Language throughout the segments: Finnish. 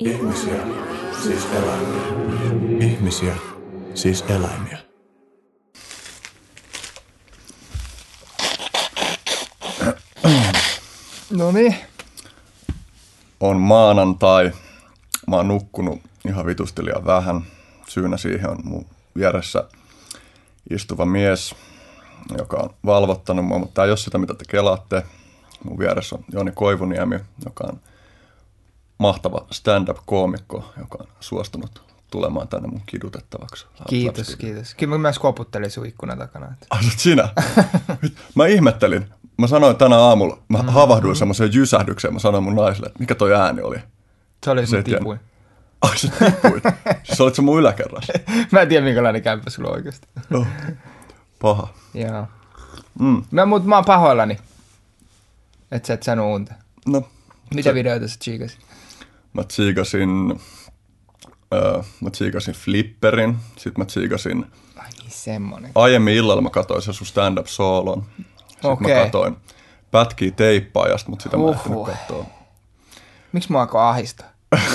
Ihmisiä, siis eläimiä. Ihmisiä, siis eläimiä. Noniin. On maanantai. Mä oon nukkunut ihan vitusti liian vähän. Syynä siihen on mun vieressä istuva mies, joka on valvottanut mua, mutta tää ei oo sitä, mitä te kelaatte. Mun vieressä on Joni Koivuniemi, joka on mahtava stand-up-koomikko, joka on suostunut tulemaan tänne mun kidutettavaksi. Kiitos. Kyllä mä myös koputtelin sun ikkunan takana. Asut sinä? Mä ihmettelin. Mä sanoin tänä aamulla, mä havahduin semmoiseen jysähdykseen, mä sanoin mun naiselle, että mikä toi ääni oli. Se oli, mä tipuin. Ai sä tipuit? Siis olit sä mun yläkerrassa. Mä en tiedä, minkälainen kämpä sulla oikeasti. No, paha. Joo. Mä oon pahoillani, että sä et saanut unta. No. Mitä videoita sä tsiikasit? Mä tsiikasin Flipperin, sit mä tsiikasin... Ai niin, semmonen. Aiemmin illalla mä katsoin sen sun stand-up-soolon. Sitten mä katsoin pätkiä teippaajasta, mutta sitä mä en ehtinyt katsoa. Miksi mä alkoi ahdistaa?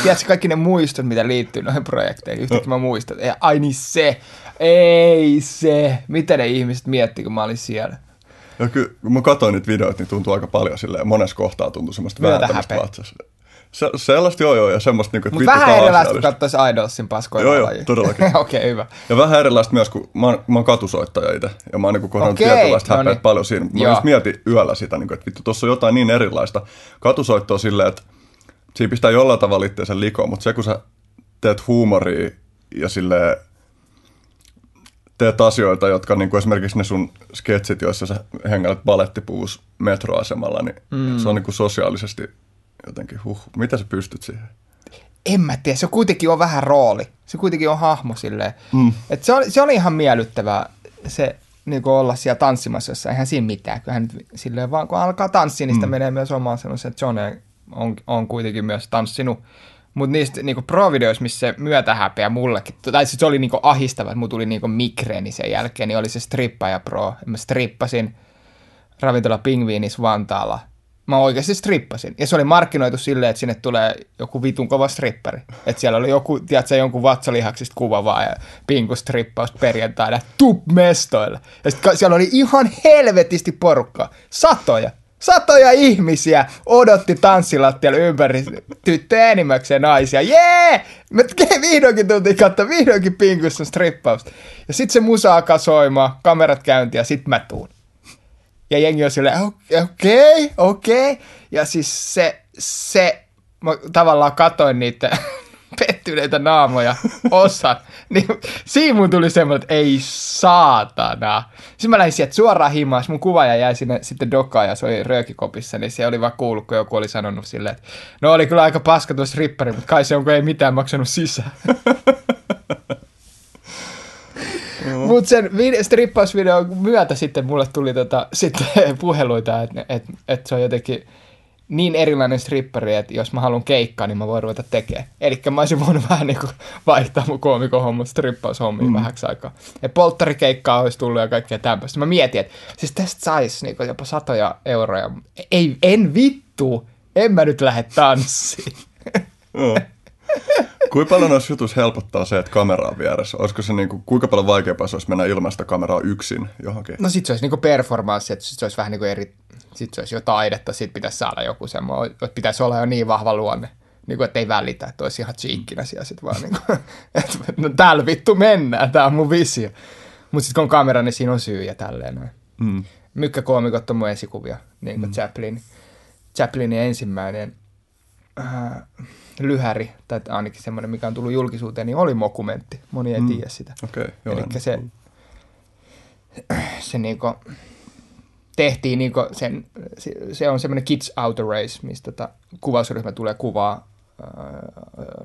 Tiedätkö kaikki ne muistot, mitä liittyy noihin projekteihin? Yhtäkkiä mä muistan, että ai niin se, ei se. Mitä ne ihmiset miettii, kun mä olin siellä? Ja kyllä, kun mä katsoin niitä videoita, niin tuntui aika paljon silleen. Monessa kohtaa tuntui semmoista vääntämistä vatsassa. Sellaista joo ja semmoista niinku, että vittu vähän erilaista, kun katsoisi Idolsin paskoja. Joo, todellakin. Okei, hyvä. Ja vähän erilaista myös, kun mä oon katusoittaja itse. Ja mä oon niinku kohdannut tietynlaista häpeät paljon siinä. Mä just mietin yöllä sitä, niinku, että vittu, tossa on jotain niin erilaista. Katusoitto on silleen, että siinä pistää jollain tavalla itseensä likoon, mutta se kun sä teet huumoria ja silleen teet asioita, jotka niinku esimerkiksi ne sun sketsit, joissa sä hengäilet balettipuvussa metroasemalla, niin se on niinku sosiaalisesti... Jotenkin, mitä sä pystyt siihen? En mä tiedä, se kuitenkin on vähän rooli. Se kuitenkin on hahmo silleen. Et se oli ihan miellyttävää se niinku olla siellä tanssimassa, jossa eihän siinä mitään. Kyllähän nyt silleen vaan kun alkaa tanssia, niin sitä menee myös omaan sellaisen, että John on kuitenkin myös tanssinut. Mutta niistä niinku pro-videoissa, missä se myötähäpeä mullekin, tai se oli niinku ahistava, että mun tuli niinku migreeni sen jälkeen, niin oli se strippaja pro. Mä strippasin ravintola Pingviinis Vantaalla. Mä oikeasti strippasin. Ja se oli markkinoitu silleen, että sinne tulee joku vitun kova strippari. Että siellä oli joku, tiedätkö, jonkun vatsalihaksista kuva vaan ja pinkustrippausta perjantaina. Tup mestoilla. Ja sitten siellä oli ihan helvetisti porukkaa. Satoja ihmisiä odotti tanssilattialla ympäri tyttöjä enimmäkseen naisia. Jee! Me vihdoinkin tultiin katsoa, vihdoinkin pinkussa strippausta. Ja sitten se musa alkaa soimaan, kamerat käyntiin ja sitten mä tuun. Ja jengi on silleen, okei. Ja siis se mä tavallaan katsoin niitä pettyneitä naamoja osan. Niin siinä mun tuli semmoinen, että ei saatana. Sitten mä lähdin sieltä suoraan himaan. Mun kuvaaja jäi sinne sitten dokaan ja se oli röökikopissa. Niin se oli vaan kuullut, kun joku oli sanonut silleen, että no oli kyllä aika paska tuossa rippari, mutta kai se onko ei mitään maksanut sisään. Mutta sen strippausvideon myötä sitten mulle tuli sitten puheluita, että et se on jotenkin niin erilainen strippari, että jos mä haluan keikkaa, niin mä voin ruveta tekemään. Elikkä mä olisin voinut vähän niin kuin vaihtaa mun koomikon hommat strippaushommiin vähäksi aikaa. Et polttarikeikkaa olisi tullut ja kaikkea tämmöistä. Mä mietin, että siis tästä saisi niin jopa 100 euroja. Ei, en vittu, en mä nyt lähde tanssiin. Kuinka paljon noissa jutuissa helpottaa se, että kamera on vieressä? Olisiko se niinku, kuinka paljon vaikeampaa se olisi mennä ilmaista kameraa yksin johonkin? No sit se olisi niinku performanssi, että sit se olisi vähän niinku eri, sit se olisi jo taidetta, sit pitäisi saada joku semmoinen, että pitäisi olla jo niin vahva luonne, niinku että ei välitä, että olisi ihan cheekkinä siellä sit vaan niinku, että no täällä vittu mennään, tää on mun visio. Mut sit kun on kamera, niin siinä on syy ja tälleen noin. Mykkäkoomikot on mun esikuvia, niin kuin Chaplinin ensimmäinen. Lyhäri, tai ainakin semmoinen, mikä on tullut julkisuuteen, niin oli Mokumentti. Moni ei tiedä sitä. Okay, elikkä se niinku tehtiin, niinku se on semmoinen Kids Auto Race, mistä kuvausryhmä tulee kuvaa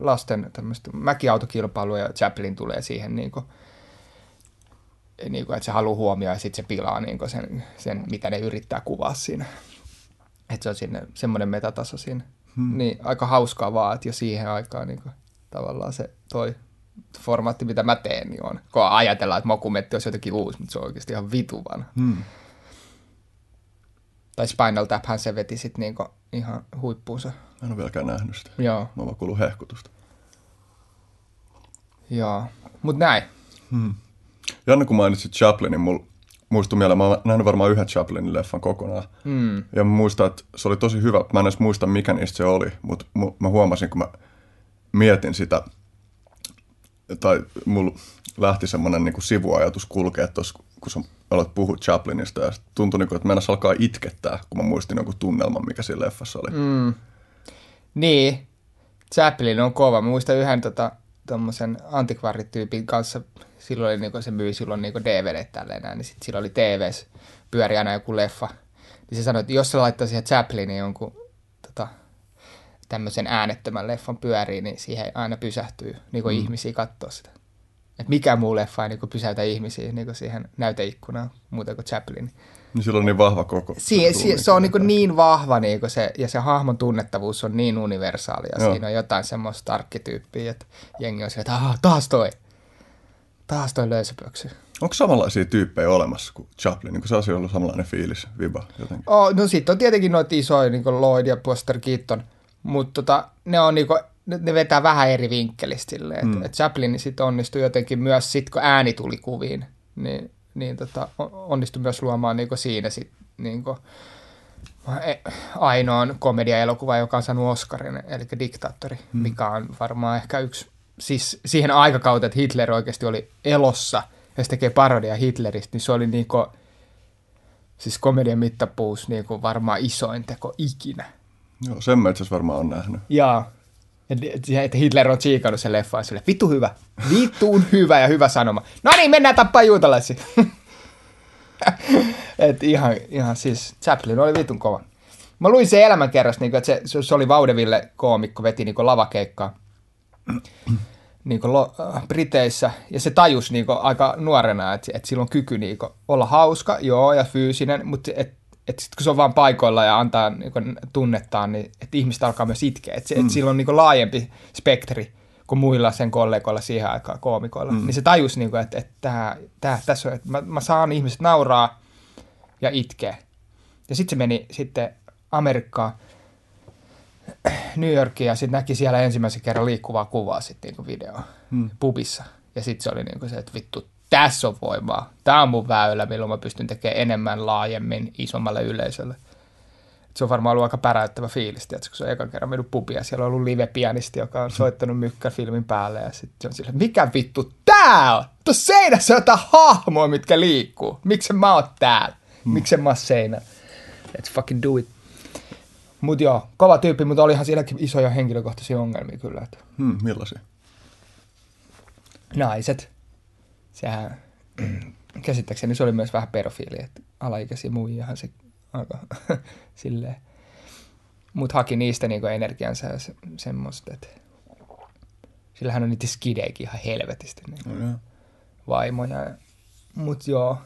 lasten tämmöistä mäkiautokilpailua, ja Chaplin tulee siihen niinku että se haluaa huomioon, ja sitten se pilaa niinku sen, mitä ne yrittää kuvaa siinä. Että se on siinä, semmoinen metataso siinä. Niin aika hauskaa vaan, että jo siihen aikaan niin kuin, tavallaan se toi formaatti, mitä mä teen, niin on. Kun ajatellaan, että Mokumentti olisi jotenkin uusi, mutta se on oikeasti ihan vituvana. Tai Spinal Taphän se veti sitten niin ihan huippuunsa Mä en ole vieläkään nähnyt sitä. Joo. Mä oon vaan kuullut hehkutusta. Joo, mut näin. Janne, kun mainitsit Chaplinin, mulla muistui mieleen, mä oon nähnyt varmaan yhden Chaplinin leffan kokonaan. Ja mä muistan, että se oli tosi hyvä. Mä en edes muista, mikä niistä se oli, mutta mä huomasin, kun mä mietin sitä, tai mulla lähti semmoinen niin kuin sivuajatus kulkea tuossa, kun sä aloit puhua Chaplinista, ja tuntui, niin kuin, että meinas alkaa itkettää, kun mä muistin jonkun tunnelman, mikä siinä leffassa oli. Niin, Chaplin on kova. Mä muistan yhden tommosen antikvaarityypin kanssa, silloin oli, niin se myi silloin niin DVD tälleen näin, niin sitten silloin oli TVs, pyöri aina joku leffa. Niin se sanoi, että jos se laittaa siihen Chaplinin jonkun tämmöisen äänettömän leffan pyöriin, niin siihen aina pysähtyy niin ihmisiä katsoa sitä. Et mikä muu leffa ei niin pysäytä ihmisiä niin siihen näyteikkunaan, muuta kuin Chaplin. Niin silloin on niin vahva koko. Se on niin vahva, niin se, ja se hahmon tunnettavuus on niin universaalia. Joo. Siinä on jotain semmoista arkkityyppiä, että jengi on silleen, että taas toi löysäpöksy. Onko samanlaisia tyyppejä olemassa kuin Chaplin? Niin kuin se asia on ollut samanlainen fiilis, viba jotenkin. Oh, no sitten on tietenkin noita isoja, niin kuin Lloyd ja Buster Keaton, mutta ne vetää vähän eri vinkkelistä silleen. Et Chaplin sitten onnistui jotenkin myös, sit kun ääni tuli kuviin, niin onnistui myös luomaan niinku siinä sit, niinku, ainoan komediaelokuva, joka on saanut Oscarin, eli Diktaattori, mikä on varmaan ehkä yksi, siis siihen aikakauteen, että Hitler oikeasti oli elossa, ja se tekee parodia Hitleristä, niin se oli niinku, siis komedian mittapuus niinku varmaan isoin teko ikinä. Joo, sen mä itse asiassa varmaan on nähnyt. Joo. Että Hitler on tsiikannut sen leffaan silleen, vitun hyvä ja hyvä sanoma. No niin, mennään tappaa juutalaisia. Että ihan siis, Chaplin oli vitun kova. Mä luin sen elämänkerrasta, että se oli vaudeville koomikko, veti lavakeikkaa Briteissä. Ja se tajusi aika nuorena, että sillä on kyky olla hauska, joo, ja fyysinen, mutta että sitten kun se on vaan paikoilla ja antaa tunnettaan, niin että ihmiset alkaa myös itkeä. Että sillä on laajempi spektri kuin muilla sen kollegoilla siihen aikaan, koomikoilla. Niin se tajusi, että mä saan ihmiset nauraa ja itkeä. Ja sitten se meni sitten Amerikkaan, New Yorkiin, ja sitten näki siellä ensimmäisen kerran liikkuvaa kuvaa sitten videoa pubissa. Ja sitten se oli että vittu. Tässä on voimaa. Tämä on mun väylä, milloin mä pystyn tekemään enemmän, laajemmin, isommalle yleisölle. Se on varmaan ollut aika päräyttävä fiilis, kun se on ekan kerran mennyt pubia. Siellä on ollut live-pianisti, joka on soittanut mykkäfilmin päälle. Ja sitten se on silleen, mikä vittu tää on? Tuossa seinässä on jotain hahmoja, mitkä liikkuu. Miksen mä oon täällä? Miksen mä oon seinä? Let's fucking do it. Mut joo, kova tyyppi, mutta olihan sielläkin isoja henkilökohtaisia ongelmia kyllä. Millaisia? Naiset. Sehän, käsittääkseni se oli myös vähän pedofiili, että alaikäisiä muijahan se alkoi silleen. Mut haki niistä energiansa ja semmoista, että sillähän on niitä skideikin ihan helvetisti, vaimoja. Mut joo.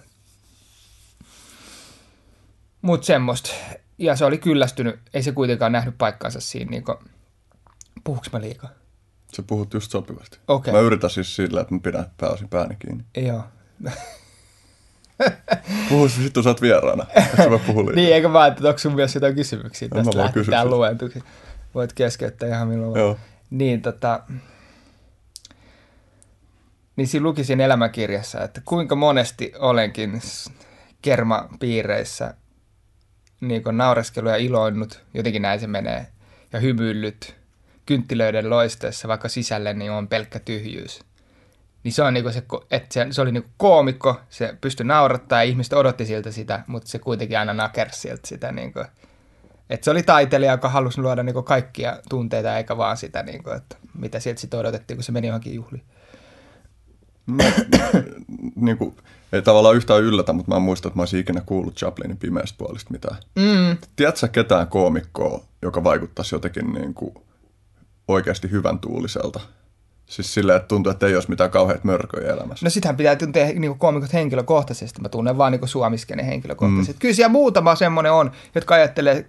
Mut semmoista. Ja se oli kyllästynyt, ei se kuitenkaan nähnyt paikkaansa siinä puhuks mä liikaa? Sä puhut just sopivasti. Okay. Mä yritän siis sillä, että mä pidän pääosin pääni kiinni. Joo. Puhu vittu, sä oot vieraana. Että mä puhun liikaa. Niin, eikö mä ajattelin, että onko sun myös jotain kysymyksiä? No, tästä lähdetään luentuksi. Voit keskeyttää ihan milloin. Joo. Niin, niin siinä luki siinä elämänkirjassa, että kuinka monesti olenkin kermapiireissä niin naureskeluja iloinnut, jotenkin näin se menee, ja hymyillyt. Kynttilöiden loisteessa, vaikka sisälle, niin on pelkkä tyhjyys. Niin se on se oli koomikko, se pystyi naurattaa ja ihmiset odotti siltä sitä, mutta se kuitenkin aina nakersi sieltä sitä. Että se oli taiteilija, joka halusi luoda kaikkia tunteita, eikä vaan sitä, että mitä sieltä sitten odotettiin, kun se meni johonkin juhliin. Ei tavallaan yhtään yllätä, mutta mä muistan, että mä olisin ikinä kuullut Chaplinin pimeästä puolesta mitään. Tiedätkö sä ketään koomikkoa, joka vaikuttaisi jotenkin oikeasti hyvän tuuliselta. Siis silleen, että tuntuu, että ei olisi mitään kauheat mörköjä elämässä. No sitähän pitää tuntea koomikot henkilökohtaisesti. Mä tunnen vaan suomiskenen henkilökohtaisesti. Kyllä siellä muutama semmoinen on, jotka ajattelee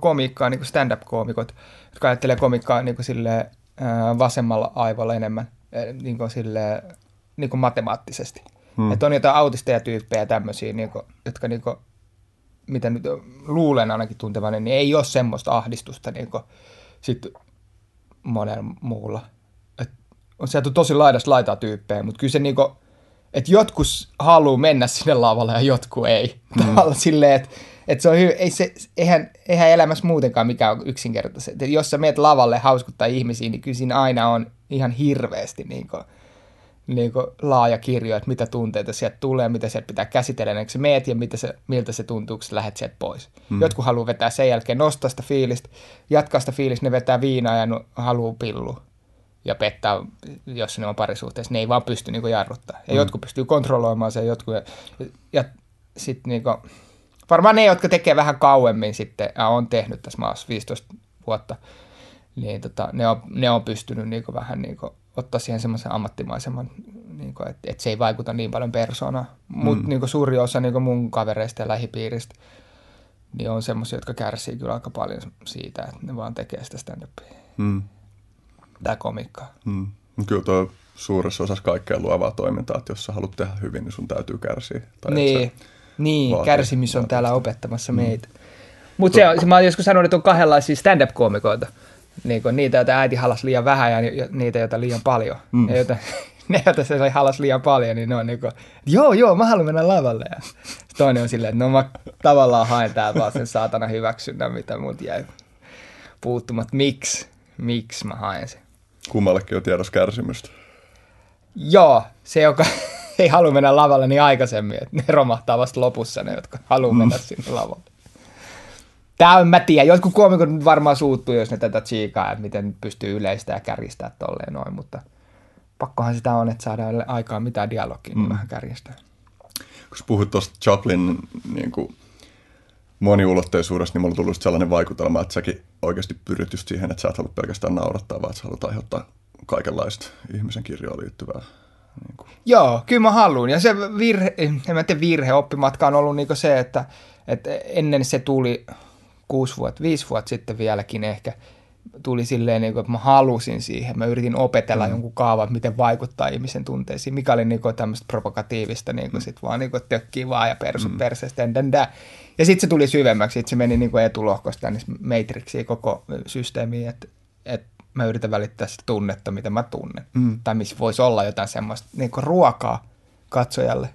komiikkaa, stand-up-koomikot, jotka ajattelee komiikkaa silleen, vasemmalla aivolla enemmän silleen, matemaattisesti. Että on jotain autistejatyyppejä ja tämmöisiä, jotka mitä nyt luulen ainakin tuntevan, niin ei ole semmoista ahdistusta sitten monella muulla. Et on sieltä tosi laidasta laitaa tyyppejä, mutta kyllä se niinku, että jotkut haluaa mennä sinne lavalle ja jotkut ei. Tavallaan silleen, että se on eihän elämässä muutenkaan mikään ole yksinkertaista. Et jos sä meet lavalle hauskuttaa ihmisiä, niin kyllä siinä aina on ihan hirveästi niinku laaja kirjo, että mitä tunteita sieltä tulee, mitä sieltä pitää käsitellä, ennen kuin sä meet ja miltä se tuntuu, kun sä lähet sieltä pois. Jotkut haluaa vetää sen jälkeen, nostaa sitä fiilistä, jatkaa sitä fiilistä, ne vetää viinaa ja haluaa pillua ja pettää, jos ne on parisuhteessa. Ne ei vaan pysty niinku jarruttaa. Ja jotkut pystyy kontrolloimaan sen, jotkut ja sitten niinku... Varmaan ne, jotka tekee vähän kauemmin sitten, on tehnyt tässä maassa 15 vuotta, niin ne on pystynyt niinku vähän niinku ottaa siihen semmoisen ammattimaisemman, niinku, että et se ei vaikuta niin paljon persoonaan. Mutta niinku suuri osa niinku mun kavereista ja lähipiiristä niin on semmoisia, jotka kärsii kyllä aika paljon siitä, että ne vaan tekee sitä stand-upia. Tää komikkaa. Kyllä tuo suuressa osassa kaikkea luovaa toimintaa, että jos sä haluat tehdä hyvin, niin sun täytyy kärsiä. Tai niin. Niin, kärsimys on täällä opettamassa meitä. Mutta mä oon joskus sanonut, että on kahdenlaisia stand-up-koomikoita. Niin niitä, joita äiti halasi liian vähän ja niitä, joita liian paljon. Ja ne, joita se halasi liian paljon, niin ne on niin kuin, joo, mä haluan mennä lavalle. Ja toinen on silleen, että no mä tavallaan haen täällä vaan sen saatana hyväksynnän, mitä mut jäi puuttumat. Miksi mä haen sen? Kummallekin on tiedossa kärsimystä. Joo, se joka... ei halua mennä lavalle niin aikaisemmin, että ne romahtaa vasta lopussa ne, jotka haluaa mennä sinne lavalle. Tää on, mä tiedän, jotkut koomikot varmaan suuttuu, jos ne tätä tsiikaa, että miten pystyy yleistämään ja kärjistämään tolleen noin, mutta pakkohan sitä on, että saadaan aikaan mitään dialogia, niin vähän kärjistää. Kun sä puhut tuosta Chaplin niin moniulotteisuudesta, niin mulla on tullut sellainen vaikutelma, että säkin oikeasti pyrit just siihen, että sä et halua pelkästään naurattaa, vaan että sä haluat aiheuttaa kaikenlaista ihmisen kirjoa liittyvää. Niin kuin. Joo, kyllä mä haluun. Ja se oppimatka on ollut niin kuin se, että ennen se tuli 5 vuotta sitten vieläkin ehkä, tuli silleen, niin kuin, että mä halusin siihen. Mä yritin opetella jonkun kaavan, miten vaikuttaa ihmisen tunteisiin, mikä oli niin kuin tämmöistä provokatiivista, niin kuin sit vaan niin kuin tökkii vaan ja perseestä. Ja sitten se tuli syvemmäksi, että se meni niin kuin etulohkosta niin Matrixiin koko systeemiin, että mä yritän välittää sitä tunnetta, mitä mä tunnen. Tai missä voisi olla jotain semmoista niin kuin ruokaa katsojalle.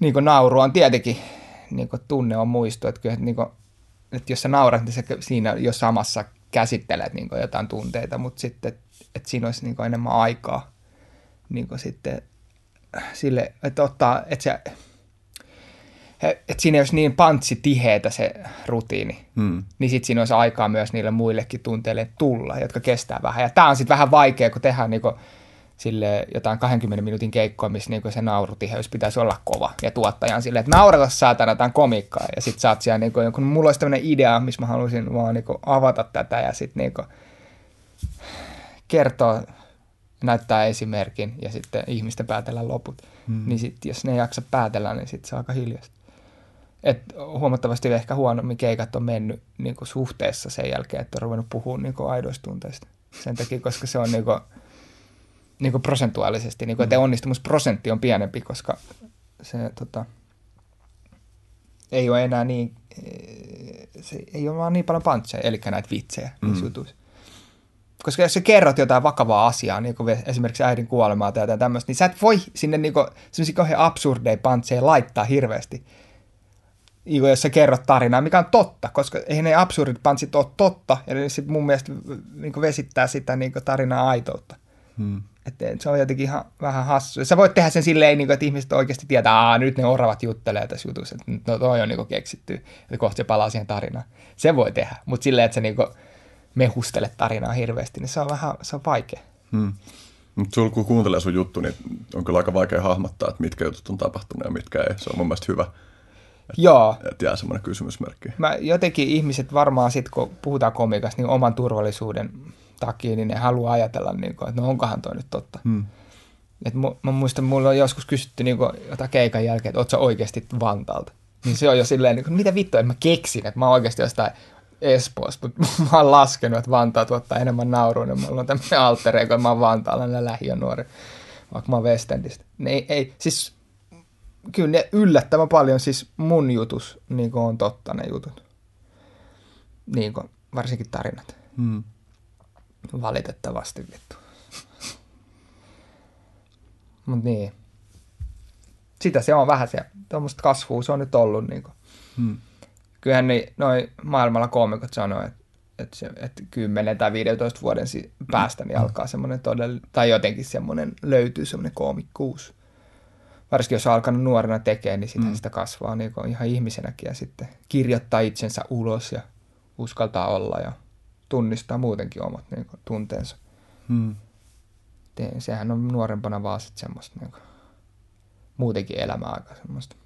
Niin kuin nauru on tietenkin, niin kuin tunne on muisto. Että kyllä, niin kuin, että jos sä naurat, niin sä siinä jo samassa käsittelet niin kuin jotain tunteita, mutta sitten, että siinä olisi niin kuin enemmän aikaa niin kuin sitten sille, että ottaa, että siinä ei olisi niin pantsitiheetä se rutiini, niin sitten siinä olisi aikaa myös niille muillekin tunteille tulla, jotka kestää vähän. Ja tämä on sitten vähän vaikea, kun tehdään niinku sille jotain 20 minuutin keikkoa, missä niinku se naurutiheys pitäisi olla kova. Ja tuottaja on silleen, että naurata saatana tämän komiikkaa. Ja sitten saat siellä, niinku, kun mulla olisi tämmöinen idea, missä mä haluaisin vaan niinku avata tätä ja sitten niinku kertoa, näyttää esimerkin ja sitten ihmisten päätellä loput. Niin sitten jos ne ei jaksa päätellä, niin sitten se on aika hiljaista. Et huomattavasti ehkä huonommin keikat on mennyt niinku suhteessa sen jälkeen, että on ruvennut puhumaan niinku aidoista tunteista. Sen takia, koska se on niinku prosentuaalisesti, niinku, että onnistumusprosentti on pienempi, koska se ei ole enää niin, se ei ole vaan niin paljon pantseja, eli näitä vitsejä niissä jutuissa. Koska jos sä kerrot jotain vakavaa asiaa, niin kuin esimerkiksi äidin kuolemaa tai jotain tämmöistä, niin sä et voi sinne niin kuin, sellaisia kauhean absurdeja pantseja laittaa hirveästi. Jos sä kerrot tarinaa, mikä on totta, koska eihän ne absurdit pantsit ole totta, ja ne sit mun mielestä niin vesittää sitä niin tarinaa aitoutta. Et se on jotenkin ihan vähän hassu. Sä voit tehdä sen silleen, niin kuin, että ihmiset oikeasti tietää, että nyt ne oravat juttelee tässä jutussa, että no toi on niin keksitty, että kohta se palaa siihen tarinaan. Se voi tehdä, mutta silleen, että se niin mehustele tarinaa hirveästi, niin se on vähän vaikea. Mutta sulla kun kuuntelee sun juttu, niin on kyllä aika vaikea hahmottaa, että mitkä jutut on tapahtunut ja mitkä ei. Se on mun mielestä hyvä. Joo. Että jää semmoinen kysymysmerkki. Mä jotenkin ihmiset varmaan sitten, kun puhutaan komiikasta, niin oman turvallisuuden takia, niin ne haluaa ajatella, niin kuin, että no onkohan toi nyt totta. Et mä muistan, mulla on joskus kysytty niin kuin, jotain keikan jälkeen, että oot sä oikeasti Vantaalta. Niin se on jo silleen, niin kuin, mitä vittua, en mä keksin, että mä oon oikeasti jostain Espoosta, mutta mä oon laskenut, että Vantaa tuottaa enemmän naurua, niin mulla on tämmöinen alter ego, että mä oon vantaalainen lähiönuori, vaikka mä oon West Endistä. Ei, siis kyllä ne yllättävän paljon, siis mun jutus niin on totta ne jutut, niin kuin, varsinkin tarinat. Valitettavasti vittu. Mut niin. Sitä se on vähän se. Tuommoista kasvua se on nyt ollut. Niin kyllähän noi maailmalla koomikot sanoo, että 10 tai 15 vuoden päästä niin alkaa semmoinen todella, tai jotenkin semmoinen, löytyy semmoinen koomikkuus. Varsinkin jos on alkanut nuorena tekemään, niin sitä kasvaa niin ihan ihmisenäkin ja sitten kirjoittaa itsensä ulos ja uskaltaa olla ja tunnistaa muutenkin omat niin kuin tunteensa. Sehän on nuorempana vaan sitten semmoista niin kuin, muutenkin elämää aika semmoista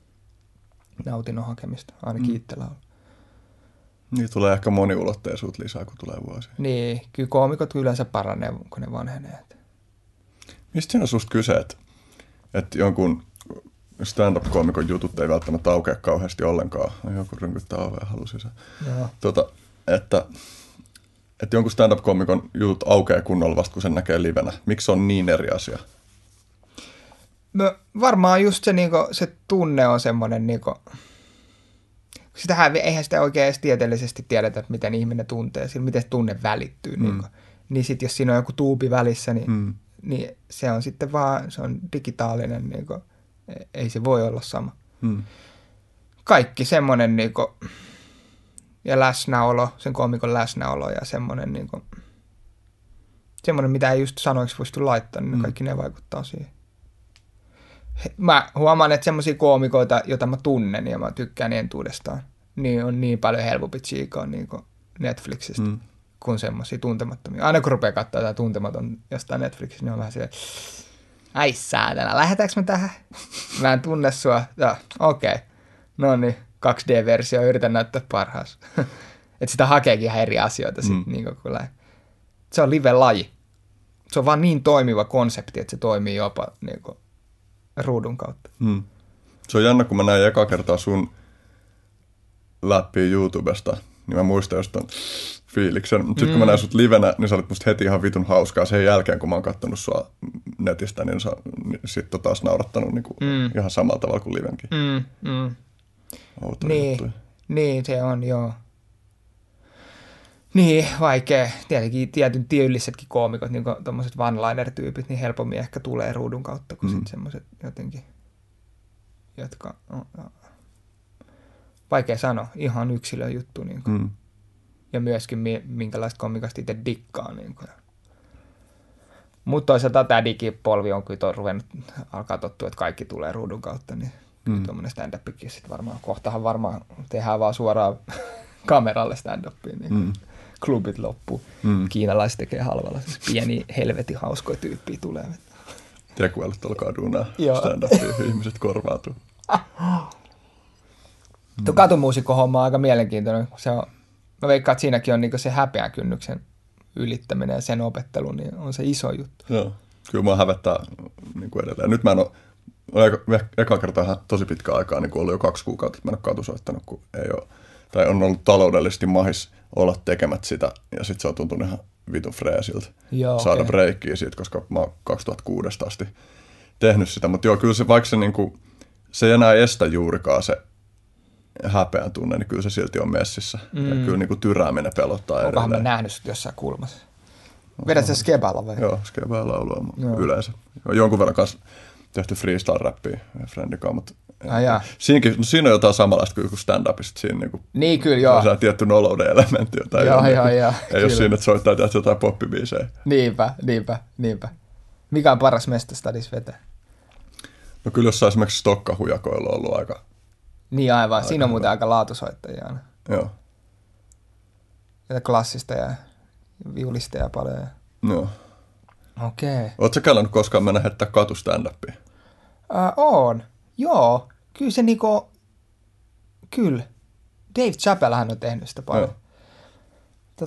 nautinnon hakemista, ainakin itsellä on. Niin tulee ehkä moniulotteisuut lisää, kun tulee vuosia. Niin, kyllä koomikot yleensä paranee, kun ne vanhenee. Mistä siinä on susta kyse, että jonkun stand-up-koomikon jutut ei välttämättä aukea kauheasti ollenkaan. Joku rynkyttää ovea, halusi sen. Että jonkun stand-up-koomikon jutut aukeaa kunnolla vasta, kun sen näkee livenä. Miksi se on niin eri asia? No, varmaan just se, se tunne on semmoinen... Sitähän eihän sitä oikein edes tieteellisesti tiedetä, että miten ihminen tuntee, miten tunne välittyy. Niin sitten jos siinä on joku tuubi välissä, niin se on sitten vaan, se on digitaalinen, ei se voi olla sama. Kaikki semmoinen ja läsnäolo, sen koomikon läsnäolo ja semmoinen, semmoinen mitä ei just sanoiksi voisi laittaa, niin kaikki ne vaikuttaa siihen. Mä huomaan, että semmoisia koomikoita, joita mä tunnen ja mä tykkään entuudestaan, niin on niin paljon helpompi tsiikaa niin Netflixistä kuin semmoisia tuntemattomia. Aina kun rupeaa katsoa jotain tuntematon jostain Netflixistä, niin on vähän silleen, ai säätänä, lähdetäänkö mä tähän? Mä en tunne sua. Okei. No niin, 2D-versio, yritän näyttää parhaas. Että sitä hakeekin ihan eri asioita sitten. Se on live-laji. Se on vaan niin toimiva konsepti, että se toimii jopa... ruudun kautta. Se on jännä, kun mä näin eka kertaa sun läppiä YouTubesta, niin mä muistan jostain fiiliksen. Sitten kun mä näin sut livenä, niin sä olit musta heti ihan vitun hauskaa. Sen jälkeen, kun mä oon kattonut sua netistä, niin sä sit taas naurattanut ihan samalla tavalla kuin livenkin. Niin, se on, joo. Niin, vaikea. Tietenkin tietyn tyylisetkin koomikot, niin kuin tommoset one-liner-tyypit, niin helpommin ehkä tulee ruudun kautta kuin sitten semmoiset jotenkin, jotka on vaikea sanoa, ihan yksilön juttu. Niin kuin. Ja myöskin minkälaista koomikasta itse dikkaa. Niin kuin. Mutta toisaalta tämä digipolvi on kyllä ruvennut, alkaa tottua, että kaikki tulee ruudun kautta, niin tuommoinen stand-upikin sitten varmaan, kohtahan varmaan tehdään vaan suoraan kameralle stand-upiin. Niin klubit loppuu. Kiinalaiset tekee halvalla. Pieni helvetin hauskoja tyyppiä tulee. Tekuelut alkaa duunaa stand-upia. Ihmiset korvautuu. Tuo katumuusikko-homma on aika mielenkiintoinen. Se on, mä veikkaan, että siinäkin on niinku se häpeän kynnyksen ylittäminen ja sen opettelu, niin on se iso juttu. Joo. Kyllä mä hävettää niinku edelleen. Nyt mä en ole eka kertaa tosi pitkään aikaa, niin kuin ollut jo 2 kuukautta, että mä en ole katusoittanut, kun ei ole. Tai on ollut taloudellisesti mahis olla tekemät sitä, ja sitten se on tuntunut ihan vitun freesiltä. Joo, saada breikkiä siitä, koska mä oon 2006 asti tehnyt sitä. Mutta joo, kyllä se, vaikka se, niinku, se ei enää estä juurikaan se häpeän tunne, niin kyllä se silti on messissä. Ja kyllä niinku tyrääminen pelottaa edelleen. Onkohan mä nähnyt sut jossain kulmassa? Vedät se skeballa vai? Joo, skebalaulua yleensä. Jonkun verran kanssa tehty freestyle-räppiä friendikaan, mutta... Siinä on jotain samanlaista kuin stand-upista. Siinä niin kyllä, joo. On tietty nolouden elementti. Ei ole siinä, että soittaa jotain poppibiisejä. Niinpä. Mikä on paras mesta stadissa vetää? No kyllä jossain esimerkiksi Stokkahujakoilla on ollut aika... Niin aivan, aika siinä on muuten aika laatusoittajia aina. Joo. Ja klassista ja viulisteja paljon. Joo. Okei. Oletko sä käynyt koskaan mennä heittää katu stand-upia? Oon. Joo, kyllä se kyllä. Dave Chappellhän on tehnyt sitä paljon.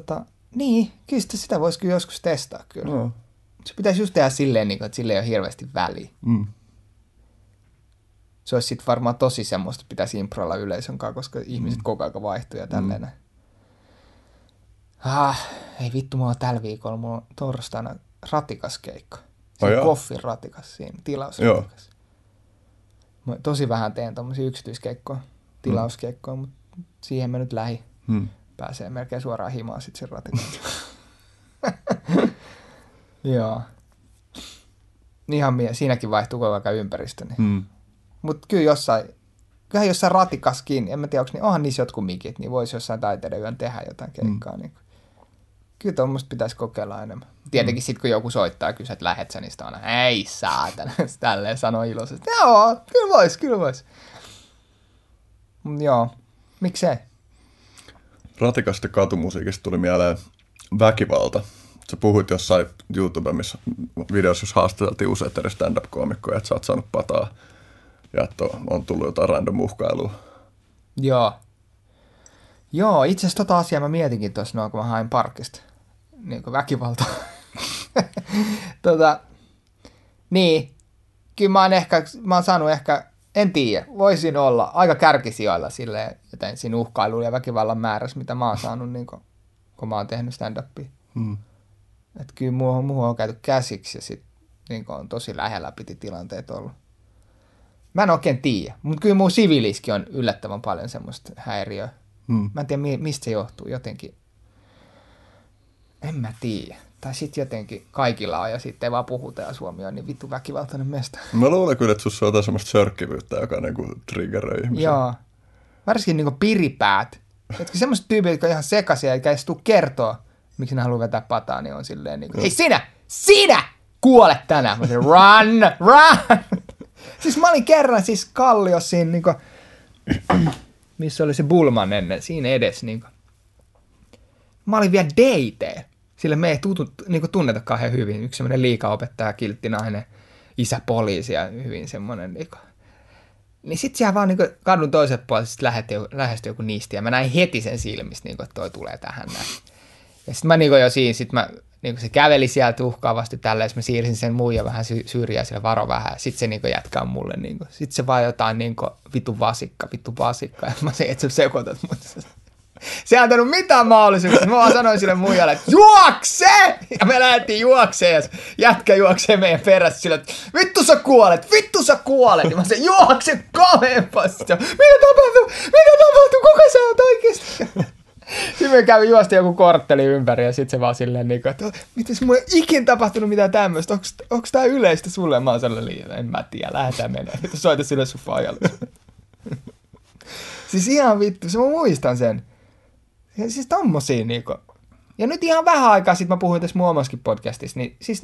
No. Niin, kyllä sitä voisi kyllä joskus testaa kyllä. No. Se pitäisi just tehdä silleen, että sille ei ole hirveästi väliä. Se olisi sitten varmaan tosi semmoista, että pitäisi improilla yleisön kanssa, koska ihmiset koko ajan vaihtuu ja tälleen. Ei vittu, mulla on tällä viikolla, mulla on torstaina ratikaskeikka. Se on koffin ratikas siinä, tilausratikas. Mä tosi vähän teen tommosia yksityiskeikkoja, tilauskeikkoja, mutta siihen mä nyt lähin. Pääsee melkein suoraan himaan sit sen ratin. Joo. Ihan siinäkin vaihtuu koko ajan ympäristö. Niin. Mm. Mutta kyllä jossain ratikaskin, en mä tiedä, onhan niissä jotkut mikit, niin voisi jossain taiteiden yön tehdä jotain keikkaa. Niin. Kyllä tuommoista pitäisi kokeilla enemmän. Tietenkin sitten kun joku soittaa, kyllä että lähet sä, niin sitä on, ei saatana, tälleen sanoo iloisesti. Joo, kyllä vois. Joo, miksei? Ratikasta katumusiikista tuli mieleen väkivalta. Sä puhuit jossain YouTubessa videossa, jos haastateltiin useita eri stand-up-koomikkoja, että sä oot saanut pataa ja että on tullut jotain random uhkailua. Joo, itse asiassa tota asiaa mä mietinkin tuossa kun mä hain parkista. Niin kuin väkivaltaa. Niin, kyllä mä oon saanut ehkä, en tiedä, voisin olla aika kärkisijoilla silleen, joten siinä uhkailuun ja väkivallan määrässä, mitä mä oon saanut, niin kun mä oon tehnyt stand-upia. Hmm. Että kyllä muuhun on käyty käsiksi ja sitten niin on tosi lähellä piti tilanteet ollut. Mä en oikein tiedä, mutta kyllä mun siviiliskin on yllättävän paljon semmoista häiriöä. Hmm. Mä en tiedä, mistä se johtuu jotenkin. En mä tiedä. Tai sitten jotenkin kaikilla on ja sitten ei vaan puhuta ja Suomi on niin vittu väkivaltainen mestä. Mä luulen kyllä, että sussa on jotain semmoista sörkkivyyttä, joka niinku triggeröi ihmisiä. Joo. Varsinkin niinku piripäät. Jotkut semmoiset tyypit, jotka on ihan sekaisia eikä edes tule kertoa, miksi ne haluaa vetää pataa, niin on silleen niinku, hei sinä kuole tänään. Mä olin, run! Siis mä olin kerran Kalliossa siinä niinku, missä oli se Bulman ennen, siinä edes niinku. Mä olin vielä deitee, sillä me ei niinku tunneta kauhean hyvin. Yksi semmoinen liikaopettaja, kilttinainen, isä poliisi ja hyvin semmoinen. Niin sit siellä vaan niinku kadun toisen puolella lähestyi joku niisti ja mä näin heti sen silmistä, niinku, että toi tulee tähän näin. Ja sit mä niinku jo siinä, sit se käveli sieltä uhkaavasti tälleen, mä siirsin sen muija vähän syrjään sille varo vähän. Ja sit se niinku jatkaa mulle niinku. Sit se vaan jotain niinku vittu vasikka. Ja mä sanoin, että sä sekoitat mut. Se ei antanut mitään mahdollisuuksia. Mä vaan sanoin sille muijalle, että juokse! Ja me lähdettiin juokseen ja jätkä juoksee meidän perässä sille, että vittu sä kuolet! Ja mä sanoin, juokse kovempaa! Sitten mitä tapahtuu? Kuka sä oot oikeesti? Sitten me kävi juosta joku kortteli ympäri ja sitten se vaan silleen, että mites mulla ei ikin tapahtunut mitään tämmöistä? Onko tää yleistä sulle? Mä oon sellainen, en mä tiedä, lähdetään mennään. Soita sille sun faajalle. Siis ihan vittu, mä muistan sen. Siis tommosia niinku. Ja nyt ihan vähän aikaa sitten mä puhuin tässä muomaskin podcastissa, niin siis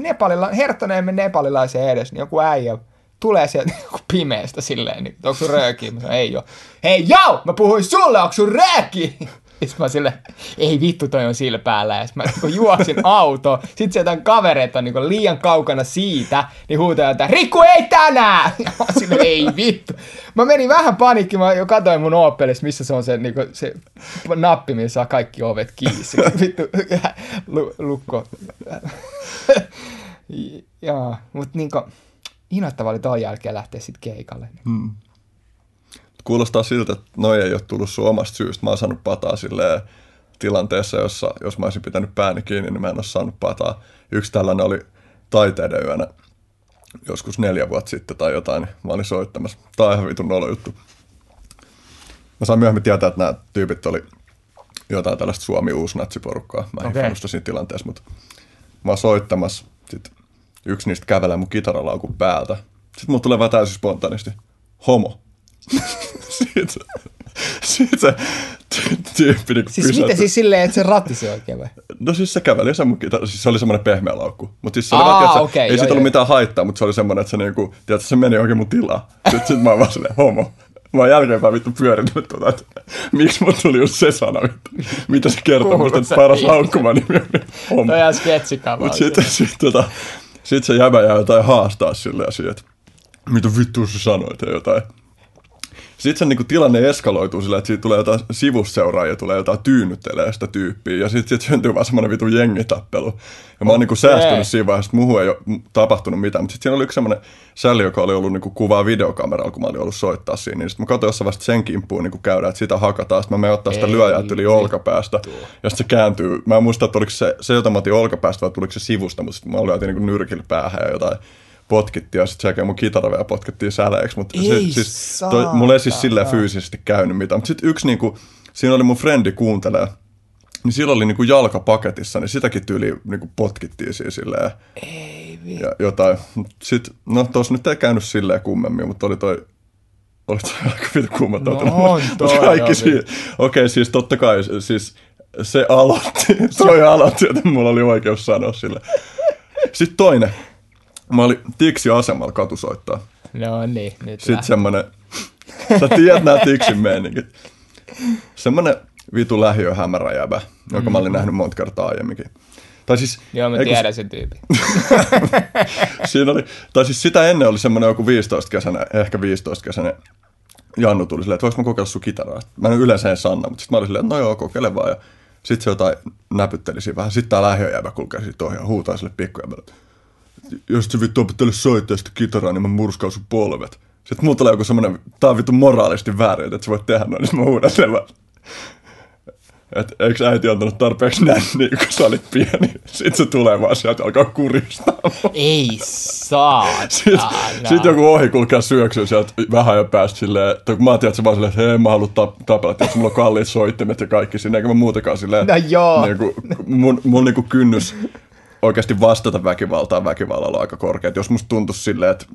Herttoneemme nepalilaiseen edes, niin joku äijä tulee sieltä joku pimeästä silleen, niin onko sun röökiä? Mä sanoin, ei oo. Hei jau, mä puhuin sulle, onko sun röökiä? Sitten mä silleen, ei vittu, toi on sillä päällä. Ja sitten mä niinku juosin autoon. Sitten se jotain kavereita on niinku liian kaukana siitä, niin huutaa jotain, Rikku ei tänään! Ja mä silleen, ei vittu. Mä menin vähän panikkiin, mä jo katsoin mun Opelissa, missä se on se nappi, missä saa kaikki ovet kiinni. Vittu, lukko. Joo, mutta niinku, innoittava oli ton jälkeen lähteä sit keikalle. Mm. Kuulostaa siltä, että noi ei ole tullut sun omasta syystä. Mä oon saanut pataa silleen tilanteessa, jossa jos mä olisin pitänyt pääni kiinni, niin mä en ole saanut pataa. Yksi tällainen oli taiteiden yönä joskus 4 vuotta sitten tai jotain. Mä olin soittamassa. Tää on ihan vitun nolo juttu. Mä saan myöhemmin tietää, että nämä tyypit oli jotain tällaista Suomi-uusnatsiporukkaa. Mä en kannusta siinä tilanteessa, mutta mä oon soittamassa. Sitten yksi niistä kävelee mun kitaralaukun päältä. Sitten mun tulee vähän täysin spontaanisti. Homo. Siitä se tyyppi niin siis pysähtyi. Mitä siis silleen, että se ratisi oikein vai? No siis se käveli ja se oli semmoinen pehmeä laukku. Mutta siis se oli vaikka, okay, ei siitä ollut mitään haittaa, mutta se oli semmoinen, että se, niinku, tiedätkö, se meni oikein mun tilaa. Sitten mä oon vaan silleen, homo. Mä oon jälkeenpäin vittu pyörinyt että miksi mun tuli just se sana, mitä se kertoo musta, että paras laukkuman nimi on homo. Toi on sketsikamaa. Mutta sitten se jäbä jää jotain haastaa silleen siihen, että mitä vittu sä sanoit ja jotain. Sitten se niinku, tilanne eskaloituu sillä, että siitä tulee jotain sivusseuraajia, tulee jotain tyynnyttelee sitä tyyppiä, ja sitten syntyy vaan semmoinen vitun jengitappelu. Ja mä oon niinku, säästynyt siinä vaiheessa, että muuhun ei ole tapahtunut mitään, mutta sitten siinä oli yksi semmoinen sälli, joka oli ollut niinku, kuvaa videokameralla, kun mä olin ollut soittaa siinä, niin sitten mä katsoin jossain vasta sen kimppuun niinku, käydään, että sitä hakataan, sitten mä menen ottaa sitä lyöjää yli olkapäästä, ja sitten se kääntyy. Mä en muista, että oliko se jota mä otin olkapäästä vai tuliko se sivusta, mutta sitten mä lyötin niinku, nyrkillä päähän ja jotain. Potkittiin ja sitten sekin mun kitara vielä potkittiin säleeksi, mutta mulla ei siis silleen fyysisesti käynyt mitään. Mutta sitten yksi, niinku, siinä oli mun frendi kuuntelee niin silloin oli niinku jalkapaketissa, niin sitäkin tyyliin niinku potkittiin siinä silleen. Ei vittu. Ja jotain. Sitten, no tuossa nyt ei käynyt silleen kummemmin, mutta oli toi aika vittu kummatautunut. No on toi. Okei, siis totta kai, siis se aloitti, joten mulla oli oikeus sanoa silleen. Sitten toinen. Mä olin Tiksi-asemalla katusoittaa. No niin, nyt sitten semmonen, sä tiedät nää Tiksin meiningit. Semmonen vitu lähiöhämäräjäbä, jonka mä olin nähnyt monta kertaa aiemminkin. Tai siis, joo, mä tiedän sen tyypin. Siinä oli, tai siis sitä ennen oli semmonen joku 15-kesäinen Jannu tuli silleen, että voiko mä kokeilla sun kitaraa? Mä en yleensä en sanna, mutta sit mä olin silleen, että no joo, kokeile vaan. Ja sit se jotain näpyttelisi vähän. Sit tää lähiöjäbä kulkee sit ohi ja huutaa sille pikkujäbälle. Jos se vittu opettele soittaa sitä kitaraa, niin mä murskaan sun polvet. Sitten mulla tulee joku semmonen, tää on vittu moraalisti väärin, että sä voit tehdä noin, niin mä huudan sen vaan. Et eiks äiti antanut tarpeeksi nänniä, kun sä olit pieni. Sitten se tulee vaan sieltä alkaa kuristaa. Ei saatana. Sitten joku ohi kulkee syöksyä sieltä vähän jo päästä silleen. Tai kun mä tiedät se vaan silleen, että hei mä haluun tapella. Tiedät, mulla on kalliit soittimet ja kaikki siinä. Eikä mä muutenkaan silleen. No joo. Niinku, mun niinku kynnys oikeasti vastata väkivallalla on aika korkea. Et jos musta tuntuisi silleen, että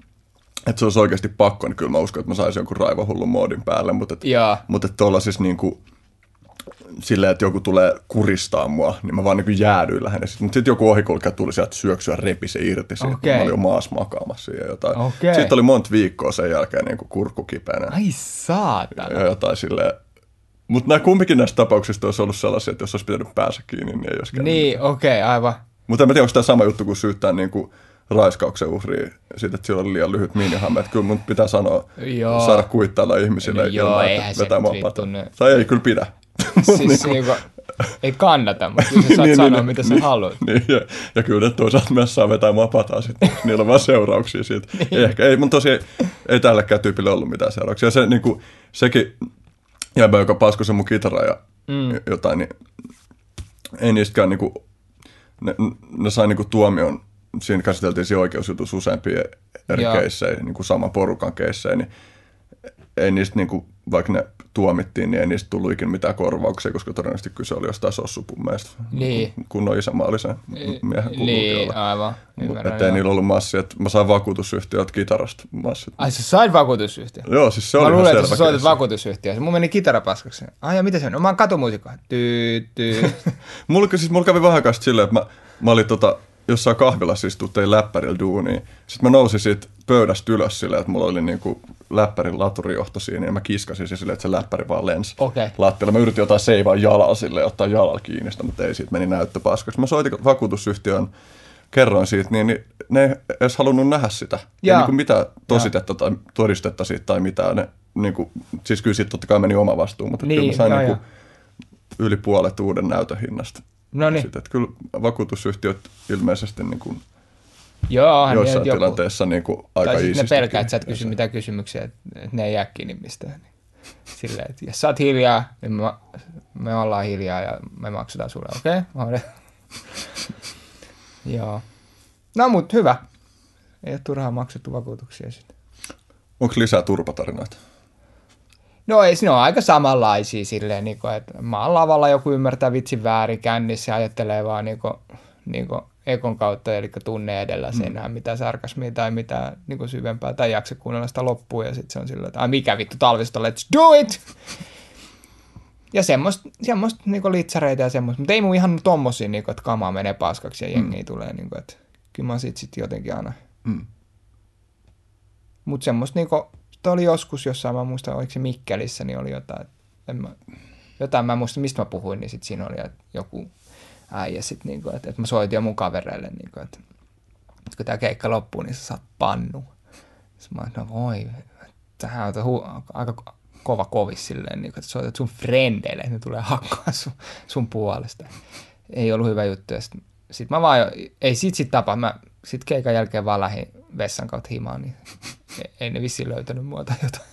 se olisi oikeasti pakko, niin kyllä mä uskon, että mä saisin jonkun raivahullun moodin päälle. Mutta tuolla siis niinku silleen, että joku tulee kuristaa mua, niin mä vaan niinku jäädyin lähinnä. Mutta sitten joku ohikulkija tuli sieltä syöksyä repi se irti siitä. Okay. Mä olin jo maassa makaamassa ja jotain. Okay. Sitten oli monta viikkoa sen jälkeen niinku kurkkukipeänä. Ai saatana. Ja jotain silleen. Mutta nämä kumpikin näistä tapauksista olisi ollut sellaisia, että jos olisi pitänyt päänsä kiinni, niin ei olisi käynyt. Niin, okei, aivan. Mutta en tiedä, onko tämä sama juttu kuin syyttää niinku raiskauksen uhria siitä, että sillä oli liian lyhyt miinihamme. Kyllä mun pitää sanoa, saada kuittailla ihmisille. No joo, eihän se nyt vittu. Tai ei kyllä pidä. Siis niinku, ei kannata, mutta kyllä sä saat sanoa, mitä sä haluat. Niin, ja kyllä ne toisaalta myös saa vetää mua pataa sitten. Niillä on vaan seurauksia siitä. Ehkä ei, mutta tosiaan ei tälläkään tyypillä ollut mitään seurauksia. Ja se, niinku, sekin jäbä, joka paskoi sen mun kitaraa ja jotain, niin ei niistäkään niinku. Ne sai niinku tuomion, siinä käsiteltiin siinä oikeusjutussa useampia eri keissejä, niinku saman porukan keissejä, niin ei niistä, niinku, vaikka ne tuomittiin, niin ei niistä tullut ikinä mitään korvauksia, koska todennäköisesti kyse oli jostain sossupummeista, niin. Kunnon isämaallisen miehen kulutiolla. Niin, aivan. Että ei niillä ollut massia. Mä sain vakuutusyhtiöltä kitarasta massit. Ai sä sain vakuutusyhtiö? Joo, siis se oli ihan selvä. Mä luulen, että sä soitat vakuutusyhtiöön. Mun meni kitarapaskaksi. Ai ja mitä se on? No mä oon katumuusikkohan. Mulla kävi vähän kanssa silleen, että mä olin jossain kahvilassa istuin tein läppärillä duunia. Sitten mä nousin siitä pöydästä ylös silleen, että mulla oli niinku läppärin laturijohto siinä ja mä kiskasin silleen, että se läppäri vaan lensi lattialle. Mä yritin jotain seivaa jalalla silleen, ottaa jalalla kiinni sitä, mutta ei siitä meni näyttö paskaksi. Mä soitin vakuutusyhtiön, kerroin siitä, niin ne ei edes halunnut nähdä sitä. Ei niinku mitään tositetta tai todistetta siitä tai mitään. Ne, niinku, siis kyllä siitä totta kai meni oma vastuu, mutta niin, kyllä mä sain niinku yli puolet uuden näytön hinnasta. No niin. Sitten, että kyllä vakuutusyhtiöt ilmeisesti niin kuin joissain tilanteessa niin kuin aika iisisti. Tai sitten ne pelkää, että sä et kysy mitään kysymyksiä, että ne ei jää kiinni mistään. Silleen, että jos sä oot hiljaa, niin me ollaan hiljaa ja me maksetaan sulle. Okei? Joo. No mut hyvä. Ei ole turhaan maksettu vakuutuksia sitten. Onko lisää turpatarinoita? No ei, ne on aika samanlaisia silleen, niin kuin, että maan lavalla joku ymmärtää vitsin väärin kännissä ja ajattelee vaan niin kuin ekon kautta, eli tunne edellä sen, mitä sarkasmia tai mitä niin syvempää tai jaksa kuunnella sitä loppuun ja sitten se on silleen, että ai mikä vittu talvista, let's do it! Ja semmoista niin litsareita ja semmoista, mutta ei mun ihan tommosia, niin kuin, että kamaa menee paskaksi ja jengiä tulee, niin kuin, että kyllä mä sitten jotenkin aina. Mutta semmoista niinku. Tuo oli joskus jossain, mä muistan, oliko se Mikkelissä, niin oli jotain mä en muista, mistä mä puhuin, niin sitten siinä oli joku äijä sitten, niin että mä soitin jo mun kavereille, niin kuin, että kun tämä keikka loppuu, niin sä saat pannu. Sitten mä olin, no voi, tämähän on aika kova kovis silleen, niin kuin, että soitat sun frendeille, että ne tulee hakkaa sun puolesta. Ei ollut hyvä juttu. Sitten mä vaan, ei sit tapa, mä sitten keikan jälkeen vaan lähdin vessan kautta himaan, niin ei ne vissiin löytänyt mua tai jotain.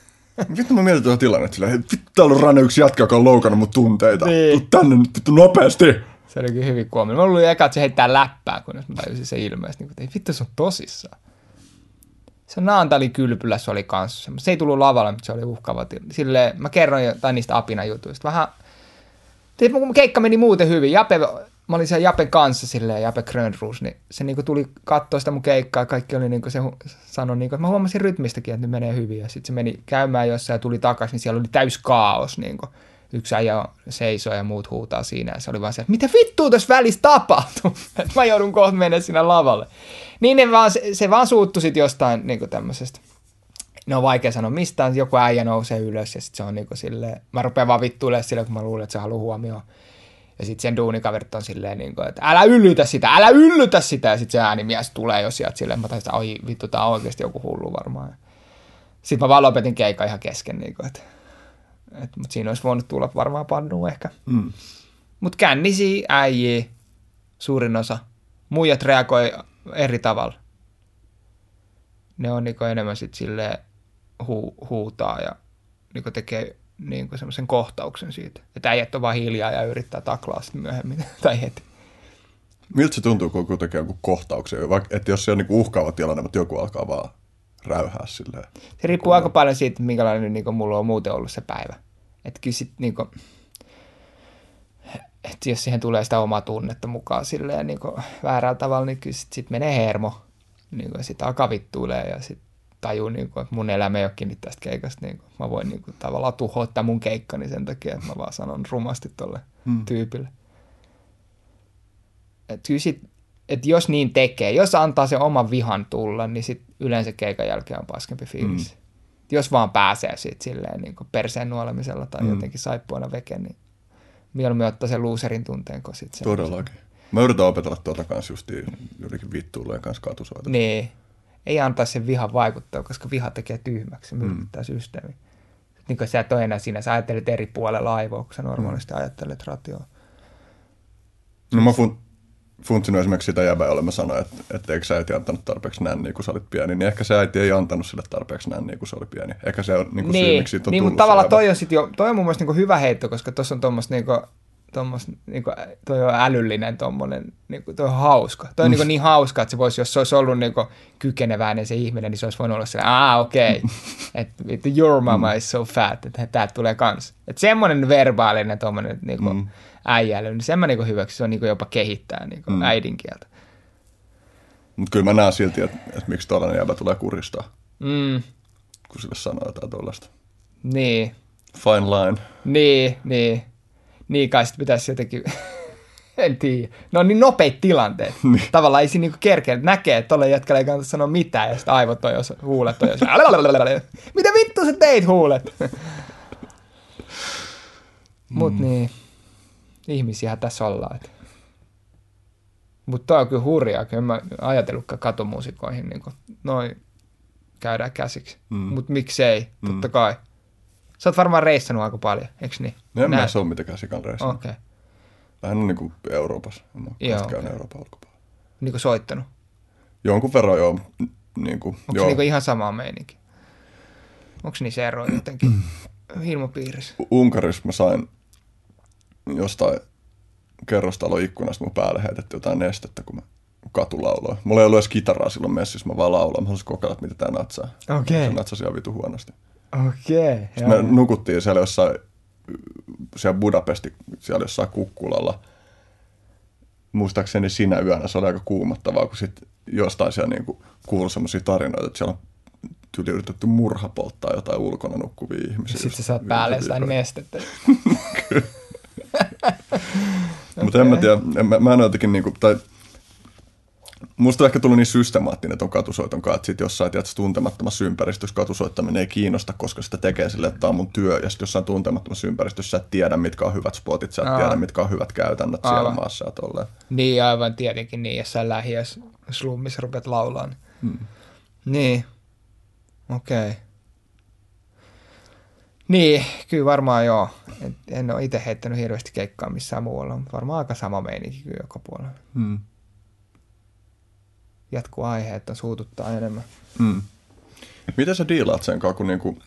Vittu mä mietin tuota tilannetta silleen, vittu täällä on Rane yksi jatka, joka on loukannut mun tunteita. Niin. Tuu tänne nyt vittu nopeasti. Se oli kyllä hyvin kuominen. Mä luulin eka, että se heittää läppää, kunnes mä tajusin se ilmeisesti. Niin, ei vittu, se on tosissaan. Se Naantalin kylpylässä oli kanssa. Se ei tullut lavalle, mutta se oli uhkaava. Silleen mä kerroin jotain niistä apinajutuista. Vähän Keikka meni muuten hyvin. Mä olin siellä Japen kanssa silleen, Jape Grönruus, niin se niinku tuli katsoa sitä mun keikkaa ja kaikki oli niinku se sanoi, niinku, että mä huomasin rytmistäkin, että nyt menee hyvin. Ja sitten se meni käymään jossain ja tuli takaisin, niin siellä oli täys kaos. Niinku. Yksi äijä seisoo ja muut huutaa siinä ja se oli vaan se, että mitä vittua tässä välissä tapahtuu? Että mä joudun kohta mennä sinä lavalle. Niin se vaan suuttui sitten jostain niinku tämmöisestä. No on vaikea sanoa mistään, joku äijä nousee ylös ja sitten se on niinku silleen, mä rupean vaan vittuilemaan silleen, kun mä luulen, että se haluaa huomioon. Ja sitten sen duunikaverit on silleen, niinku, että älä yllytä sitä. Ja sitten se äänimies tulee jo sieltä silleen, mä taisin, että oi vittu, tää on oikeasti joku hullu varmaan. Sitten mä vaan lopetin keikan ihan kesken, niinku, että mutta siinä olisi voinut tulla varmaan pannua ehkä. Mm. Mutta kännisiä äijiä, suurin osa. Muijat reagoi eri tavalla. Ne on niinku enemmän sitten silleen huutaa ja niinku tekee niinku semmoisen kohtauksen siitä. Että äijät on vaan hiljaa ja yrittää taklaa sitten myöhemmin tai heti. Miltä se tuntuu, kun tekee joku kohtauksen? Että jos se on niinku uhkaava tilanne, mutta joku alkaa vaan räyhää silleen. Se riippuu aika paljon siitä, minkälainen niinku mulla on muuten ollut se päivä. Että kyllä sitten niinku, että jos siihen tulee sitä omaa tunnetta mukaan silleen niinku väärällä tavalla, niin kyllä sit menee hermo. Niin sitten alkaa vittuilemaan ja sitten tajuu, niin kuin, että mun elämä ei ole kiinni tästä keikasta. Niin kuin, mä voin niin kuin, tavallaan tuhoa tämän mun keikkani sen takia, että mä vaan sanon rumasti tolle tyypille. Että kyllä sit, et jos niin tekee, jos antaa sen oman vihan tulla, niin sitten yleensä keikan jälkeen on paskempi fiilis. Jos vaan pääsee siitä silleen niin kuin perseen nuolemisella tai jotenkin saippuana veke, niin mieluummin ottaa sen looserin tunteen kuin sitten sen. Todellakin. Mä yritän opetella tuota kanssa justiin jotenkin vittuilleen kanssa katusoita. Niin. Ei antaa sen vihan vaikuttaa, koska viha tekee tyhmäksi, myrkyttää systeemi. Niin kuin sä et ole enää siinä, sä ajattelet eri puolella aivoa, kun sä normaalisti ajattelet ratioa. No mä funtsin esimerkiksi sitä jäbää, jolle mä sanoin, että eikö sä äiti antanut tarpeeksi nänniä, kun sä olit pieni. Niin ehkä sä äiti ei antanut sille tarpeeksi nänniä, kun se oli pieni. Ehkä se on niin kuin syy, miksi siitä on niin, tullut. Niin, mutta tavallaan toi on mun mielestä niin kuin hyvä heitto, koska tuossa on tuommoista niin kuin niinku, toi on älyllinen tommonen, niinku, toi on hauska. Toi on niinku niin hauska, että se voisi, jos se olisi ollut niinku kykeneväinen se ihminen, niin se olisi voinut olla sellainen, okei, että your mama is so fat, että tää tulee kans. Että semmoinen verbaalinen tommonen niinku, äijäily, niin sen mä niinku hyväksyn, se on niinku jopa kehittää niinku, äidinkieltä. Mutta kyllä mä näen silti, että miksi tollainen jäbä tulee kuristaa, kun sille sanoo jotain tollaista. Niin. Fine line. Niin. Niin kai sitten pitäisi jotenkin, en tiedä, ne on niin nopeita tilanteet. Tavallaan ei siinä niinku kerkeä, että näkee, että tolle jätkälle ei kannata sanoa mitään, ja sitten aivot on jos huulet on jos. Mitä vittu sä teit huulet? Mut niin, ihmisiähän tässä ollaan. Mutta toi on kyllä hurjaa, kun en mä ajatellutkaan katumuusikoihin, niin noin käydään käsiksi. Mut miksei, totta kai. Sä oot varmaan reissannut aika paljon, eikö niin? No en mä se ole mitenkään sikan reissannut. Okay. Lähinnä on niinku Euroopassa. Mä oon käynyt Euroopan ulkopuolella. Niinku soittanut? Jonkun verran joo. Niinku, onko se niinku ihan sama meininki? Onko niissä eroja jotenkin ilmapiirissä? Unkarissa mä sain jostain kerrostalon ikkunasta mun päälle heitetty jotain nestettä, kun mä katulauloin. Mulla ei ollut edes kitaraa silloin messissä, mä vaan lauloin. Mä haluaisin kokeilla, mitä tää natsaa. Okay. Se natsasi ihan vitu huonosti. Okei. Okay, me nukuttiin siellä jossain siellä Budapesti, siellä jossain kukkulalla. Muistaakseni sinä yönä se oli aika kuumattavaa, kun sit jostain siellä niinku kuului semmosia tarinoita, että siellä on tyyli yritetty murha polttaa jotain ulkona nukkuvia ihmisiä. Sitten sä saat päälle jotain nestettä. Kyllä. Okay. Mutta en mä tiedä, mä en jotenkin niinku, tai musta on ehkä tullut niin systemaattinen ton katusoiton kanssa, että sit jossain tietysti tuntemattomassa ympäristössä katusoittaminen ei kiinnosta, koska sitä tekee silleen, että tämä on mun työ. Ja sitten jossain tuntemattomassa ympäristössä sä et tiedä, mitkä on hyvät spotit, sä et tiedä, mitkä on hyvät käytännöt siellä maassa ja tolleen. Niin aivan tietenkin, niin jos sä lähiössä slummissa rupeat laulaan. Niin, okei. Okay. Niin, kyllä varmaan joo. En ole itse heittänyt hirveästi keikkaa missään muualla, mutta varmaan aika sama meininki kyllä joka puolella. Jatkuu aihe, että suututtaa enemmän. Miten sä diilaat sen kanssa, kun niinku,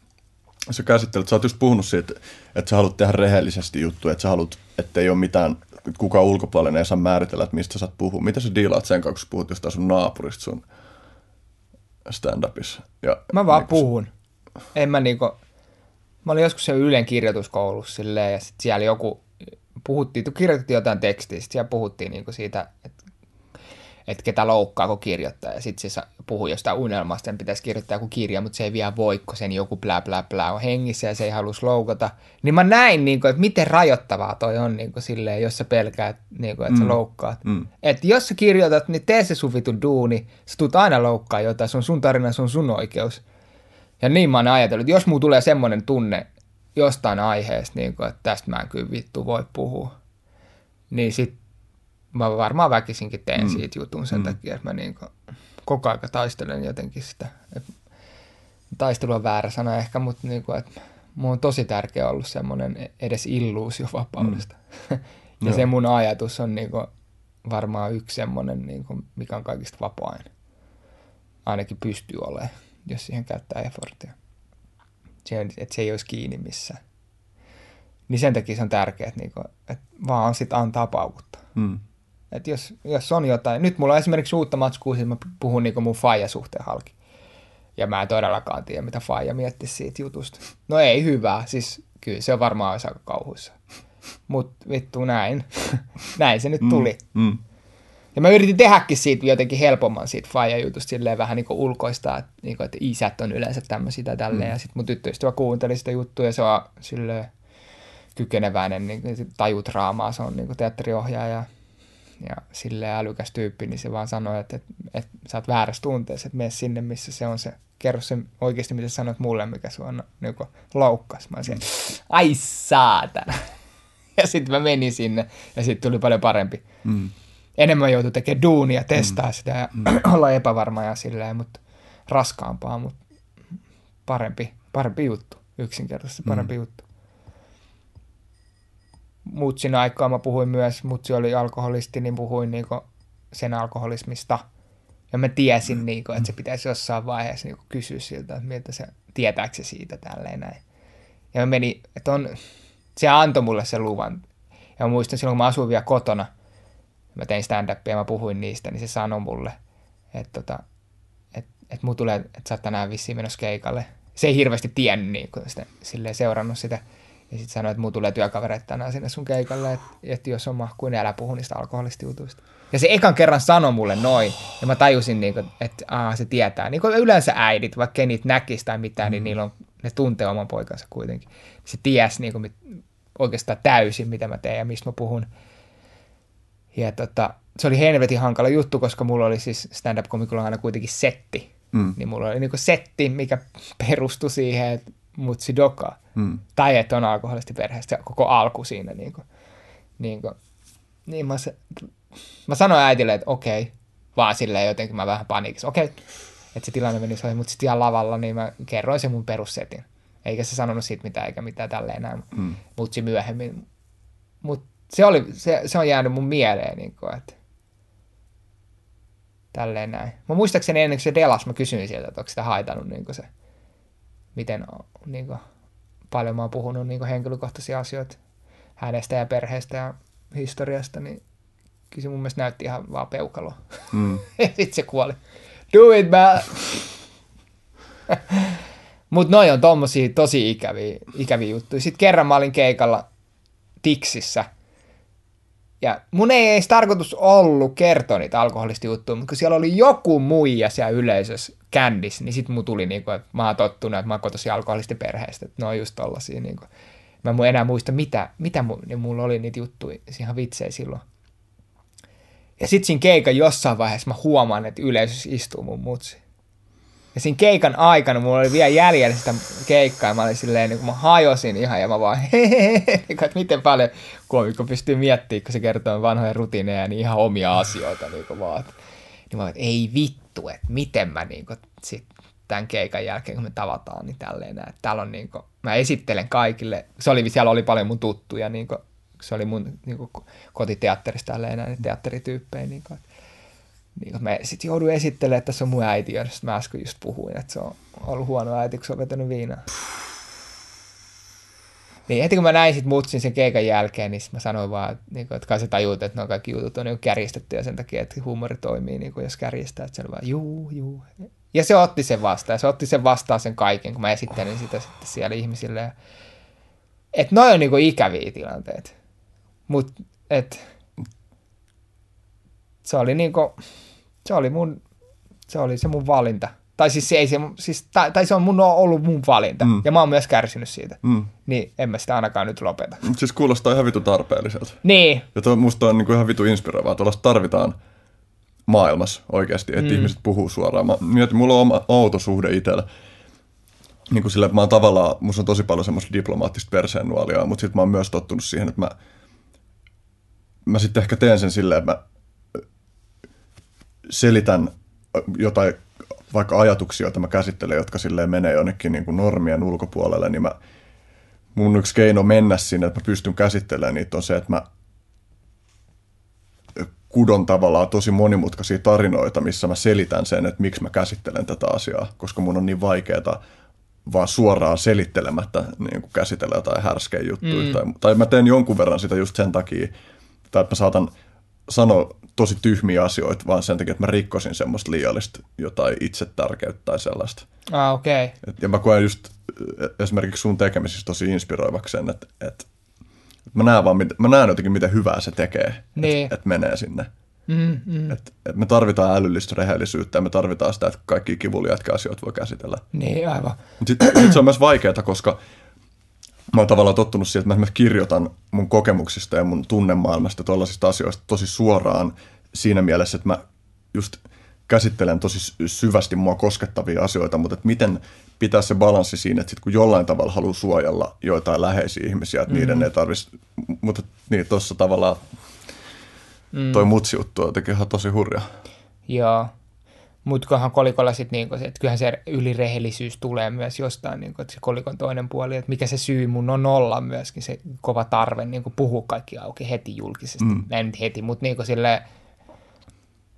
sä käsittelet, sä oot just puhunut siitä, että sä haluat tehdä rehellisesti juttuja, että sä haluat, ettei ole mitään, kukaan ulkopuolinen ei saa määritellä, että mistä sä saat puhua. Miten sä diilaat sen kanssa, kun sä puhut jostain sun naapurista sun stand-upissa? Ja mä vaan niinku puhun. En mä niinku, mä olin joskus siellä Ylen kirjoituskoulussa silleen, ja sit siellä joku kirjoitettiin jotain tekstiä, sitten siellä puhuttiin niinku siitä, että ketä loukkaako kirjoittaja. Ja sitten se puhui jostain unelmasta, sen pitäisi kirjoittaa joku kirja, mutta se ei vielä voi, kun sen joku blä blä blä on hengissä ja se ei halus loukata. Niin mä näin, niin kuin, että miten rajoittavaa toi on, niin kuin, silleen, jos sä pelkäät, niin kuin, että sä loukkaat. Että jos sä kirjoitat, niin tee se suvitun duuni, sä tulet aina loukkaa jotain, se on sun tarina, se on sun oikeus. Ja niin mä oon ajatellut, että jos muu tulee semmoinen tunne jostain aiheesta, niin kuin, että tästä mä en kyllä vittu voi puhua, niin sitten mä varmaan väkisinkin teen siitä jutun sen takia, että mä niin kuin koko ajan taistelen jotenkin sitä. Taistelu on väärä sana ehkä, mutta niin kuin, että mun on tosi tärkeä ollut semmoinen edes illuusio vapaudesta. Ja se mun ajatus on niin kuin varmaan yksi semmoinen, niin kuin, mikä on kaikista vapain. Ainakin pystyy olemaan, jos siihen käyttää effortia. Että se ei olisi kiinni missään. Niin sen takia se on tärkeää, että, niin kuin, että vaan sit antaa paukuttaa. Että jos on jotain, nyt mulla on esimerkiksi uutta matskua, siis mä puhun niinku mun faija-suhteen halki. Ja mä en todellakaan tiedä, mitä faija miettisi siitä jutusta. No ei hyvää, siis kyllä se on varmaan osa kauhuissa. Mut vittu näin se nyt tuli. Ja mä yritin tehdäkin siitä jotenkin helpomman siitä faija-jutusta, silleen vähän niinku ulkoistaa, niinku, että isät on yleensä tämmöisiä tai tälleen. Ja sit mun tyttöystävä kuunteli sitä juttua ja se on silleen kykeneväinen niin tajutraamaa, se on niinku teatteriohjaaja. Ja silleen älykäs tyyppi, niin se vaan sanoi, että sä oot väärässä tunteessa, että mene sinne, missä se on se. Kerro se oikeasti, mitä sä sanot mulle, mikä sua on niin loukkas. Mä oon siellä, ai saatana. Ja sitten mä menin sinne, ja sitten tuli paljon parempi. Enemmän joutui tekemään duunia, testaa sitä, ja olla epävarma ja silleen, mutta raskaampaa, mutta parempi juttu. Yksinkertaisesti parempi juttu. Mutsin aikaa mä puhuin myös, mutsi oli alkoholisti, niin puhuin niinku sen alkoholismista. Ja mä tiesin, niinku, että se pitäisi jossain vaiheessa niinku kysyä siltä, että miltä se, tietääkö se siitä tälleen näin. Ja mä menin, että se antoi mulle sen luvan. Ja mä muistan silloin, kun mä asuin vielä kotona, mä tein stand-upia ja mä puhuin niistä, niin se sanoi mulle, että muu tulee, että sä oot tänään vissiin menossa keikalle. Se ei hirveästi tiennyt, niinku, silleen seurannut sitä. Ja sitten sanoi, että muu tulee työkavereita tänään sinne sun keikalle, että jos on mahkuin, niin älä puhu niistä alkoholista jutuista. Ja se ekan kerran sanoi mulle noin, ja mä tajusin, että se tietää. Niin kuin yleensä äidit, vaikka ei niitä näkisi tai mitään, niin niillä on, ne tuntee oman poikansa kuitenkin. Se tiesi niin kuin, oikeastaan täysin, mitä mä teen ja mistä mä puhun. Ja se oli helvetin hankala juttu, koska mulla oli siis stand-up-komikolla aina kuitenkin setti. Niin mulla oli niin kuin setti, mikä perustui siihen, että mutsi dokaa. Tai että on alkoholisti perheestä, se koko alku siinä. Niin mä sanoin äitille, että okei, vaan silleen jotenkin mä vähän paniikissa. Okei, että se tilanne meni ohi, mutta sitten ihan lavalla, niin mä kerroin sen mun perussetin. Eikä se sanonut siitä mitään, eikä mitään tälleen näin. Mutsi myöhemmin. Mutta se on jäänyt mun mieleen, niin kuin, että tälleen näin. Mä muistaakseni ennen kuin se delas, mä kysyin sieltä, että onko sitä haitannut niin kuin se, miten niin kuin, paljon mä oon puhunut niin kuin henkilökohtaisia asioita hänestä ja perheestä ja historiasta, niin kyllä se mun mielestä näytti ihan vaan peukalo. Ja sitten se kuoli. Do it, man! Mutta noi on tommosia tosi ikäviä juttuja. Sitten kerran mä olin keikalla Tiksissä. Ja mun ei edes tarkoitus ollut kertoa niitä alkoholista juttuja, mutta kun siellä oli joku muija siellä yleisössä kändissä, niin sit mun tuli niinku, että mä oon tottunut, että mä oon kotoisin alkoholisten perheestä, että ne on just tollasia niinku. Mä en enää muista mitä mulla oli niitä juttuja, ihan vitsejä silloin. Ja sit siinä keikan jossain vaiheessa mä huomaan, että yleisössä istuu mun mutsi. Ja siinä keikan aikana mulla oli vielä jäljellä sitä keikkaa, ja mä olin silleen, niin kun mä hajosin ihan, ja mä vaan että miten paljon koomikko pystyy miettimään, kun se kertoo vanhoja rutiineja, niin ihan omia asioita niin vaan. Niin mä olin, että ei vittu, että miten mä niin sit tämän keikan jälkeen, kun me tavataan, niin tälleen, että täällä on niin kun, mä esittelen kaikille, siellä oli paljon mun tuttuja, niin kun, se oli mun niin kun, kotiteatterista tälleen, niin teatterityyppejä, niin kun, niin, mä sitten jouduin esittelemään, että tässä on mun äiti, josta mä äsken just puhuin, että se on ollut huono äiti, kun se on vetänyt viinaa. Niin heti kun mä näin sit mutsin sen keikan jälkeen, niin mä sanoin vaan, että kai sä tajuut, että nuo kaikki jutut on kärjistettyjä sen takia, että huumori toimii, niin jos kärjistää, että se oli vaan juu. Ja se otti sen vastaan, sen kaiken, kun mä esittelin sitä sitten siellä ihmisille. Että noi on ikäviä tilanteet. Mut et se oli niinku se oli mun valinta. Tai siis se ei se siis tai se on mun on ollut mun valinta ja mä oon myös kärsinyt siitä. Niin en mä sitä ainakaan nyt lopeta. Siis kuulostaa ihan vitu tarpeelliselta. Niin. Ja toi musta on niinku ihan vitu inspiroivaa. Tuollaista tarvitaan maailmassa oikeasti, että ihmiset puhuu suoraan. Mulla on oma autosuhde itsellä. Niin kuin sillä, että mä oon tavallaan, musta on tosi paljon semmoista diplomaattista perseennuoliaa, mutta sit mä oon myös tottunut siihen, että mä sitten ehkä teen sen silleen, että mä selitän jotain vaikka ajatuksia, joita mä käsittelen, jotka silleen menee jonnekin niin kuin normien ulkopuolelle, niin mun yksi keino mennä sinne, että mä pystyn käsittelemään niitä on se, että mä kudon tavallaan tosi monimutkaisia tarinoita, missä mä selitän sen, että miksi mä käsittelen tätä asiaa, koska mun on niin vaikeaa vaan suoraan selittelemättä niin kuin käsitellä jotain härskejä juttuja. Tai mä teen jonkun verran sitä just sen takia, tai että mä saatan sanoa tosi tyhmiä asioita, vaan sen takia, että mä rikkosin semmoista liiallista jotain itsetärkeyttä tai sellaista. Okay. Ja mä koen just esimerkiksi sun tekemisissä tosi inspiroivaksi sen, että mä näen jotenkin, miten hyvää se tekee, niin. että menee sinne. Et me tarvitaan älyllistä rehellisyyttä ja me tarvitaan sitä, että kaikki kivuliaatkin asioita voi käsitellä. Niin, aivan. Sitten se on myös vaikeaa, koska mä oon tavallaan tottunut siihen, että mä kirjoitan mun kokemuksista ja mun tunnemaailmasta ja tuollaisista asioista tosi suoraan siinä mielessä, että mä just käsittelen tosi syvästi mua koskettavia asioita, mutta että miten pitää se balanssi siinä, että sit kun jollain tavalla haluaa suojella joitain läheisiä ihmisiä, että niiden ei tarvitsisi, mutta niin tuossa tavallaan toi mutsiuttu on jotenkin ihan tosi hurjaa. Joo, mutta kohan kolikolla sitten, niinku, että kyllähän se ylirehellisyys tulee myös jostain, niinku, että se kolikon toinen puoli, että mikä se syy mun on olla myöskin, se kova tarve niinku, puhua kaikki auki heti julkisesti, näin nyt heti, mutta niinku, silleen,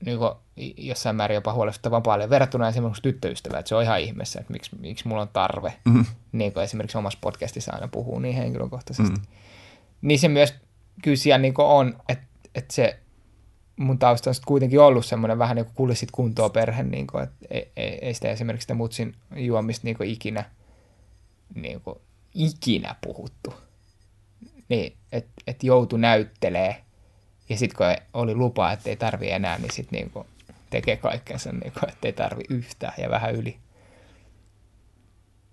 niinku, jossain määrin jopa huolestuttavan paljon verrattuna esimerkiksi tyttöystävään, että se on ihan ihmeessä, että miksi mulla on tarve. Niin esimerkiksi omassa podcastissa aina puhuu niin henkilökohtaisesti. Niin se myös kyllä siellä niin on, että se mun tausta on kuitenkin ollut semmoinen vähän niin kuin kulissit kuntoon perhe, niin kuin, että ei sitä esimerkiksi sitä mutsin juomista niin ikinä puhuttu. Niin, että joutu näyttelee. Ja sitten kun oli lupa, että ei tarvitse enää, niin sitten niinku tekee kaikkensa, niinku, että ei tarvitse yhtään ja vähän yli.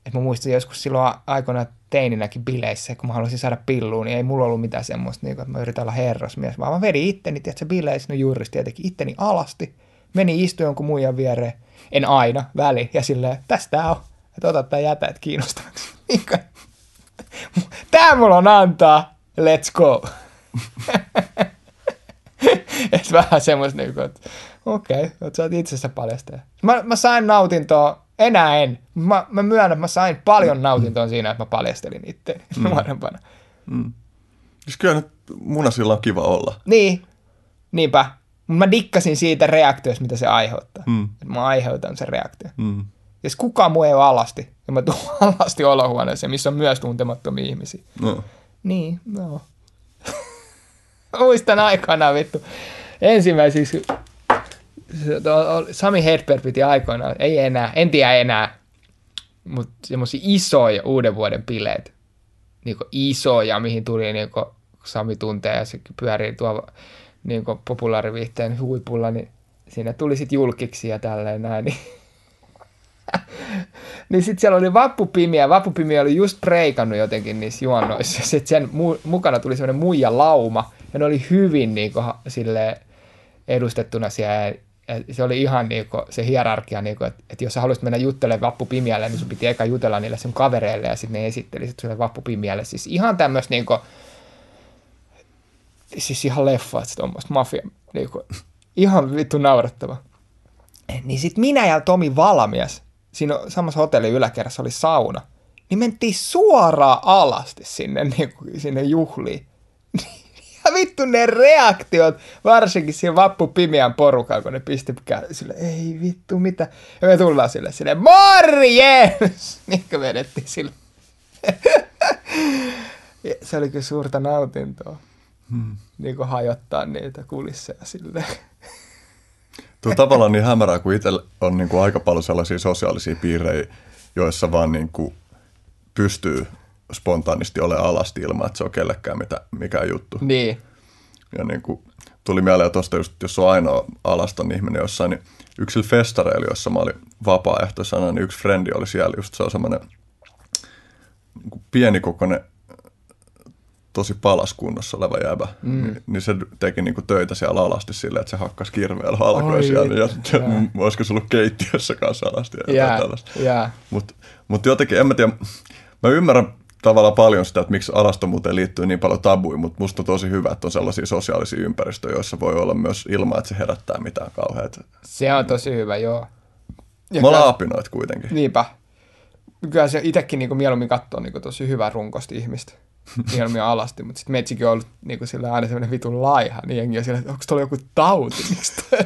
Et mä muistan joskus silloin aikoina teininäkin bileissä, kun mä halusin saada pilluun, niin ei mulla ollut mitään semmoista, niinku, että mä yritän olla herrasmies, vaan mä vedin itteni, tiedätkö, bileissä, no juristi jotenkin itteni alasti, meni istu jonkun muijan viereen, en aina, väliin, ja silleen, tässä tää on, että ota tää jätä, että kiinnostaako. Tää mulla on antaa, let's go. Että vähän semmoista, että okei, sä oot itsessä paljastaja. Mä sain nautintoa, enää en. Mä myönnän, että mä sain paljon nautintoa siinä, että mä paljastelin itteeni nuorempana. Kyllä nyt munasilla on kiva olla. Niin, niinpä. Mä dikkasin siitä reaktiosta, mitä se aiheuttaa. Mä aiheutan sen reaktion. Jos kukaan muu ei ole alasti, ja mä tuun alasti olohuoneeseen, missä on myös tuntemattomia ihmisiä. No. Niin, no. Muistan aikoinaan vittu. Ensimmäisiksi Sami Hedberg piti aikoinaan, ei enää, en tiedä enää, mutta semmoisia isoja uuden vuoden bileet. Niinku isoja, mihin tuli niinku Sami tuntee ja se pyörii tuolla niinku populaariviihteen huipulla, niin siinä tuli sitten julkiksi ja tälleen näin. Niin, niin sitten siellä oli vappupimiä. Vappupimiä oli just breikannut jotenkin niissä juonnoissa. Sitten sen mukana tuli semmoinen muija lauma. Ja ne oli hyvin niinku, silleen, edustettuna siellä. Se oli ihan niinku, se hierarkia, niinku, että jos sä haluaisit mennä juttelemaan vappupimiälle, niin sun piti eka jutella niille sun kavereille ja sitten ne esittelisivät sulle vappupimiälle. Siis ihan tämmöistä, niinku, siis ihan leffaa, tuommoista mafia. Niinku, ihan vittu naurattava. Niin sit minä ja Tomi Valmias, siinä samassa hotellin yläkerrassa oli sauna, niin mentiin suoraan alasti sinne juhliin. Vittu ne reaktiot, varsinkin siinä vappupimiän porukalla, kun ne pisti sille, ei vittu mitä. Ja me tullaan sille morjens! Niin kuin vedettiin sille. Se oli kyllä suurta nautintoa, niin kuin hajottaa niitä kulisseja silleen. Tuo tavallaan niin hämärää, kun itsellä on niin kuin aika paljon sellaisia sosiaalisia piirejä, joissa vaan niin kuin pystyy spontaanisti olemaan alasti ilman, että se on kellekään mikään juttu. Niin. Ja niin kuin tuli mieleen tuosta, just, jos on ainoa alaston ihminen jossain, niin yksillä festareilla, jossa mä olin vapaaehtoisena, niin yksi frendi oli siellä, just se on semmoinen pienikokoinen, tosi palaskunnossa oleva jäbä, niin se teki niinku töitä siellä alasti silleen, että se hakkas kirveellä halkoja siellä, ja olisiko se ollut keittiössä kanssa alasti ja tällaista. Yeah. Mutta jotenkin, en mä tiedä, mä ymmärrän tavallaan paljon sitä, että miksi alastomuuteen liittyy niin paljon tabuja, mutta musta on tosi hyvä, että on sellaisia sosiaalisia ympäristöjä, joissa voi olla myös ilman, että se herättää mitään kauheat. Se on tosi hyvä, joo. Ja mä ollaan apinoit kuitenkin. Niinpä. Kyllä se itsekin niinku mieluummin katsoo niinku tosi hyvää runkosta ihmistä. Mieluummin alasti, mutta sitten meitsikin on ollut niinku sillä aina semmoinen vitun laiha, niin jengi on sillä, että onko tuolla joku tauti, miksi toi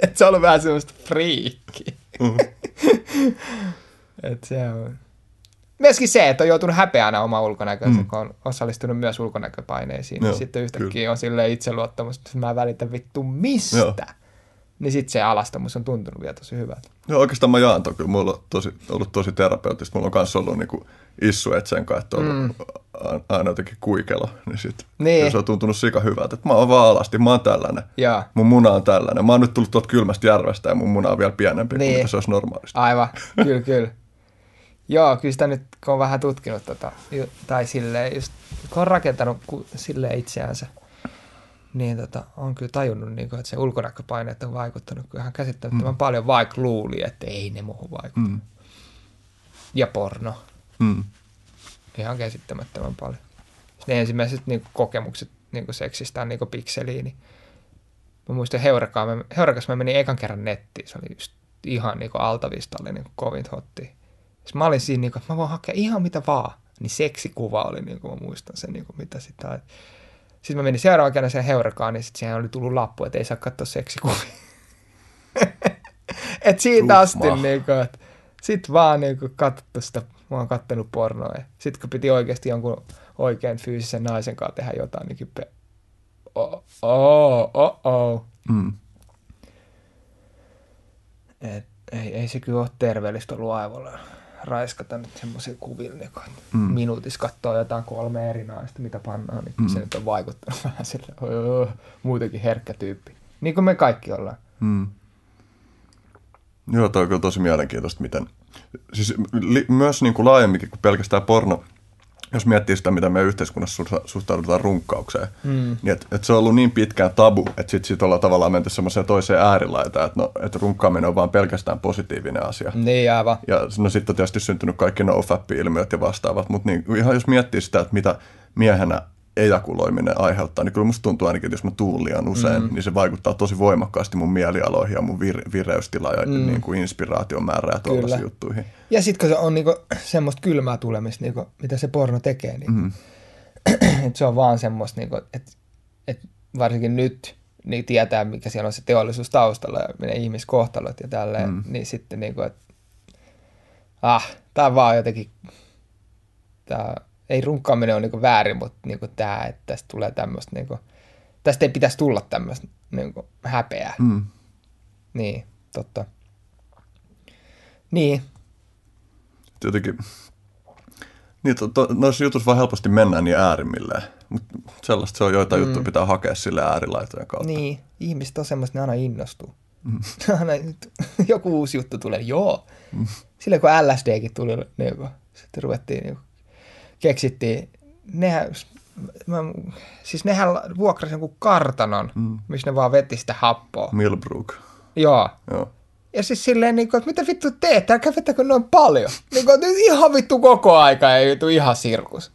että se on ollut vähän semmoista friikkiä. Että se on... Myöskin se, että on joutunut häpeänä omaa ulkonäköönsä, kun on osallistunut myös ulkonäköpaineisiin, niin sitten yhtäkkiä kyllä on silleen itseluottamus, että mä en välitä vittu mistä. Joo. Niin sitten se alastomuus on tuntunut vielä tosi hyvältä. Joo, oikeastaan mä jaan toki. Mulla on ollut tosi terapeutista. Mulla on myös ollut niinku issu etsen kanssa, että on ollut aina jotenkin kuikelo. Niin sitten niin se on tuntunut sika hyvältä, että mä oon vaan alasti, mä oon tällainen. Joo. Mun muna on tällainen. Mä oon nyt tullut tuolta kylmästä järvestä ja mun muna on vielä pienempi niin kuin mitä se olisi normaalista. Aivan, kyllä, kyllä. Joo, kyllä sitä nyt, kun on vähän tutkinut tai silleen, just, kun on rakentanut silleen itseänsä, niin on kyllä tajunnut, niin kuin, että se ulkonäköpaineet on vaikuttanut ihan käsittämättömän paljon, vaikka luuli, että ei ne muuhun vaikuta. Ja porno. Ihan käsittämättömän paljon. Ne ensimmäiset niin kuin, kokemukset niin kuin seksistä on niin kuin pikseliin. Niin. Mä muistan, Heurakas mä menin ekan kerran nettiin. Se oli just ihan niin kuin altavistalle niin kuin kovin hottia. Jos mä olin siinä, niin kuin, että mä voin hakea ihan mitä vaan, niin seksikuva oli, niin kuin mä muistan sen, niin kuin mitä sitä. Sitten mä menin seuraavan kerran sen Heurakaan, niin sitten siihen oli tullut lappu, että ei saa katsoa seksikuvia. Että siitä asti, niin kuin, että sit vaan niin kuin katsottu sitä, mä oon kattonut pornoa. Sitten kun piti oikeasti jonkun oikein fyysisen naisen kanssa tehdä jotain, niin kyllä ei se kyllä ole terveellistä ollut aivolla. Raiskata nyt semmoisia kuville, niin minuutissa katsoo jotain 3 eri naista, mitä pannaan, niin se nyt on vaikuttanut vähän silleen, muutenkin herkkä tyyppi. Niin kuin me kaikki ollaan. Joo, toi on kyllä tosi mielenkiintoista, miten... Siis myös niin kuin laajemminkin kuin pelkästään porno, jos miettii sitä, mitä meidän yhteiskunnassa suhtaudutaan runkkaukseen, niin että se on ollut niin pitkään tabu, että sitten ollaan tavallaan menty semmoiseen toiseen äärilaitaan, että runkkaaminen on vaan pelkästään positiivinen asia. Niin aivan. Ja no sitten on tietysti syntynyt kaikki nofap-ilmiöt ja vastaavat, mutta niin, ihan jos miettii sitä, että mitä miehenä ejakuloiminen aiheuttaa, niin kyllä musta tuntuu ainakin, että jos mä tuun liian usein, niin se vaikuttaa tosi voimakkaasti mun mielialoihin ja mun vireystilaan ja niin kuin inspiraation määrään ja tuollaisiin juttuihin. Ja sit kun se on niinku semmoista kylmää tulemista, niinku, mitä se porno tekee, niin että se on vaan semmoista, niinku, että varsinkin nyt niin tietää, mikä siellä on se teollisuus taustalla ja ihmiskohtalot ja tälleen, niin sitten niinku, että tää on vaan jotenkin ei runkkaaminen ole niinku väärin, mutta niinku tämä, että tästä tulee tämmöistä, niinku, tästä ei pitäisi tulla tämmöistä niinku häpeää. Niin, totta. Niin. Jotenkin, niin, noissa jutuissa vaan helposti mennään niin äärimmilleen, mutta sellaista se on, joita juttuja pitää hakea sille äärilaitojen kautta. Niin, ihmiset on semmoista, ne aina innostuu. Aina, joku uusi juttu tulee, joo. Silloin kun LSDkin tuli, niinku, sitten ruvettiin... Niinku, keksittiin, nehän vuokrasi jonkun kartanon, missä ne vaan veti sitä happoa. Millbrook. Joo. Ja siis silleen, niin kuin, että mitä vittu teet, älkää vetäkö noin paljon. Niin kuin, ihan vittu koko aika ja jutu ihan sirkus.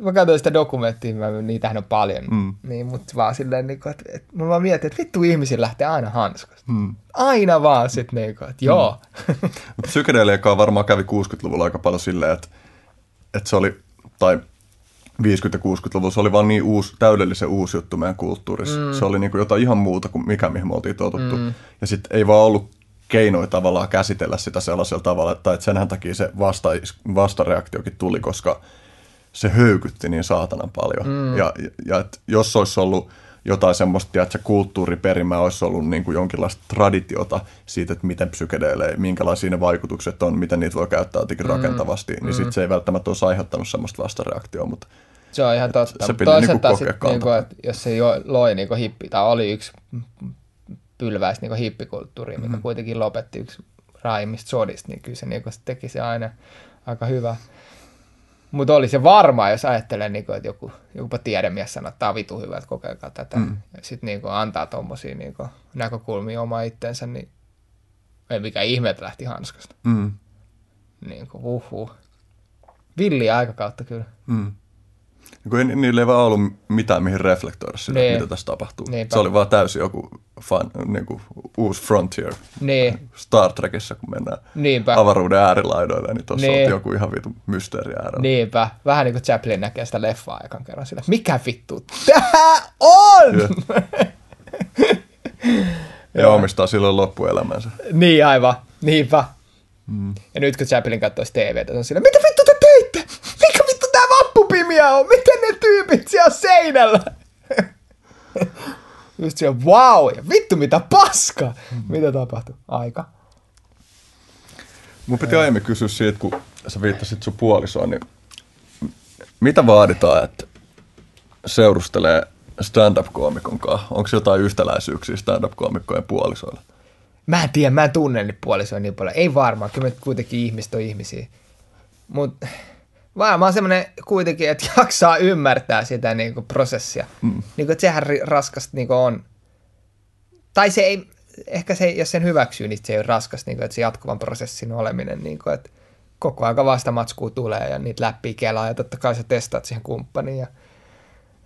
Mä katsoin sitä dokumenttia, niitähän on paljon, niin, mutta vaan silleen, niin kuin, että mä vaan mietin, että vittu ihmisiin lähtee aina hanskasta. Aina vaan sitten, niin kuin, että joo. Psykedeliikkaa varmaan kävi 60-luvulla aika paljon silleen, että se oli, tai 50- ja 60-luvulla, se oli vaan niin täydellisen uusi juttu meidän kulttuurissa. Se oli niin kuin jotain ihan muuta kuin mihin me oltiin totuttu. Ja sitten ei vaan ollut keinoja tavallaan käsitellä sitä sellaisella tavalla, että senhän takia se vastareaktiokin tuli, koska se höykytti niin saatanan paljon. Ja et jos olisi ollut jotain semmoista, että se kulttuuriperimä olisi ollut niin kuin jonkinlaista traditiota siitä, että miten psykedelee, minkälaisia ne vaikutukset on, miten niitä voi käyttää jotenkin rakentavasti, niin sitten se ei välttämättä olisi aiheuttanut semmoista vastareaktioa, mutta Se on ihan totta, mutta toisaalta jos se loi niinku hippi, tai oli yksi pylväis niinku hippikulttuuri, mikä kuitenkin lopetti yksi raaimmista sodista, niin kyllä se niinku teki se aina aika hyvä. Mutta oli se varmaa, jos ajattelee, niinku, että jokupa tiedemies sanoo, että tämä on vitu hyvä, että kokeilkaa tätä. Ja sitten niinku antaa tuommoisia niinku näkökulmia omaa itsensä, niin ei mikään ihme, että lähti hanskasta. Niinku villiä aikakautta kyllä. Niillä ei vaan ollut mitään, mihin reflektoida sitä, mitä tässä tapahtuu. Niinpä. Se oli vaan täysin joku niinku, uusi frontier. Niin. Star Trekissä, kun mennään avaruuden äärilaidoille, niin tuossa on joku ihan vittu mysteeri äärellä. Niinpä. Vähän niin kuin Chaplin näkee sitä leffaa ekan kerran sillä, mikä vittu tää on? Ja omistaa silloin loppuelämänsä. Niin aivan. Niinpä. Ja nyt kun Chaplin katsoisi TVtä, on sillä, mitä vittu te teitte? On. Miten ne tyypit siellä seinällä? Just siellä, wow, ja vittu mitä paska! Mitä tapahtui? Aika. Mun piti aiemmin kysyä siitä, kun sä viittasit sun puolisoon, niin mitä vaaditaan, että seurustelee stand-up-koomikon kanssa? Onko jotain yhtäläisyyksiä stand-up-koomikkojen puolisoilla? Mä en tiedä, mä en tunne niitä puolisoja niin paljon. Ei varmaan, kyllä me kuitenkin ihmiset on ihmisiä. Mut varmaan semmoinen kuitenkin, että jaksaa ymmärtää sitä niinku prosessia. Niinku, että sehän raskasta niinku on. Tai se ei, ehkä se, jos sen hyväksyy, niin se ei ole raskasta, niinku, että se jatkuvan prosessin oleminen. Niinku, että koko ajan vasta matskua tulee ja niitä läpi kelaa ja totta kai sä testaat siihen kumppaniin. Ja,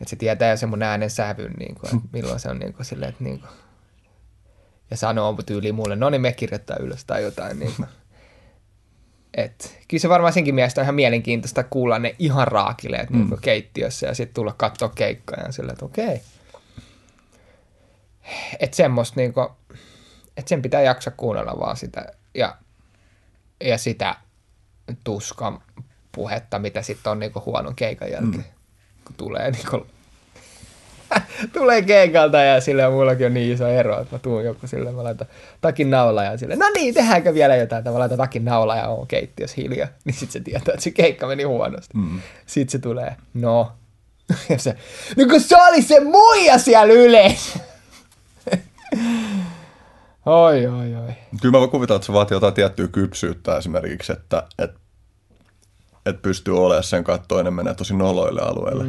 että se tietää jo semmoinen äänen sävyn, niinku, että milloin se on niinku, silleen, että niinku, ja sanoo tyyliin mulle, no niin me kirjoittaa ylös tai jotain. Niinku. Et, kyllä se varmaan senkin mielestä on ihan mielenkiintoista kuulla ne ihan raakileet niin kuin keittiössä ja sitten tulla katsoa keikkaa ja sillä, että okei. Että semmoista, niin kuin, että sen pitää jaksaa kuunnella vaan sitä ja sitä tuskan puhetta, mitä sitten on niin kuin huonon keikan jälkeen, kun tulee, niin kuin, tulee keikalta ja sillä mullakin on niin iso ero, että mä tuun joku silleen, mä laitan takin naulaa ja silleen, no niin, tehdäänkö vielä jotain, että mä laitan takin naulaa ja oon keittiössä hiljaa, niin sit se tietää, että se keikka meni huonosti. Sit se tulee, no. Ja se, no kun se oli se muija siellä yleensä. Oi. Kyllä mä kuvitan, että se vaatii jotain tiettyä kypsyyttä esimerkiksi, että pystyy olemaan sen kanssa, että toinen menee tosi noloille alueille.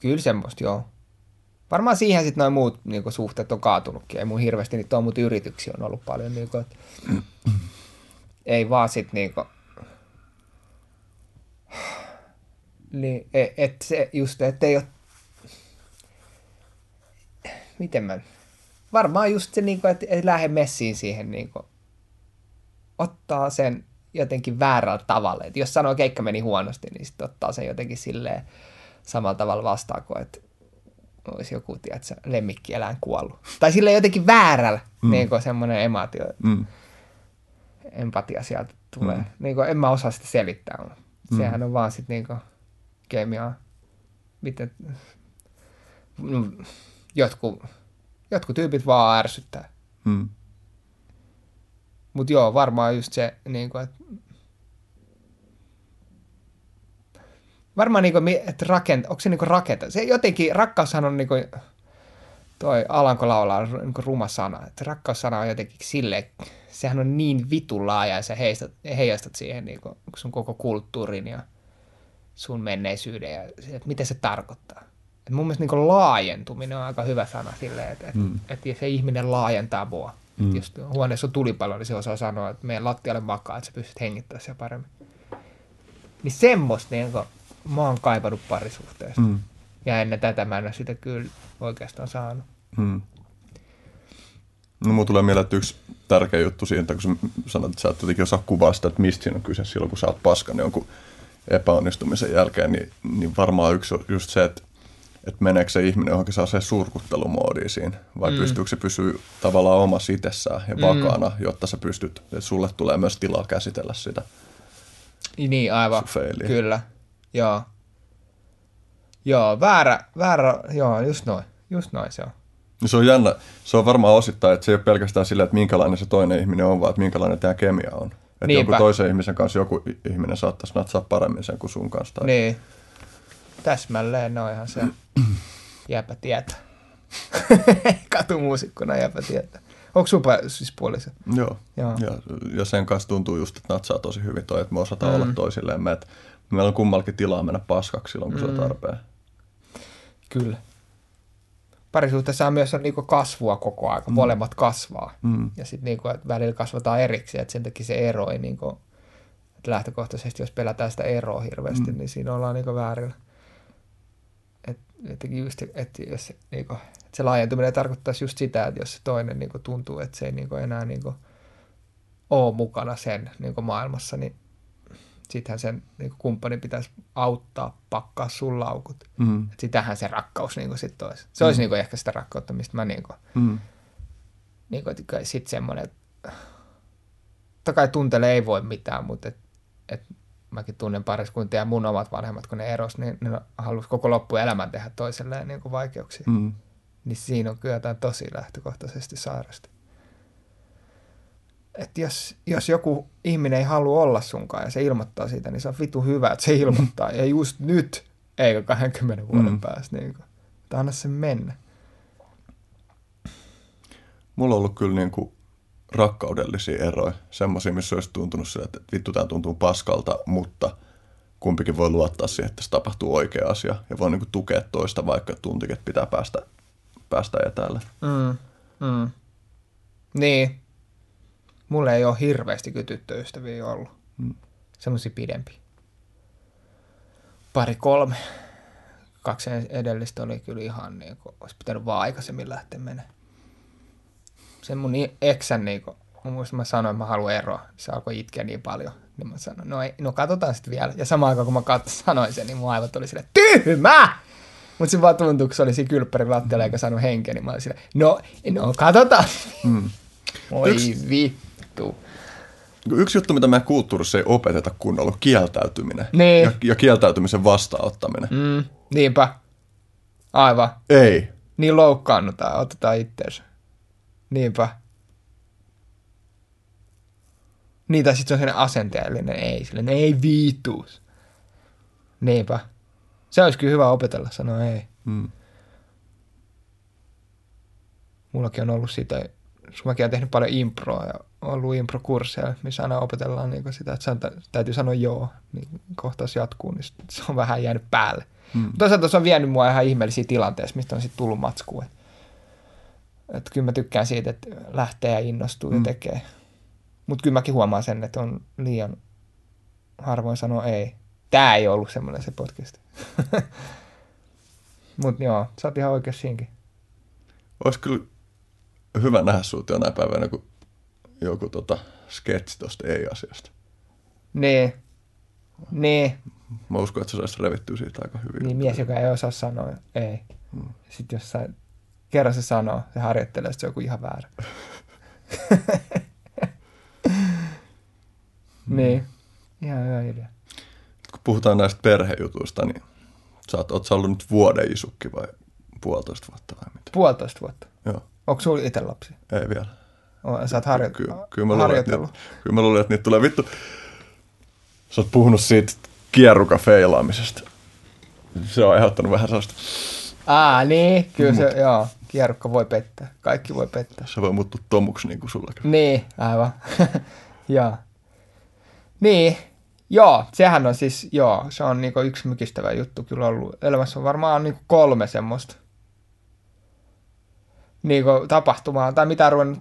Kyllä semmoista, joo. Varmaan siihen sitten noin muut niinku, suhteet on kaatunutkin. Ei mun hirveästi niitä ole, mutta yrityksiä on ollut paljon. Niinku, et, ei vaan sitten niinku, niin, että se just, ettei ole, miten mä, varmaan just se, niinku, että et lähde messiin siihen, niinku, ottaa sen jotenkin väärällä tavalla. Et jos sanoo, että keikka meni huonosti, niin sitten ottaa sen jotenkin silleen samalla tavalla vastaan kuin, että olisi joku, tiedätkö, lemmikkieläin kuollut. Tai silleen jotenkin väärällä, niin kuin semmoinen emootio. Empatia sieltä tulee. Niin kuin, en mä osaa sitä selittää. Sehän on vaan sitten niin kemiaa. Miten jotkut tyypit vaan ärsyttää. Mutta joo, varmaan just se, niinku, että varmaan niinku, että onko se niinku rakentaa? Se jotenkin, rakkaushan on niinku, toi Alanko laulaa niinku ruma sana. Että rakkaussana on jotenkin silleen, sehän on niin vitun laaja ja sä heijastat siihen niinku, sun koko kulttuurin ja sun menneisyyden ja että mitä se tarkoittaa. Et mun mielestä niinku laajentuminen on aika hyvä sana silleen, että et se ihminen laajentaa mua. Jos huoneessa on tulipalo, niin se osaa sanoa, että meidän lattialle makaa, että sä pystyt hengittämään siellä paremmin. Niin semmoista niin kuin mä oon kaipannut parisuhteesta. Ja ennen tätä mä en ole sitä kyllä oikeastaan saanut. No mun tulee mieleen, että yksi tärkeä juttu siitä, kun sanot, että sä et jotenkin osaa kuvaa sitä, että mistä siinä on kyse silloin, kun sä oot paskan jonkun epäonnistumisen jälkeen, niin varmaan yksi on just se, että meneekö se ihminen johonkin sellaiseen surkuttelumoodiin siinä, vai pystyykö se pysyä tavallaan omassa itsessään ja vakaana, jotta sä pystyt, että sulle tulee myös tilaa käsitellä sitä. Niin, aivan, kyllä, joo. Joo, väärä, just noin se on. Se on jännä, se on varmaan osittain, että se ei ole pelkästään sillä, että minkälainen se toinen ihminen on, vaan että minkälainen tämä kemia on. Että joku toisen ihmisen kanssa joku ihminen saattaisi natsaa paremmin sen kuin sun kanssa. Tai. Niin. Täsmälleen noihan se jääpä tietää. Katumuusikkona jääpä tietää. Onko sun siis puolisen? Joo. Ja sen kanssa tuntuu just, että natsaa tosi hyvin toi, että me osataan olla toisilleen. Meillä on kummallakin tilaa mennä paskaksi silloin, kun se on tarpeen. Kyllä. Parisuhteessa on myös niinku kasvua koko ajan, molemmat kasvaa. Ja sitten niinku, välillä kasvataan erikseen, että sen takia se ero ei... Niinku, lähtökohtaisesti, jos pelätään sitä eroa hirveästi, niin siinä ollaan niinku väärillä. Että se laajentuminen tarkoittaisi just sitä, että jos se toinen niinku tuntuu, että se ei niinku enää niinku ole mukana sen niinku maailmassa, niin sittenhän sen niinku kumppanin pitäisi auttaa pakkaa sun laukut. Et sitähän se rakkaus niinku sit olisi. Se olisi niinku ehkä sitä rakkautta, mistä mä niinku sitten semmoinen... Totta kai tuntelee ei voi mitään, mutta mäkin tunnen pariskuntia ja mun omat vanhemmat, kun ne eros, niin ne halusi koko loppuelämän tehdä toiselleen niin kuin vaikeuksia. Niin siinä on kyllä jotain tosi lähtökohtaisesti sairasta. Että jos joku ihminen ei halua olla sunkaan ja se ilmoittaa siitä, niin se on vitu hyvä, että se ilmoittaa. Ja just nyt, eikä 20 vuoden päästä. Niin kuin, että anna sen mennä. Mulla on ollut kyllä niin kuin rakkaudellisia eroja, semmoisia, missä olisi tuntunut sillä, että vittu, tämä tuntuu paskalta, mutta kumpikin voi luottaa siihen, että se tapahtuu oikea asia ja voi niinku tukea toista, vaikka tuntikin, että pitää päästä etäälle. Niin. Mulla ei ole hirveästi kyllä tyttöystäviä ollut. Semmoisia pidempiä. 2-3. 2 edellistä oli kyllä ihan niin kuin, olisi pitänyt vaan aikaisemmin lähteä menemään. Sen mun eksän, niinku, mä sanoin, että mä haluan eroa. Se alkoi itkeä niin paljon. Niin mä sanoin, no katsotaan sitten vielä. Ja samaan aikaan, kun mä sanoin sen, niin mun aivot oli silleen, tyhmä! Mutta se vaan tuntui, kun se oli siinä kylppärin lattialla eikä saanut henkeä, niin mä olin silleen, no katsotaan. Oi vittu. Yksi juttu, mitä meidän kulttuurissa ei opeteta kunnolla, on kieltäytyminen. Niin. Ja kieltäytymisen vastaanottaminen. Niinpä. Aivan. Ei. Niin loukkaannutaan, otetaan itteensä. Niinpä. Niin, tai sitten se on sellainen asenteellinen ei, silleen ei viituus. Niinpä. Se olisi kyllä hyvä opetella sanoa ei. Mullakin on ollut sitä, kun mäkin olen tehnyt paljon improa ja ollut improkursseja, missä aina opetellaan niin sitä, että täytyy sanoa joo, niin kohtaus jatkuu, niin se on vähän jäänyt päälle. Mutta toisaalta se on vienyt mua ihan ihmeellisiä tilanteissa, mistä on sitten tullut matskua. Että kyllä mä tykkään siitä, että lähtee ja innostuu ja tekee. Mutta kyllä mäkin huomaan sen, että on liian harvoin sanoa ei. Tää ei ollut semmoinen se podcast. Mutta joo, sä oot ihan oikeassa siinkin. Ois kyllä hyvä nähdä sut jonain päivänä, kun joku sketsi tosta ei-asiasta. Niin. Mä uskon, että sä saisit revittyä siitä aika hyvin. Niin, mies, joka ei osaa sanoa ei. Sitten jossain... Kerran se sanoo, se harjoittelee, että se on joku ihan väärä. Niin, ihan hyvä idea. Kun puhutaan näistä perhejutuista, niin ootko ollut nyt vuoden isukki vai 1,5 vuotta vai mitä? 1,5 vuotta? Joo. Onko sinulla itse lapsi? Ei vielä. Sä oot harjoitellut? Kyllä mä luulen, että niitä tulee vittu. Sä oot puhunut siitä kierruka-feilaamisesta. Se on aiheuttanut vähän sellaista... niin, kyllä se, joo, kierrukka voi pettää, kaikki voi pettää. Se voi muuttua tomuksi niin kuin sullakin. Niin, aivan, joo. Niin, joo, sehän on siis, joo, se on niinku yksi mykistävä juttu kyllä ollut. Elämässä on varmaan niinku 3 semmoista niinku tapahtumaa, tai mitä ruvennut,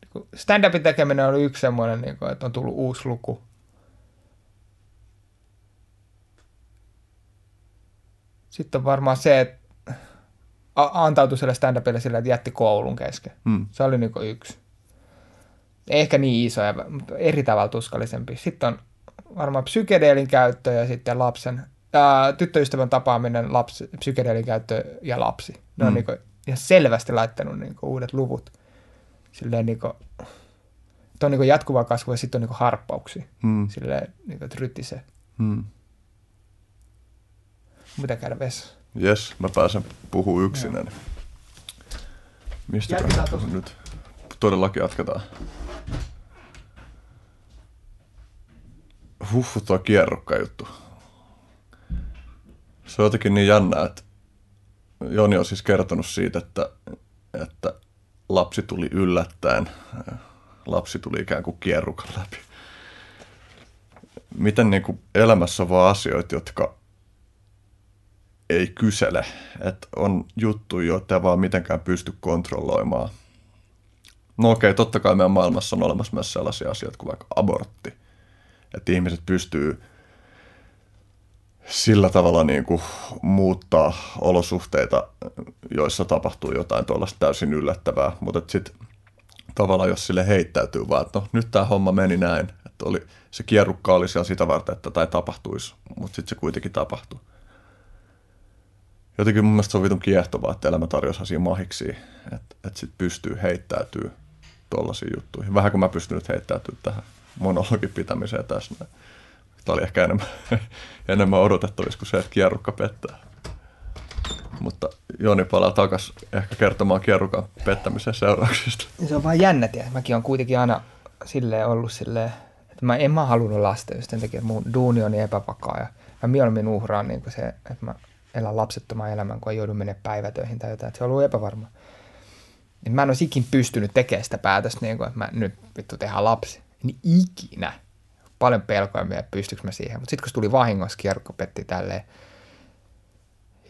niinku stand-upin tekeminen on yksi semmoinen, niinku, että on tullut uusi luku. Sitten on varmaan se, että antautui sille stand-upille sille, että jätti koulun kesken. Se oli niin kuin 1. Ehkä niin isoja, mutta eri tavalla tuskallisempi. Sitten on varmaan psykedeelin käyttö ja sitten tyttöystävän tapaaminen, psykedeelin käyttö ja lapsi. Ne on niin kuin ihan selvästi laittanut niin kuin uudet luvut. Silleen niin kuin, että on niin kuin jatkuvaa kasvua ja sitten on niin kuin harppauksia. Silleen niin kuin, että rytisee. Mitä käydä vessassa? Jes, mä pääsen puhumaan yksinäni. Niin. Mistä nyt? Todellakin jatketaan. Tuo kierrukka juttu. Se on jotenkin niin jännää, että Joni on siis kertonut siitä, että lapsi tuli yllättäen. Lapsi tuli ikään kuin kierrukan läpi. Miten niin kuin elämässä on vaan asioita, jotka ei kysele. Että on juttuja, joita ei vaan mitenkään pysty kontrolloimaan. No okei, totta kai meidän maailmassa on olemassa myös sellaisia asioita kuin vaikka abortti. Että ihmiset pystyy sillä tavalla niin kuin muuttaa olosuhteita, joissa tapahtuu jotain tuollaista täysin yllättävää. Mutta sitten tavallaan jos sille heittäytyy vaan, että no nyt tämä homma meni näin. Että oli, se kierrukka oli siellä sitä varten, että tai tapahtuisi, mutta sitten se kuitenkin tapahtui. Jotenkin mun mielestä se on vitun kiehtovaa, että elämä tarjosi asia mahiksi, että sitten pystyy heittäytyy tuollaisiin juttuihin. Vähän kuin mä pystyn nyt heittäytyy tähän monologin pitämiseen tässä näin. Tämä oli ehkä enemmän odotettavissa kuin se, että kierrukka pettää. Mutta Joni palaa takaisin ehkä kertomaan kierrukan pettämisen seurauksista. Se on vaan jännä, tiedä. Mäkin olen kuitenkin aina silleen ollut silleen, että mä en halunnut lasta just sen takia, että mun duuni on niin epävakaa. Ja mä mieluummin uhraan niin kuin se, että mä elän lapsettoman elämän, kun ei joudu menemään päivätöihin tai jotain. Että se on ollut epävarma. Et mä en olisi ikin pystynyt tekemään sitä päätöstä, niin kuin, että mä nyt vittu tehdään lapsi. Niin ikinä. Paljon pelkoja meidän, pystyykö mä siihen. Mutta sitten kun tuli vahingossa, kierrukka petti tälleen.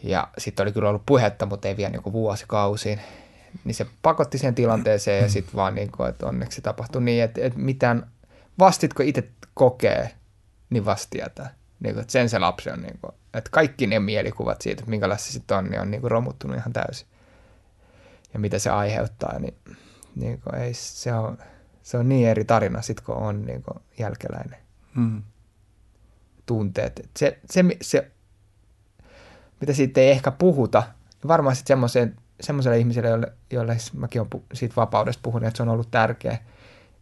Ja sitten oli kyllä ollut puhetta, mutta ei vielä niinku vuosikausiin. Niin se pakotti siihen tilanteeseen ja sitten vaan, niinku, että onneksi se tapahtui niin, että mitään vastitko itse kokee, niin vastiata. Niinku, sen se lapsi on, niinku, että kaikki ne mielikuvat siitä, että minkälaista se sitten on, niin on niinku romuttunut ihan täysin. Ja mitä se aiheuttaa, niin niinku, ei se on. Se on niin eri tarina sitten, kun on niin kuin jälkeläinen. Mm. Tunteet. Se, mitä siitä ei ehkä puhuta, niin varmaan sitten semmoiselle ihmiselle, jolle mäkin olen siitä vapaudesta puhunut, että se on ollut tärkeä,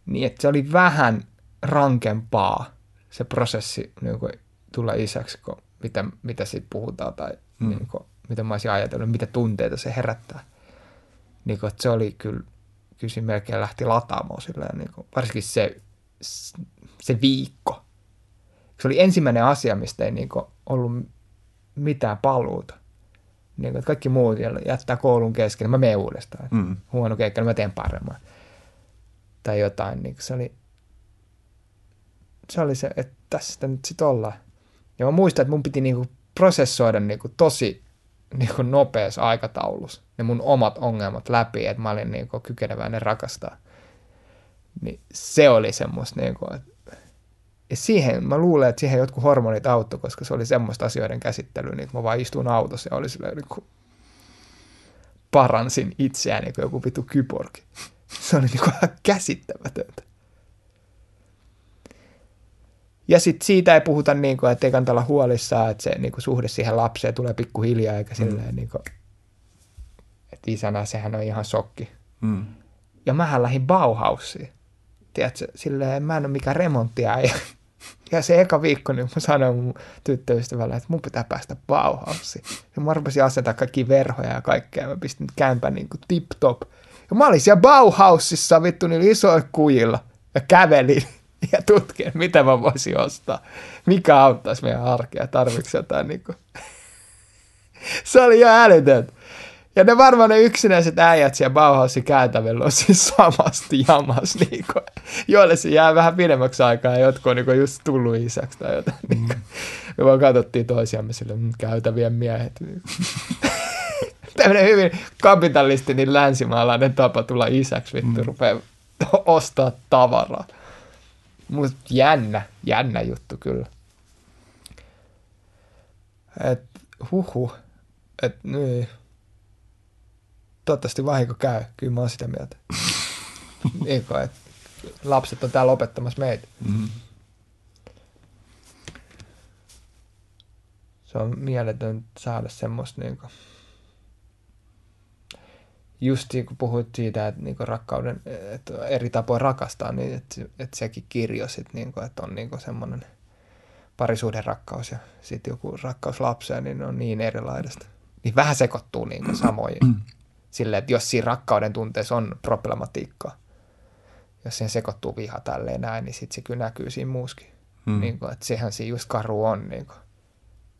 niin että se oli vähän rankempaa se prosessi niin kuin tulla isäksi, kuin mitä siitä puhutaan tai niin kuin, mitä mä olisin ajatellut, mitä tunteita se herättää. Niin kuin, että se oli kyllä. Kyllä siinä melkein lähti lataamaan silleen, niin kuin, varsinkin se viikko. Se oli ensimmäinen asia, mistä ei niin kuin, ollut mitään paluuta. Niin kuin, kaikki muut jättää koulun kesken, mä menen uudestaan. Huono keikka, mä teen paremmin. Tai jotain. Niin kuin, se oli se, että tässä sitä nyt sitten ollaan. Ja mä muistan, että mun piti niin kuin, prosessoida niin kuin, tosi niinku nopeassa aikataulussa ne mun omat ongelmat läpi, että mä olin niinku kykeneväinen rakastaa. Niin se oli semmoista niinku, ja siihen mä luulen, että siihen jotkut hormonit auttoi, koska se oli semmoista asioiden käsittelyä, niin mä vaan istuin autossa ja oli silleen niinku paransin itseään niinku joku vitu kyborgi. Se oli niinku ihan käsittämätöntä. Ja sitten siitä ei puhuta, niin kuin, että ei kannata olla huolissaan, että se niin kuin, suhde siihen lapseen tulee pikkuhiljaa, eikä silleen, niin kuin, että isänä sehän on ihan sokki. Mm. Ja mähän lähdin Bauhausiin. Tiedätkö, silleen, mä en ole mikään remonttiäijä. Ja se eka viikko, niin mä sanoin mun tyttöystävälle, että mun pitää päästä Bauhausiin. Ja mä rupesin asentaa kaikki verhoja ja kaikkea, mä pistin kämpän niin kuin tip-top. Ja mä olin siellä Bauhausissa vittu niillä isoilla kujilla ja kävelin. Ja tutkin, mitä mä voisin ostaa. Mikä auttaisi meidän arkea? Tarvitsi jotain niinku. Se oli jo älytöntä. Ja ne varmaan ne yksinäiset äijät siellä Bauhausin käytävillä on siis samasti jamas niinku. Joille se jää vähän pidemmäksi aikaa ja jotkut on niinku just tullut isäksi tai jotain niinku. Me vaan katsottiin toisiamme sille käytävien miehet niinku. Tämmönen hyvin kapitalistinen länsimaalainen tapa tulla isäksi vittu rupeaa ostaa tavaraa. Mutta jännä juttu kyllä. Et huhu, et niin. Toivottavasti vahinko käy, kyllä mä oon sitä mieltä. Eikö, et lapset on täällä opettamassa meitä. Mm-hmm. Se on mieletön saada semmoista niinku. Just kun puhuit siitä, että niinku rakkauden, että eri tapoja rakastaa, niin että sekin kirjoisit, niinku, että on niinku semmoinen parisuuden rakkaus ja sitten joku rakkaus lapseen, niin on niin erilaista. Niin vähän sekoittuu niinku samoin silleen, että jos siinä rakkauden tunteessa on problematiikkaa, jos siihen sekoittuu viha tälleen näin, niin sitten se kyllä näkyy siinä muuskin. Niinku, että sehän siinä just karu on. Niinku.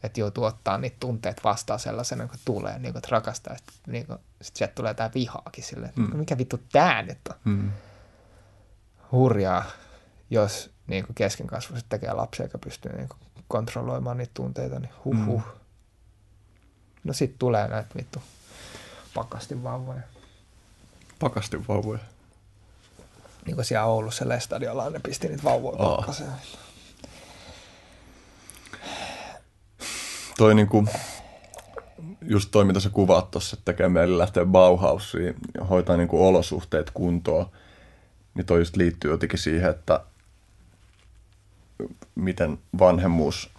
että joutuu ottaa niitä tunteet vastaan sellaisena, kun tulee, niin kuin, että rakastaa. Sitten niin sit sieltä tulee tää vihaakin silleen, että mikä vittu tää nyt on? Hurjaa, jos niin kuin keskenkasvuiset tekee lapsia, joka pystyy niin kuin kontrolloimaan niitä tunteita, niin huhhuh. No sit tulee näitä vittu pakastinvauvoja. Pakastinvauvoja? Niin kuin siellä Oulussa Lestadiolla, ne pisti niitä vauvoja pakkaseen. Toi niinku, just toi mitä sä kuvaat tossa, että tekee meille lähteä Bauhausiin ja hoitaa niinku olosuhteet kuntoon, niin toi just liittyy jotenkin siihen, että miten vanhemmuus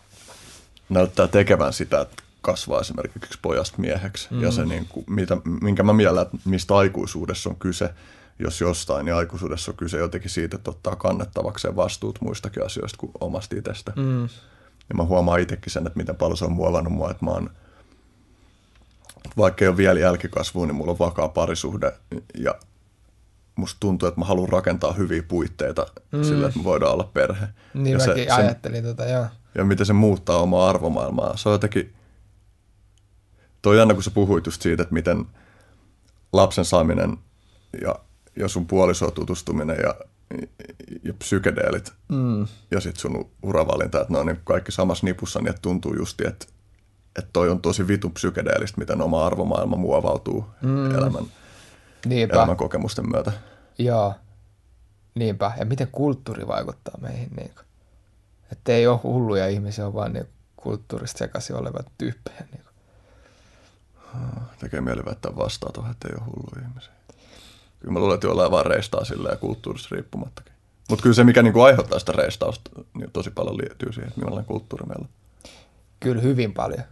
näyttää tekevän sitä, että kasvaa esimerkiksi pojasta mieheksi. Ja se, niinku, minkä mä miellän, että mistä aikuisuudessa on kyse, jos jostain, niin aikuisuudessa on kyse jotenkin siitä, että ottaa kannettavakseen vastuut muistakin asioista kuin omasta itsestä. Ja mä huomaan itsekin sen, että miten paljon se on muolannut mua, että mä oon, vaikka ei ole vielä jälkikasvua, niin mulla on vakaa parisuhde ja musta tuntuu, että mä haluan rakentaa hyviä puitteita sillä, että me voidaan olla perhe. Niin ja mäkin se, ajattelin tota, joo. Ja miten se muuttaa omaa arvomaailmaa. Se on jotenkin, toi Janna, kun sä puhuit just siitä, että miten lapsen saaminen ja sun puolisoon tutustuminen ja psykedeelit ja sit sun uravalinta, että ne on niin kaikki samassa nipussa, niin että tuntuu just, että toi on tosi vitun psykedeelistä, miten oma arvomaailma muovautuu elämän kokemusten myötä. Joo, niinpä. Ja miten kulttuuri vaikuttaa meihin. Niin että ei ole hulluja ihmisiä, vaan niin kulttuurista sekaisin olevia tyyppejä. Niin tekee mieli väittää vastaan tuohon, että ei ole hulluja ihmisiä. Kyllä mä luulen, että jollain vaan reistaa silleen kulttuurista riippumattakin. Mutta kyllä se, mikä niinku aiheuttaa sitä reistausta, niin tosi paljon liittyy siihen, että millainen kulttuuri meillä on. Kyllä hyvin paljon.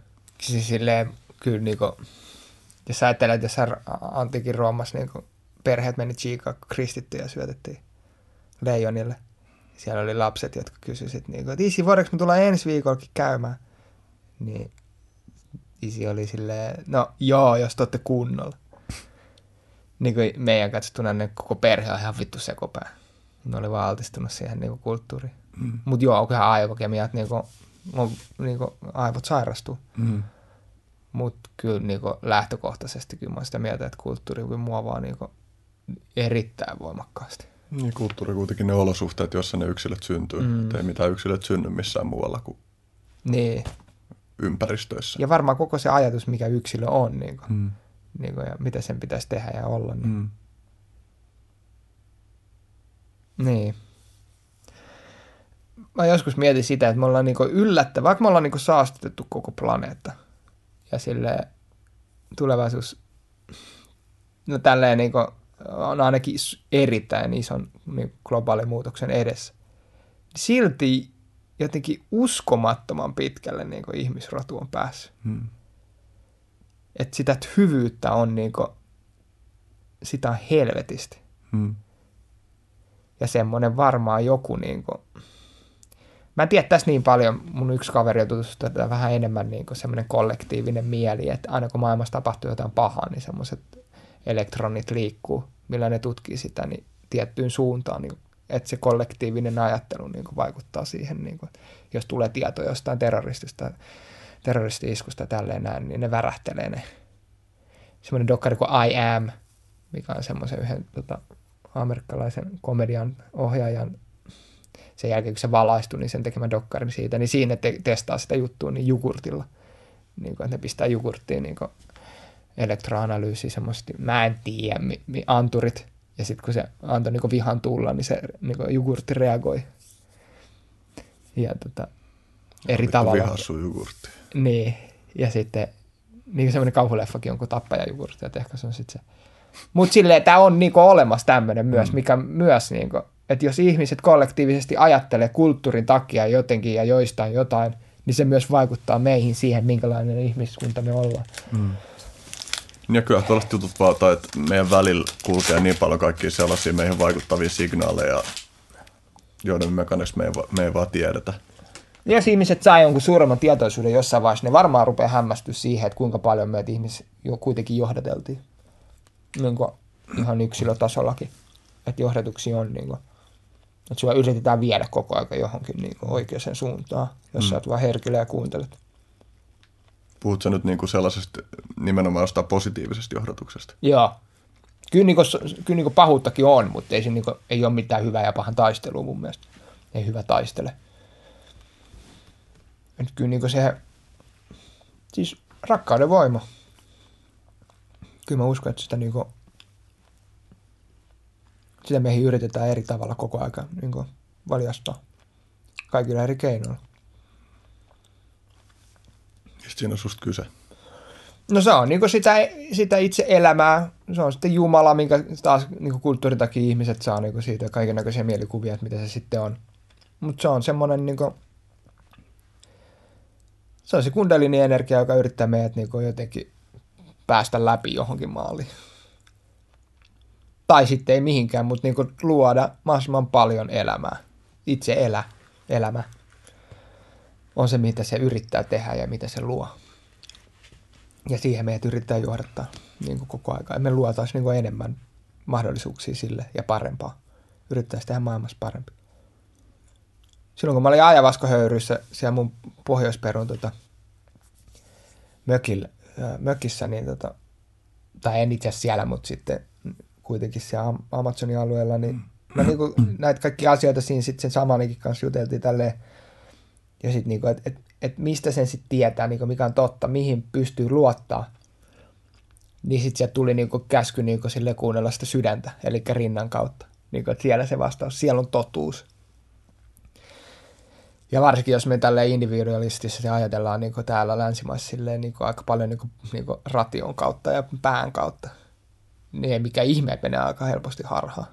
Siis silleen, kyllä niinku, jos ajatellaan, että jossain antiikin Roomassa niinku perheet meni tsiikaan, kun kristittyjä syötettiin leijonille. Siellä oli lapset, jotka kysyivät, niinku, että isi, voidaanko me tulla ensi viikollakin käymään? Niin isi oli silleen, no joo, jos te olette kunnolla. Niin kuin meidän katsottuna ne koko perhe on ihan vittu sekopää. Ne oli vaan altistunut siihen niin kuin kulttuuriin. Mutta joo, onkohan aivokemiat, niin kuin aivot sairastuu. Mutta kyllä niin kuin lähtökohtaisesti kyllä mä oon sitä mieltä, että kulttuuri muovaa niin kuin erittäin voimakkaasti. Niin, kulttuuri kuitenkin ne olosuhteet, joissa ne yksilöt syntyy. Ei mitään yksilöt synny missään muualla kuin ympäristöissä. Ja varmaan koko se ajatus, mikä yksilö on. Niin kuin. Niin kuin, ja mitä sen pitäisi tehdä ja olla. Niin. Niin. Mä joskus mietin sitä, että me ollaan niin yllättävä, vaikka me ollaan niin saastutettu koko planeetta. Ja silleen tulevaisuus, no tälleen niin kuin, on ainakin erittäin ison niin globaalin muutoksen edessä. Silti jotenkin uskomattoman pitkälle niin ihmisrotu on päässyt. Että sitä hyvyyttä on niinku, sitä on helvetisti. Ja semmoinen varmaan joku niinku, mä en tiedä tässä niin paljon, mun yksi kaveri on tutustunut tätä vähän enemmän niinku semmoinen kollektiivinen mieli, että aina kun maailmassa tapahtuu jotain pahaa, niin semmoiset elektronit liikkuu, millä ne tutkii sitä niin tiettyyn suuntaan, niin, että se kollektiivinen ajattelu niinku vaikuttaa siihen, niinku, jos tulee tieto jostain terroristi-iskusta tälleen näin, niin ne värähtelee ne. Semmoinen dokkari kuin I Am, mikä on semmoisen yhden amerikkalaisen komedian ohjaajan, sen jälkeen kun se valaistui, niin sen tekemä dokkari siitä, niin siinä testaa sitä juttua niin jogurtilla. Niin kuin, että ne pistää jogurttiin niin elektroanalyysiin semmoisesti, mä en tiedä, anturit. Ja sitten kun se antoi niin vihan tulla, niin se niin jogurtti reagoi. Ja eri tavalla. Vihassu jogurtti. Niin, ja sitten niin semmoinen kauhuleffakin on kuin tappajajogurtti, että ehkä se on sitten se. Mutta silleen, tämä on niinku olemassa tämmöinen myös, mikä myös, niinku, että jos ihmiset kollektiivisesti ajattelee kulttuurin takia jotenkin ja joistain jotain, niin se myös vaikuttaa meihin siihen, minkälainen ihmiskunta me ollaan. Ja kyllä tuollaiset jutut vaan, että meidän välillä kulkee niin paljon kaikkia sellaisia meihin vaikuttavia signaaleja, joiden mekanismiksi me ei vaan tiedetä. Ja jos ihmiset saa jonkun suuremman tietoisuuden jossain vaiheessa, ne varmaan rupeaa hämmästyä siihen, että kuinka paljon meitä ihmisiä kuitenkin johdateltiin. Niin kuin ihan yksilötasollakin. Että johdatuksia on niin kuin, että sua yritetään viedä koko aika johonkin niin kuin oikeaan suuntaan, jos sä oot vaan herkillä ja kuuntelet. Puhutko sä nyt niin kuin sellaisesta nimenomaan jostain positiivisesta johdatuksesta? Joo. Kyllä niin kuin pahuuttakin on, mutta ei, niin kuin, ei ole mitään hyvää ja pahan taistelua mun mielestä. Ei hyvä taistele. Nyt kyllä niin kuin sehän, siis rakkauden voima. Kyllä mä uskon, että sitä, niin kuin, sitä meihin yritetään eri tavalla koko ajan niin kuin valjastaa. Kaikilla eri keinoilla. Mistä siinä on susta kyse? No se on niin kuin sitä itse elämää. Se on sitten Jumala, minkä taas niin kuin kulttuurin takia ihmiset saa niin kuin siitä kaikennäköisiä mielikuvia, että mitä se sitten on. Mutta se on semmoinen, niin kuin, se on se kundalini energia, joka yrittää meidät niin kuin jotenkin päästä läpi johonkin maaliin. Tai sitten ei mihinkään, mutta niin kuin luoda mahdollisimman paljon elämää. Itse elämä on se, mitä se yrittää tehdä ja mitä se luo. Ja siihen meidät yrittää johdattaa niin kuin koko aikaa. Me luotaisiin niin kuin enemmän mahdollisuuksia sille ja parempaa. Yrittäisiin tehdä maailmassa parempi. Silloin kun mä olin ajavaskohöyryissä siellä mun Pohjoisperun mökissä, niin, tai en itse asiassa siellä, mutta sitten kuitenkin siellä Amazonin alueella, niin mä niin kuin näitä kaikkia asioita siinä sitten sen samanikin kanssa juteltiin tälleen. Ja sitten niin kuin, että mistä sen sitten tietää, niin kuin mikä on totta, mihin pystyy luottaa. Niin sitten sieltä tuli niin kuin käsky niin kuin sille kuunnella sitä sydäntä, eli rinnan kautta. Niin kuin, että siellä se vastaus, siellä on totuus. Ja varsinkin, jos me tälleen individualistisesti ajatellaan niin kuin täällä länsimaissa silleen, niin kuin aika paljon niin kuin ration kautta ja pään kautta, niin ei mikään ihme, että menee aika helposti harhaan.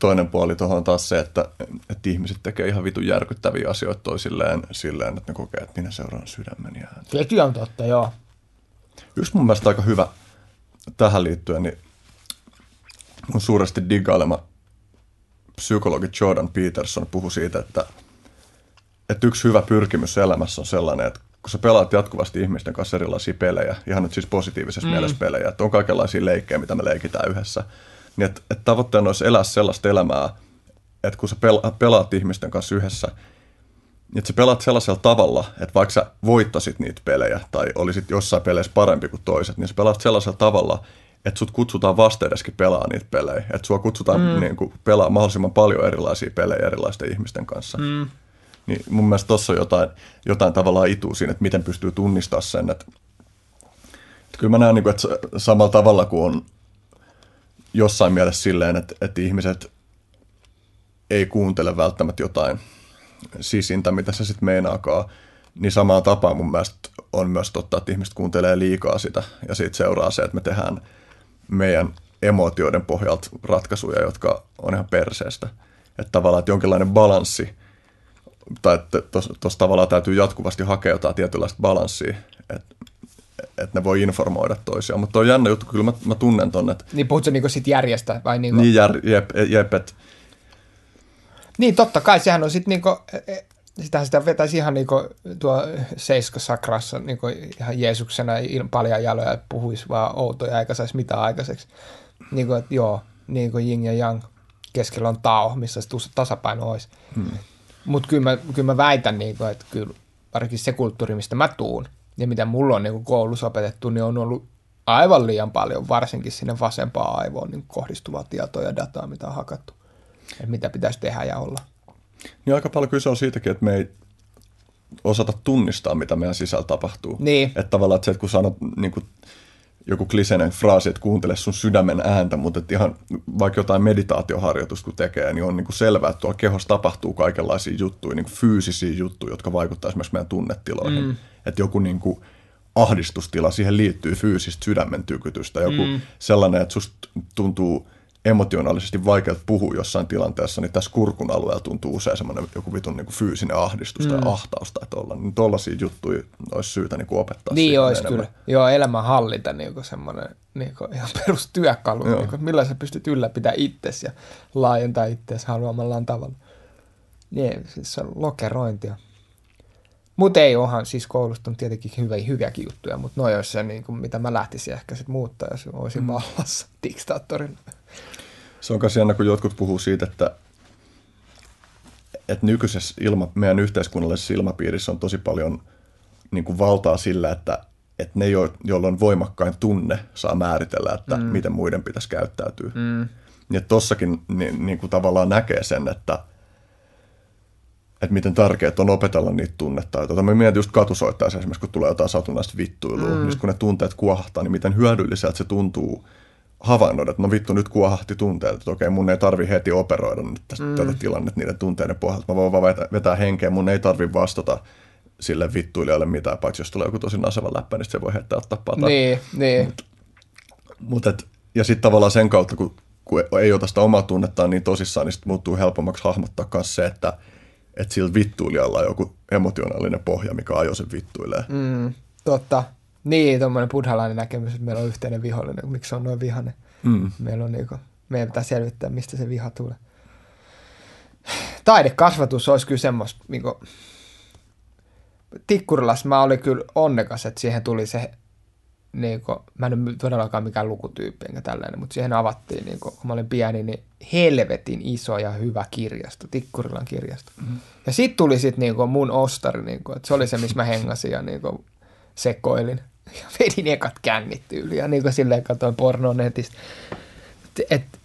Toinen puoli tuohon on taas se, että ihmiset tekee ihan vitun järkyttäviä asioita toisilleen, että ne kokee, että minä seuraan sydämeni ääntä. Sekin on totta, joo. Yksi mun mielestä aika hyvä tähän liittyen, niin mun suuresti diggailema psykologi Jordan Peterson puhui siitä, että yksi hyvä pyrkimys elämässä on sellainen, että kun sä pelaat jatkuvasti ihmisten kanssa erilaisia pelejä, ihan nyt siis positiivisessa mielessä pelejä, että on kaikenlaisia leikkejä, mitä me leikitään yhdessä, niin että tavoitteena olisi elää sellaista elämää, että kun sä pelaat ihmisten kanssa yhdessä, niin että sä pelaat sellaisella tavalla, että vaikka sä voittasit niitä pelejä tai olisit jossain peleissä parempi kuin toiset, niin sä pelaat sellaisella tavalla, että sut kutsutaan vasta edeskin pelaa niitä pelejä, että sua kutsutaan niin kuin pelaa mahdollisimman paljon erilaisia pelejä erilaisten ihmisten kanssa. Niin mun mielestä tuossa on jotain tavallaan itua siinä, että miten pystyy tunnistamaan sen. Että kyllä mä näen, että samalla tavalla kuin on jossain mielessä silleen, että ihmiset ei kuuntele välttämättä jotain sisintä, mitä se sitten meinaakaan, niin samaan tapaan mun mielestä on myös totta, että ihmiset kuuntelee liikaa sitä ja siitä seuraa se, että me tehdään meidän emootioiden pohjalta ratkaisuja, jotka on ihan perseestä. Että tavallaan, että jonkinlainen balanssi tai tuossa tavallaan täytyy jatkuvasti hakea jotain tietynlaista balanssia, että ne voi informoida toisiaan. Mutta on jännä juttu, kyllä mä tunnen ton, että... Niin puhutko niinku sit järjestä vai niinku... Niin, jep. Niin, totta kai, sehän on sit niinku... Sitähän sitä vetäisi ihan niinku tuo seiskasakrassa niinku ihan Jeesuksena paljon jaloja, että puhuisi vaan outoja eikä saisi mitään aikaiseksi. Niinku, että joo, niinku yin ja yang, keskellä on tao, missä se tasapaino olisi. Mutta kyllä mä väitän, niinku, että kyllä varsinkin se kulttuuri, mistä mä tuun ja mitä mulla on niinku koulussa opetettu, niin on ollut aivan liian paljon, varsinkin sinne vasempaan aivoon niin kohdistuvaa tietoa ja dataa, mitä on hakattu. Et mitä pitäisi tehdä ja olla. Niin aika paljon kyse on siitäkin, että me ei osata tunnistaa, mitä meidän sisällä tapahtuu. Niin. Että tavallaan, että kun sanot niinku joku kliseinen fraasi, että kuuntele sun sydämen ääntä, mutta että ihan vaikka jotain meditaatioharjoitusta kun tekee, niin on niin kuin selvää, että tuolla kehossa tapahtuu kaikenlaisia juttuja, niin kuin fyysisiä juttuja, jotka vaikuttavat esimerkiksi meidän tunnetiloihin. Että joku niin kuin ahdistustila, siihen liittyy fyysistä sydämen tykytystä. Joku sellainen, että susta tuntuu emotionaalisesti vaikealta puhua jossain tilanteessa, niin tässä kurkun alueella tuntuu usein semmoinen joku vitun niin kuin fyysinen ahdistus tai ahtaus tai tollainen. Niin tollaisia juttuja olisi syytä niin kuin opettaa. Niin olisi enemmän. Kyllä. Joo, elämänhallinta niin kuin semmoinen niin kuin ihan perustyökalu, niin kuin, millä sä pystyt ylläpitämään itsesi ja laajentaa itsesi haluamallaan tavalla. Niin, siis se on lokerointia. Mutta ei onhan, siis koulusta on tietenkin hyviäkin juttuja, mutta noi olisi se, niin kuin, mitä mä lähtisin ehkä sit muuttaa, jos olisin vallassa diktaattorina. Se on myös jännä, kun jotkut puhuu siitä, että nykyisessä meidän yhteiskunnallisessa ilmapiirissä on tosi paljon niin kuin valtaa sillä, että ne, joilla on voimakkain tunne, saa määritellä, että miten muiden pitäisi käyttäytyä. Ja tossakin niin kuin tavallaan näkee sen, että miten tärkeää on opetella niitä tunnetaitoja. Mä mietin just katusoittaessa esimerkiksi, kun tulee jotain satunnaista vittuilua, niin kun ne tunteet kuohahtaa, niin miten hyödylliseltä se tuntuu havainnoida, että no vittu, nyt kuohahti tunteet, että okei, mun ei tarvi heti operoida nyt tästä, tätä tilannetta niiden tunteiden pohjalta. Mä voin vaan vetää henkeä, mun ei tarvi vastata sille vittuilijalle mitään, paitsi jos tulee joku tosi naseva läppä, niin se voi heittää ottaa pataa. Niin. Ja sitten tavallaan sen kautta, kun ei ota sitä omaa tunnettaan niin tosissaan, niin sitten muuttuu helpommaksi hahmottaa myös se, että sillä vittuilijalla on joku emotionaalinen pohja, mikä ajoi sen vittuilee. Totta. Niin, tuommoinen buddhalainen näkemys, että meillä on yhteinen vihollinen, miksi se on noin vihainen. Meillä on niinku, meidän pitää selvittää, mistä se viha tulee. Taidekasvatus olisi kyllä semmoista, niinku, Tikkurilassa mä olin kyllä onnekas, että siihen tuli se, niinku, mä en ole todellakaan mikään lukutyyppi enkä tällainen, mutta siihen avattiin, niinku, kun mä olin pieni, niin helvetin iso ja hyvä kirjasto, Tikkurilan kirjasto. Ja sit tuli sit niinku mun ostari, niinku, että se oli se, missä mä hengasin ja niinku, sekoilin ja vedin ekat kännit tyyliin ja niinku silleen katsoin pornoa netistä.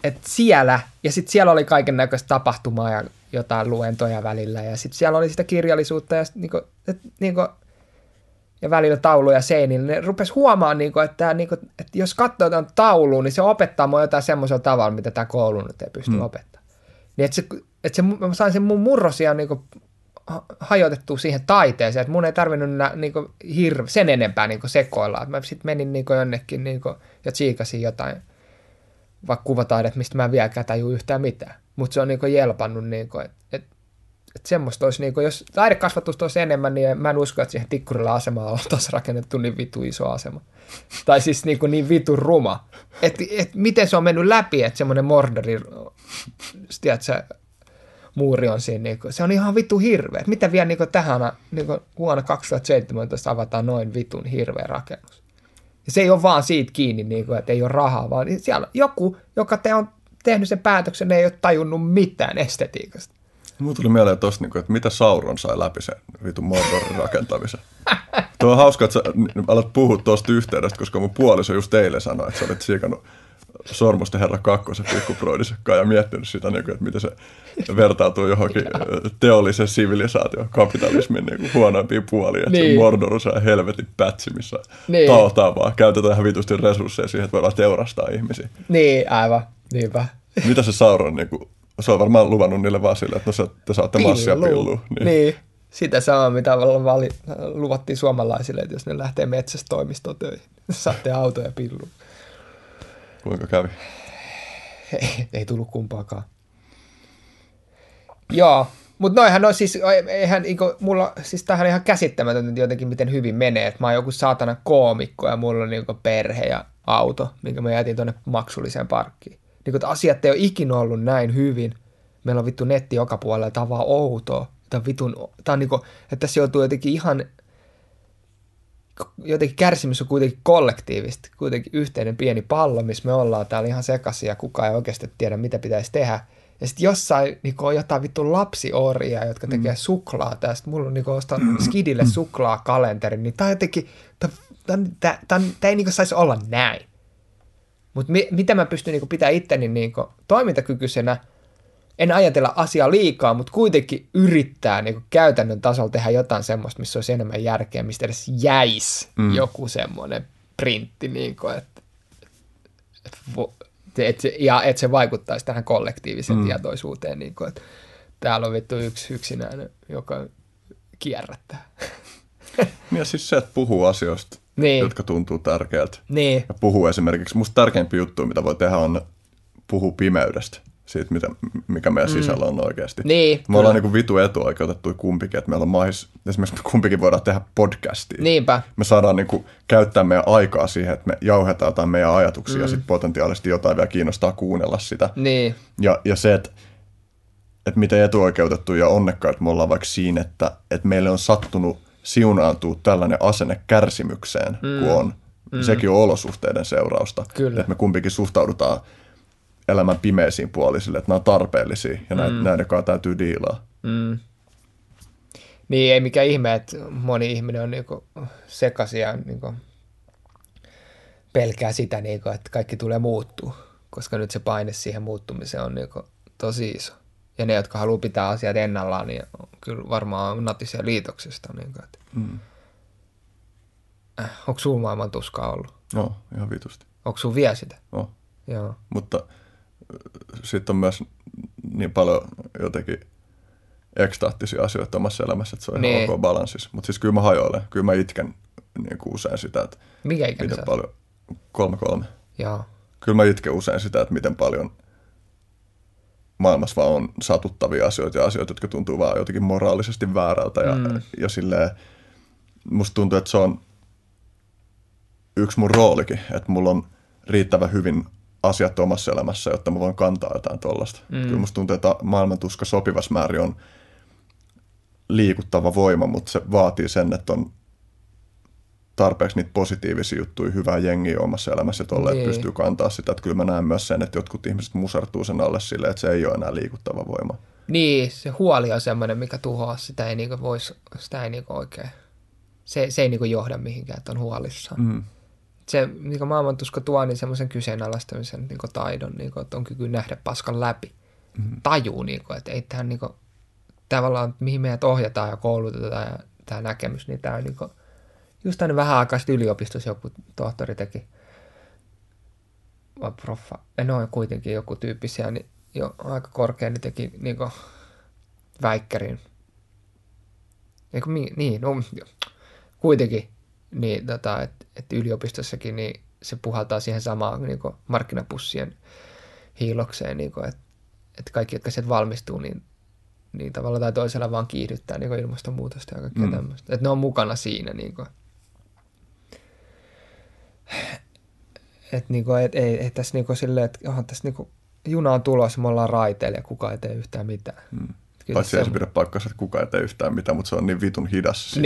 Et siellä, ja sitten siellä oli kaiken näköistä tapahtumaa ja jotain luentoja välillä ja sitten siellä oli sitä kirjallisuutta ja, niinku, ja välillä tauluja seinillä. Ne rupes huomaan, niinku, että jos katsoo jotain taulua, niin se opettaa mua jotain semmoisella tavalla, mitä tämä koulu nyt ei pysty opettamaan. Niin mä sain sen mun murrosiaan niinku hajotettua siihen taiteeseen, että mun ei tarvinnut niinku, sen enempää niinku, sekoilla. Et mä sitten menin niinku, jonnekin niinku, ja tsiikasin jotain vaikka kuvataidet, mistä mä en vieläkään tajuu yhtään mitään. Mutta se on niinku jelpannut, niinku, että et semmoista olisi, niinku, jos taidekasvatusta olisi enemmän, niin mä en usko, että siihen Tikkurilla asemaan oltaisiin rakennettu niin vitu iso asema. Tai siis niinku, niin vitu ruma. Että miten se on mennyt läpi, että semmoinen Mordorin, tiedätkö, muuri on siinä. Niinku, se on ihan vitu hirveä. Et mitä vielä niinku, tähän niinku, vuonna 2017 avataan noin vitun hirveä rakennus? Ja se ei ole vaan siitä kiinni, niinku, että ei ole rahaa, vaan siellä joku, joka on tehnyt sen päätöksen, ei ole tajunnut mitään estetiikasta. Mulla tuli mieleen tosta, että mitä Sauron sai läpi sen vitun Mordorin rakentamisen. Tuo on hauska, että sä alat puhua tuosta yhteydestä, koska mun puoliso just eilen sanoi, että sä olet siikannut Sormusten herra kakkosen pikkuproidisakkaan ja miettinyt sitä, että miten se vertautuu johonkin teollisen sivilisaation, kapitalismin huonoimpiin puoliin. Että niin. Mordor saa helvetin pätsi, missä taotaan vaan. Käytetään ihan vitusti resursseja siihen, että voidaan teurastaa ihmisiä. Niin, aivan. Niinpä. Mitä se Sauron, se on varmaan luvannut niille vaan sille, että no, te saatte massia pillua. Niin. Sitä samaa, mitä luvattiin suomalaisille, että jos ne lähtee metsästä toimistoon töihin, saatte autoja pillua. Kuinka kävi? Ei tullut kumpaakaan. Joo, mutta noihan on siis, eihän, mulla, siis tämähän on ihan käsittämätöntä jotenkin, miten hyvin menee. Et mä oon joku saatana koomikko ja mulla on niinku perhe ja auto, minkä mä jätin tuonne maksulliseen parkkiin. Niinku, asiat ei ole ikinä ollut näin hyvin. Meillä on vittu netti joka puolella, tää on vaan outoa. Tää on niinku, että tässä joutuu jotenkin ihan... Jotenkin kärsimys on kuitenkin kollektiivista, kuitenkin yhteinen pieni pallo, missä me ollaan täällä ihan sekaisin ja kukaan ei oikeasti tiedä, mitä pitäisi tehdä. Ja sitten jossain niin on jotain vittu lapsioria, jotka tekee suklaa tästä. Mulla on niin ostaa skidille suklaakalenterin, niin tämä jotenkin, tämä ei niin saisi olla näin. Mutta mitä mä pystyn niin pitämään itteni niin toimintakykyisenä, en ajatella asiaa liikaa, mutta kuitenkin yrittää niin käytännön tasolla tehdä jotain semmoista, missä olisi enemmän järkeä, mistä edes jäisi joku semmoinen printti, niin kuin, että se vaikuttaisi tähän kollektiiviseen tietoisuuteen. Niin kuin, että täällä on vittu yksi yksinäinen, joka kierrättää. Ja siis se, että puhuu asioista, jotka tuntuu tärkeältä. Niin. Ja puhuu esimerkiksi, musta tärkeimpi juttu, mitä voi tehdä, on puhua pimeydestä. Siitä, mikä meidän sisällä on oikeasti. Niin, me ollaan niinku vitu etuoikeutettuja kumpikin, että meillä on esimerkiksi kumpikin voidaan tehdä podcastia. Niinpä. Me saadaan niinku käyttää meidän aikaa siihen, että me jauhetaan jotain meidän ajatuksia ja sitten potentiaalisesti jotain vielä kiinnostaa kuunnella sitä. Niin. Ja se, että miten etuoikeutettuja ja onnekkaat me ollaan vaikka siinä, että meille on sattunut siunaantua tällainen asenne kärsimykseen, kun on. Sekin on olosuhteiden seurausta. Kyllä. Että me kumpikin suhtaudutaan elämän pimeisiin puolisille, että nämä on tarpeellisia ja näiden kanssa täytyy diilaa. Niin ei mikään ihme, että moni ihminen on niinku sekaisin ja niinku pelkää sitä, niinku, että kaikki tulee muuttuu, koska nyt se paine siihen muuttumiseen on niinku tosi iso. Ja ne, jotka haluaa pitää asiat ennallaan, niin kyllä varmaan natisee liitoksesta. Niinku, onko sulla maailman tuskaa ollut? Joo, ihan vitusti. Onko sulla vielä sitä? Joo. Joo. Mutta sitten on myös niin paljon jotenkin ekstaattisia asioita omassa elämässä, että se on niin ihan ok balanssissa. Mutta siis kyllä mä hajoilen. Kyllä mä itken niin kuin usein sitä, että mikä ikäinen miten paljon... 33. Joo. Kyllä mä itken usein sitä, että miten paljon maailmassa vaan on satuttavia asioita ja asioita, jotka tuntuu vaan jotenkin moraalisesti väärältä. Ja silleen, musta tuntuu, että se on yksi mun roolikin, että mulla on riittävän hyvin asiat omassa elämässä, jotta mä voin kantaa jotain tollaista. Kyllä musta tuntuu, että maailmantuska sopivassa määrin on liikuttava voima, mutta se vaatii sen, että on tarpeeksi niitä positiivisia juttuja, hyvää jengiä omassa elämässä ja tolleen, että pystyy kantaa sitä. Että kyllä mä näen myös sen, että jotkut ihmiset musartuu sen alle silleen, että se ei ole enää liikuttava voima. Niin, se huoli on semmoinen, mikä tuhoaa. Sitä ei niinku voisi, sitä ei niinku oikein, se ei niinku johda mihinkään, että on huolissaan. Se, mikä maailmantuska tuo, niin semmoisen kyseenalaistamisen niin kuin taidon, niin kuin, että on kyky nähdä paskan läpi. Tajuu, niin kuin, että ei tähän niin kuin, tavallaan, mihin meidät ohjataan ja koulutetaan ja tämä näkemys, niin tämä on niin kuin, just aina vähän aikaa sitten yliopistossa joku tohtori teki, vai proffa, no kuitenkin joku tyyppisiä, niin jo aika korkea, niin teki niin kuin, väikkärin. Eiku, niin, no kuitenkin. Niin, että yliopistossakin niin se puhaltaa siihen samaan niin kuin markkinapussien hiilokseen, niin kuin, että kaikki, jotka sieltä valmistuu, niin tavalla tai toisella vaan kiihdyttää niin kuin ilmastonmuutosta ja kaikkea tämmöistä. Että ne on mukana siinä. Niin kuin. Niin kuin, ei tässä niin kuin silleen, että johon tässä niin kuin juna on tulossa, me ollaan raiteilla ja kukaan ei tee yhtään mitään. Paitsi ei se pidä paikkansa, että kukaan ei tee yhtään mitään, mutta se on niin vitun hidas.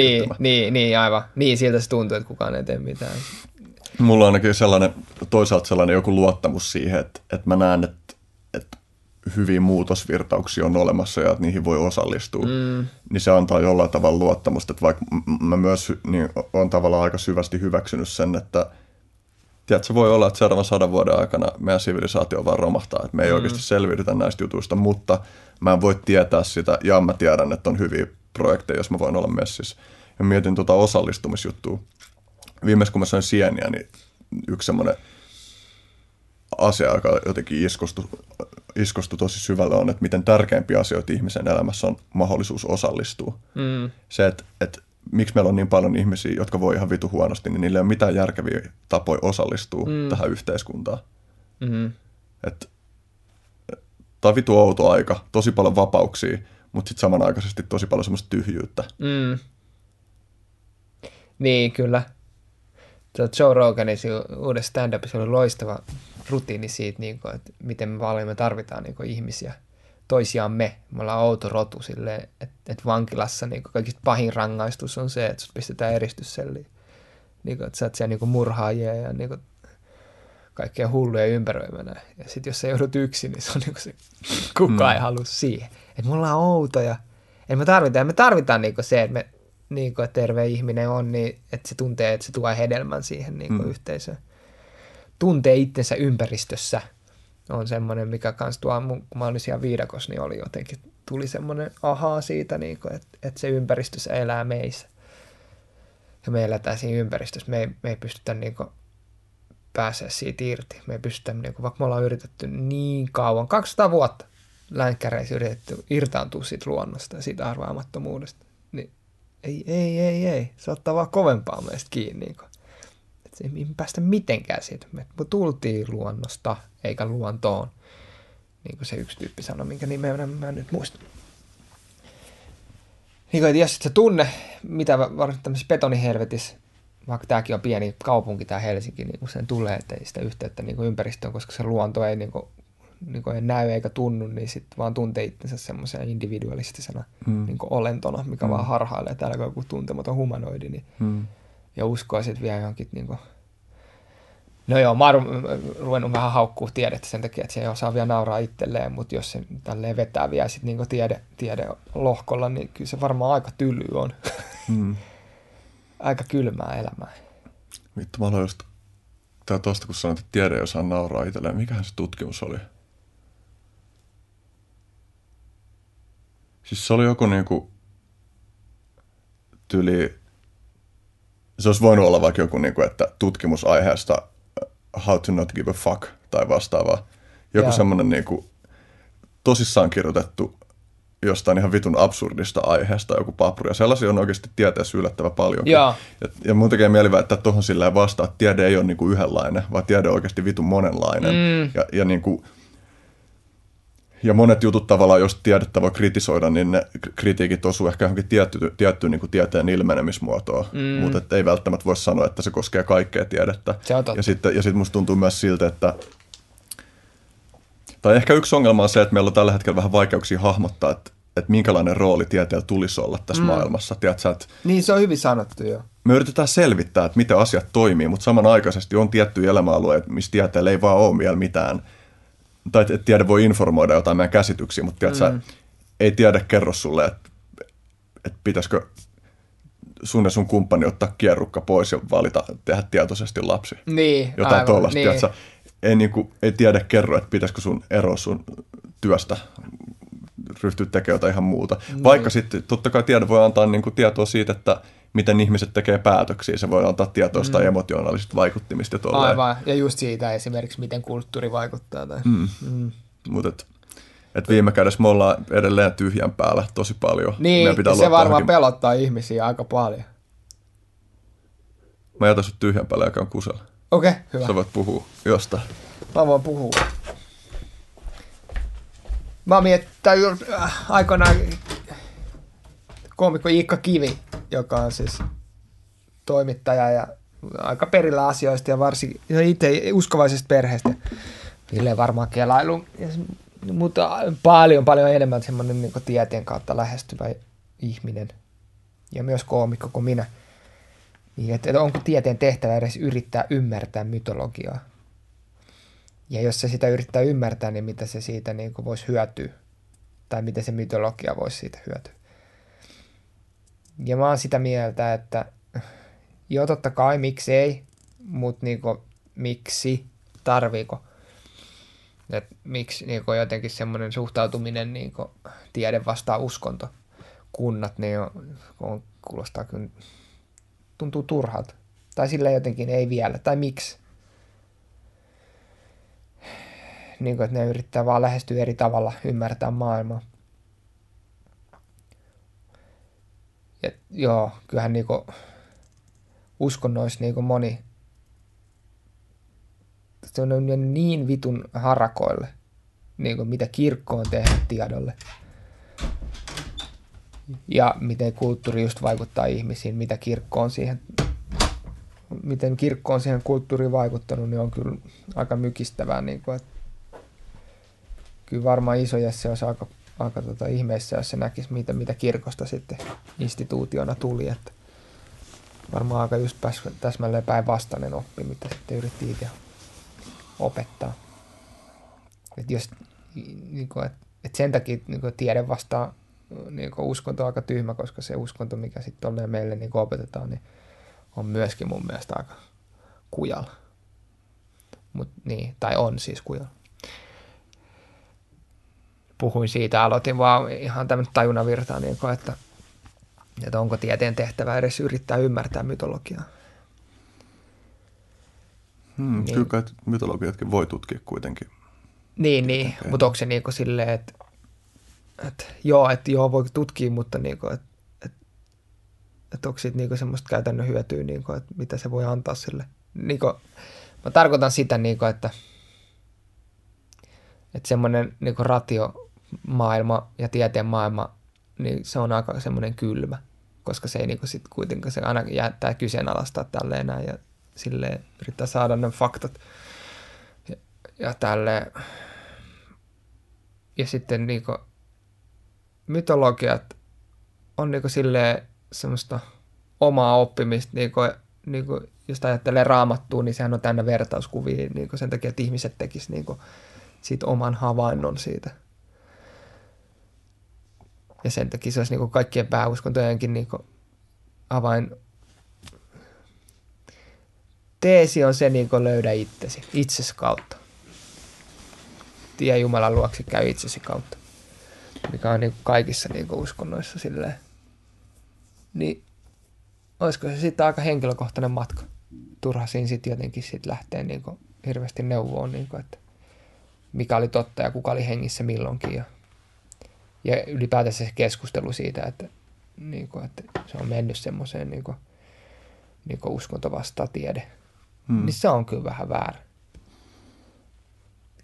Niin, aivan. Niin, siltä se tuntuu, että kukaan ei tee mitään. Mulla on ainakin toisaalta sellainen joku luottamus siihen, että mä näen, että hyviä muutosvirtauksia on olemassa ja että niihin voi osallistua. Niin se antaa jollain tavalla luottamusta. Että vaikka mä myös niin olen tavallaan aika syvästi hyväksynyt sen, että tiedätkö, voi olla, että seuraavan 100 vuoden aikana meidän sivilisaatio vaan romahtaa, että me ei oikeasti selviydytä näistä jutuista, mutta mä en voi tietää sitä ja mä tiedän, että on hyviä projekteja, jos mä voin olla messissä. Ja mietin tuota osallistumisjuttua. Viimeis kun mä sain sieniä, niin yksi semmoinen asia, joka jotenkin iskostui tosi syvälle on, että miten tärkeimpiä asioita ihmisen elämässä on mahdollisuus osallistua. Se, että miksi meillä on niin paljon ihmisiä, jotka voi ihan vitu huonosti, niin niillä ei ole mitään järkeviä tapoja osallistua tähän yhteiskuntaan. Tämä on vitu outo aika, tosi paljon vapauksia, mutta sitten samanaikaisesti tosi paljon semmoista tyhjyyttä. Niin, kyllä. Joe Roganin uudessa stand-upissa oli loistava rutiini siitä, että miten paljon me tarvitaan ihmisiä. Toisiaan me ollaan outo rotu silleen, että vankilassa niin kaikista pahin rangaistus on se, että sut pistetään eristysselliin. Niin, että sä oot siellä niin murhaajia ja niin kaikkea hulluja ympäröimänä. Ja sit jos sä joudut yksin, niin se on niin se, kukaan ei halua siihen. Että me ollaan outoja. Että me tarvitaan, niin se, että me, niin kuin, että terve ihminen on, niin että se tuntee, että se tuo hedelmän siihen niin yhteisöön. Tuntee itsensä ympäristössä. On semmoinen, mikä kans tuo, kun mä olin siellä viidakossa, niin oli jotenkin, tuli semmoinen ahaa siitä, niin että se ympäristössä elää meissä. Ja me elätään siinä ympäristössä. Me ei pystytä niin pääsemään siitä irti. Me ei pystytä, niin kuin, vaikka me ollaan yritetty niin kauan, 200 vuotta länkkäreissä yritetty irtaantua siitä luonnosta ja siitä arvaamattomuudesta. Niin ei. Se ottaa vaan kovempaa meistä kiinni. Niin se ei päästä mitenkään siitä. Me tultiin luonnosta eikä luontoon. Niin kuin se yksi tyyppi sanoi, minkä nimeä mä en nyt muista. Niin kuin, jos et sä tunne, mitä varsinkin tämmöisessä betonihelvetissä, vaikka tämäkin on pieni kaupunki, tämä Helsinki, niin kun sen tulee, että ei sitä yhteyttä niin kuin ympäristöön, koska se luonto ei, niin kuin ei näy eikä tunnu, niin sitten vaan tuntee itsensä semmoisena individualistisena niin kuin olentona, mikä vaan harhailee täällä, kun joku tuntematon humanoidi, niin ja uskoa sitten vielä johonkin niin kuin No joo, mä oon ruvennut vähän haukkuu tiedettä sen takia, että se ei osaa vielä nauraa itselleen, mutta jos se tälleen vetää vielä sit niinku tiede lohkolla, niin kyllä se varmaan aika tyly on. Mm. Aika kylmää elämää. Vittu, mä aloin just tuosta, kun sanoit, että tiede ei osaa nauraa itselleen. Mikähän se tutkimus oli? Siis se oli joku niinku tyli... Se olisi voinut olla vaikka joku, niinku, että tutkimusaiheesta how to not give a fuck tai vastaavaa. Joku semmoinen niinku, tosissaan kirjoitettu jostain ihan vitun absurdista aiheesta joku papuri. Ja sellaisia on oikeasti tieteessä yllättävän paljon. Ja mun tekee mieli väittää, että tuohon silleen vastaan, että tiede ei ole niinku yhdenlainen, vaan tiede on oikeasti vitun monenlainen. Mm. Ja niinku, ja monet jutut tavallaan, jos tiedettä voi kritisoida, niin ne kritiikit osuu ehkä johonkin tiettyyn niin kuin tieteen ilmenemismuotoon. Mm. Mutta ei välttämättä voi sanoa, että se koskee kaikkea tiedettä. Ja sitten musta tuntuu myös siltä, että... Tai ehkä yksi ongelma on se, että meillä on tällä hetkellä vähän vaikeuksia hahmottaa, että minkälainen rooli tieteellä tulisi olla tässä maailmassa. Tiedätkö, että... Niin, se on hyvin sanottu jo. Me yritetään selvittää, että miten asiat toimii, mutta samanaikaisesti on tiettyjä elämäalueita, missä tieteellä ei vaan ole vielä mitään... Tai tiede voi informoida jotain meidän käsityksiä, mutta tiedät, sä, ei tiedä kerro sulle, että pitäisikö sun ja sun kumppani ottaa kierrukka pois ja valita tehdä tietoisesti lapsi. Niin, jotain aivan. Tollaista, niin. Tiedät, ei tiedä kerro, että pitäisikö sun eroa sun työstä ryhtyä tekemään jotain ihan muuta. Niin. Vaikka sitten totta kai tiede voi antaa niinku tietoa siitä, että miten ihmiset tekee päätöksiä. Se voi antaa tietoista emotionaalisista vaikuttimista. Aivan, ja just siitä esimerkiksi, miten kulttuuri vaikuttaa. Tai... Mutta et viime kädessä me ollaan edelleen tyhjän päällä tosi paljon. Niin, se varmaan pelottaa ihmisiä aika paljon. Mä jätän sut tyhjän päälle ja käyn kusella. Okei, hyvä. Sä voit puhua jostain. Mä voin puhua. Mä mietin aikoinaan koomikko Iikka Kivi, joka on siis toimittaja ja aika perillä asioista ja varsinkin itse uskovaisesta perheestä. Ville varmaan kelailu, mutta paljon enemmän semmoinen niin kuin tieteen kautta lähestyvä ihminen ja myös koomikko kuin minä. Niin, että onko tieteen tehtävä edes yrittää ymmärtää mytologiaa? Ja jos se sitä yrittää ymmärtää, niin mitä se siitä niin kuin voisi hyötyä? Tai miten se mytologia voisi siitä hyötyä? Ja mä oon sitä mieltä, että joo totta kai, miksi ei, mutta niinku, miksi, tarviiko. Et miksi niinku, jotenkin semmoinen suhtautuminen niinku, tiede vastaan uskonto. Kunnat, ne on, kuulostaa kyllä, tuntuu turhalta. Tai sillä jotenkin ei vielä, tai miksi. Niinku, että ne yrittää vaan lähestyä eri tavalla, ymmärtää maailmaa. Et joo, kyllähän niinku uskonnoissa niinku moni, se on niin vitun harakoille, niinku mitä kirkko on tehnyt tiedolle. Ja miten kulttuuri just vaikuttaa ihmisiin, miten kirkko on siihen kulttuuriin vaikuttanut, niin on kyllä aika mykistävää. Niinku, et, kyllä varmaan isojässä olisi aika ihmeessä, jos se näkisi, mitä kirkosta sitten instituutiona tuli. Että varmaan aika just täsmälleen päinvastainen oppi, mitä sitten yritti itse opettaa. Että niinku, et sen takia niinku, tiede vastaan niinku, uskonto on aika tyhmä, koska se uskonto, mikä sitten meille niinku, opetetaan, niin on myöskin mun mielestä aika kujalla. Tai on siis kujalla. Puhuin siitä, aloitin vaan ihan tämmöistä tajunavirtaa, niin kuin, että onko tieteen tehtävä edes yrittää ymmärtää mytologiaa. Niin. Kyllä kai mytologiatkin voi tutkia kuitenkin. Niin. Mutta onko se niin kuin silleen, että joo, voi tutkia, mutta niin kuin, että onko siitä niin kuin semmoista käytännön hyötyä, niin kuin, että mitä se voi antaa sille. Niin kuin, mä tarkoitan sitä, niin kuin, että semmoinen niin kuin ratiomaailma ja tieteen maailma, niin se on aika semmoinen kylmä, koska se ei niin kuin sit kuitenkaan, se aina jättää kyseenalaistaa tälleen näin ja silleen yrittää saada ne faktat ja tälleen. Ja sitten niin kuin mytologiat on niin kuin silleen semmoista omaa oppimista, niin kuin, niin kuin, jos ajattelee Raamattua, niin sehän on täynnä vertauskuvia niin kuin sen takia, että ihmiset tekisivät niin kuin siitä oman havainnon siitä. Ja sen takia se olisi niin kuin kaikkien pääuskontojenkin niin kuin avain. Teesi on se, niin kuin löydä itsesi, itsesi kautta. Tie Jumalan luokse käy itsesi kautta, mikä on niin kuin kaikissa niin kuin uskonnoissa silleen. Niin olisiko se sitten aika henkilökohtainen matka? Turha siinä sitten jotenkin sit lähtee niin kuin hirveästi neuvoon, niin kuin, että mikä oli totta ja kuka oli hengissä milloinkin. Ja ylipäätään se keskustelu siitä, että se on mennyt semmoiseen niin kuin uskonto vastaa tiede. Niin se on kyllä vähän väärä.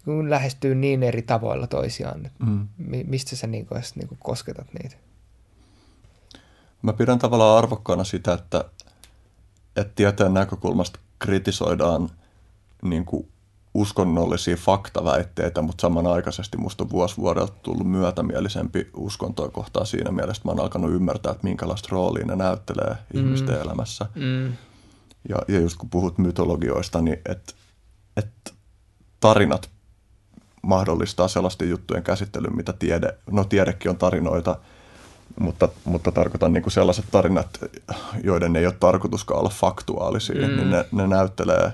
Kun lähestyy niin eri tavoilla toisiaan, että mistä sä niin kuin, niin kuin kosketat niitä? Mä pidän tavallaan arvokkaana sitä, että tieteen näkökulmasta kritisoidaan niin kuin uskonnollisia faktaväitteitä, mutta samanaikaisesti musta on vuosi vuodelta tullut myötämielisempi uskontoa kohtaan siinä mielessä, että mä oon alkanut ymmärtää, että minkälaista roolia ne näyttelee ihmisten elämässä. Ja just kun puhut mytologioista, niin että tarinat mahdollistaa sellaisten juttujen käsittelyn, mitä tiedekin on tarinoita, mutta tarkoitan niin kuin sellaiset tarinat, joiden ei ole tarkoituskaan olla faktuaalisia, niin ne näyttelee,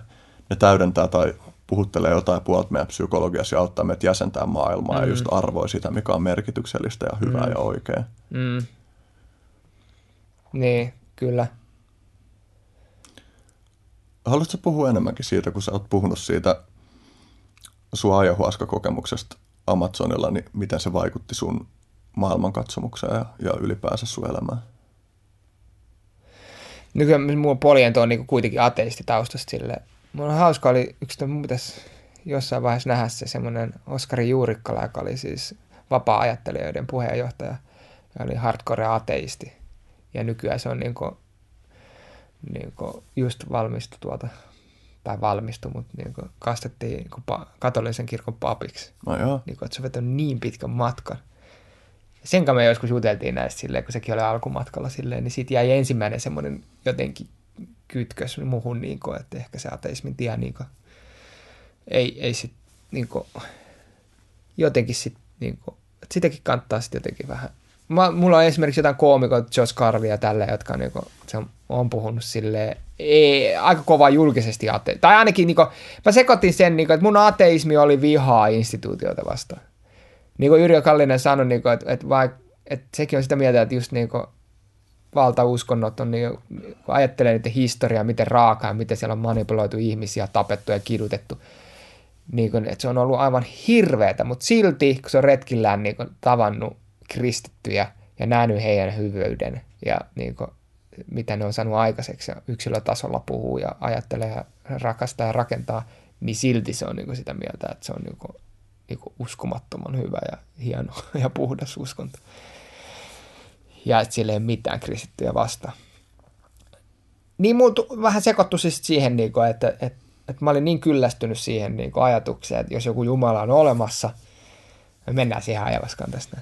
ne täydentää tai puhuttelee jotain puolta meidän psykologiassa ja auttaa meitä jäsentää maailmaa ja just arvoi sitä, mikä on merkityksellistä ja hyvää ja oikea. Niin, kyllä. Haluatko puhua enemmänkin siitä, kun sä oot puhunut siitä sun ayahuasca-kokemuksesta Amazonilla, niin miten se vaikutti sun maailmankatsomukseen ja ylipäänsä sun elämään? No kyllä mun poliento on niin kuitenkin ateistitaustasta silleen. Mun hauska oli yksi, että mun pitäisi jossain vaiheessa nähdä se semmoinen Oskari Juurikkala, joka oli siis vapaa-ajattelijoiden puheenjohtaja ja oli hardcore-ateisti. Ja nykyään se on niin kuin just valmistu tai valmistui, mutta niin kuin kastettiin niin kuin katolisen kirkon papiksi. No joo. Niin kuin, että se on vetänyt niin pitkän matkan. Sen kanssa me joskus juteltiin näistä silleen, kun sekin oli alkumatkalla silleen, niin siitä jäi ensimmäinen semmoinen jotenkin kytkös muuhun, niin kuin, että ehkä se ateismin tie niin kuin, ei sit niin kuin, jotenkin sit niin kuin, että sitäkin kannattaa sit jotenkin vähän. Mulla on esimerkiksi jotain koomikoita, Josh Carvia ja tälleen, jotka on, niin kuin, se on puhunut silleen, ei, aika kovaa julkisesti ateismi. Tai ainakin niin kuin, mä sekoitin sen, niin kuin, että mun ateismi oli vihaa instituutioita vastaan. Niin kuin Yrjö Kallinen sanoi, niin kuin, että sekin on sitä mieltä, että just niin kuin, valtauskonnot on, niin kun ajattelee niiden historiaa, miten raakaa, miten siellä on manipuloitu ihmisiä, tapettu ja kidutettu, niin kun, että se on ollut aivan hirveätä, mutta silti, kun se on retkillään niin kun, tavannut kristittyjä ja nähnyt heidän hyvyyden ja niin kun, mitä ne on saanut aikaiseksi ja yksilötasolla puhuu ja ajattelee ja rakastaa ja rakentaa, niin silti se on niin kun, sitä mieltä, että se on niin kun uskomattoman hyvä ja hieno ja puhdas uskonto. Ja et sille ei mitään kristittyjä vastaan. Niin mulla vähän sekoittui siis siihen, että mä olin niin kyllästynyt siihen ajatukseen, että jos joku Jumala on olemassa, me mennään siihen ajavaskaan tästä.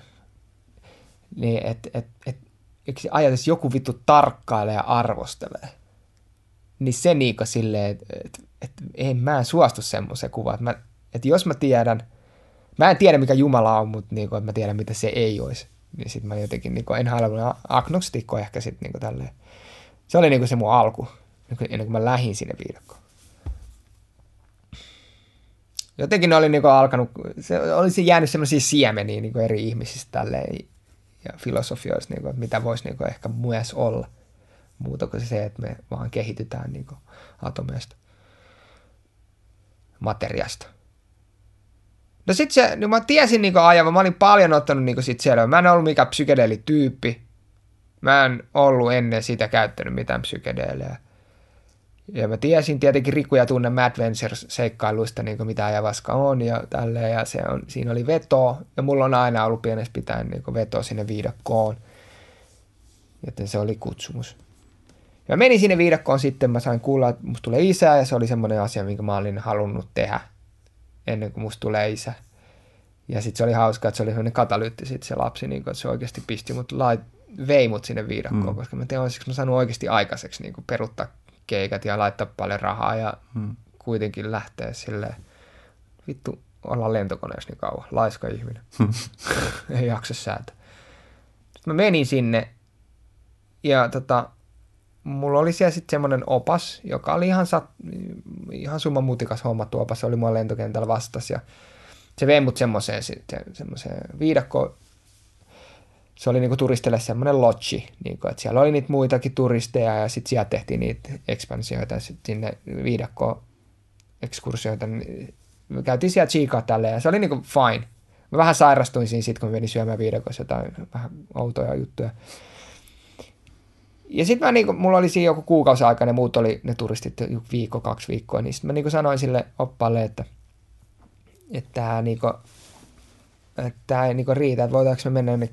Niin, että ajatus, joku vittu tarkkailee ja arvostelee. Niin se niinko silleen, että ei mä en suostu semmoiseen kuvaan. Että jos mä tiedän, mä en tiedä mikä Jumala on, mutta niin kuin, että mä tiedän mitä se ei olisi. Niin sitten mä jotenkin, niin en halua agnostikko ehkä sitten niin tälleen. Se oli niin se mun alku, ennen kuin mä lähdin sinne viidakkoon. Jotenkin oli niin alkanut, se olisi jäänyt semmoisia siemeniä niin eri ihmisistä tälleen ja filosofioista, niin mitä voisi niin ehkä myös olla. Muuta kuin se, että me vaan kehitytään niin atomeista, materiasta. No sit se, niin mä tiesin niinku ajan, mä olin paljon ottanut niinku sit selvää. Mä en ollut mikään psykedeelityyppi. Mä en ollut ennen sitä käyttänyt mitään psykedeelejä. Ja mä tiesin tietenkin Riku ja Tunne Mad Ventures-seikkailuista, niinku mitä ajavaska on ja tälleen. Ja se on, siinä oli veto. Ja mulla on aina ollut pienessä pitäen niinku veto sinne viidakkoon. Joten se oli kutsumus. Ja menin sinne viidakkoon sitten, mä sain kuulla, että musta tulee isää. Ja se oli semmoinen asia, minkä mä olin halunnut tehdä. Ennen kuin musta tulee isä. Ja sitten se oli hauskaa, että se oli sellainen katalyytti sitten se lapsi, niin kun, että se oikeasti pisti mut, vei mut sinne viidakkoon, koska mä tein, olisiko mä saanut oikeasti aikaiseksi niin kun, peruttaa keikat ja laittaa paljon rahaa ja kuitenkin lähteä silleen, vittu, ollaan lentokoneessa niin kauan, laiska ihminen, ei jaksa säätä. Mä menin sinne ja mulla oli siellä sitten semmoinen opas, joka oli ihan summan mutikas hommattu opas, se oli mua lentokentällä vastas ja se vei mut semmoiseen viidakkoon. Se oli niinku turistille semmoinen lodge, niinku, että siellä oli niitä muitakin turisteja ja sitten siellä tehtiin niitä ekspansioita sinne viidakkoon ekskursioita. Me käytiin siellä chiikaa tälleen ja se oli niinku fine. Mä vähän sairastuin siinä sitten, kun menin syömään viidakossa jotain vähän outoja juttuja. Ja sitten mulla oli siinä joku kuukausi aikaa, ne muut oli ne turistit viikko, 2 viikkoa, niin sitten mä niinku sanoin sille oppaalle, että tämä ei niinku riitä, että voitaanko me mennä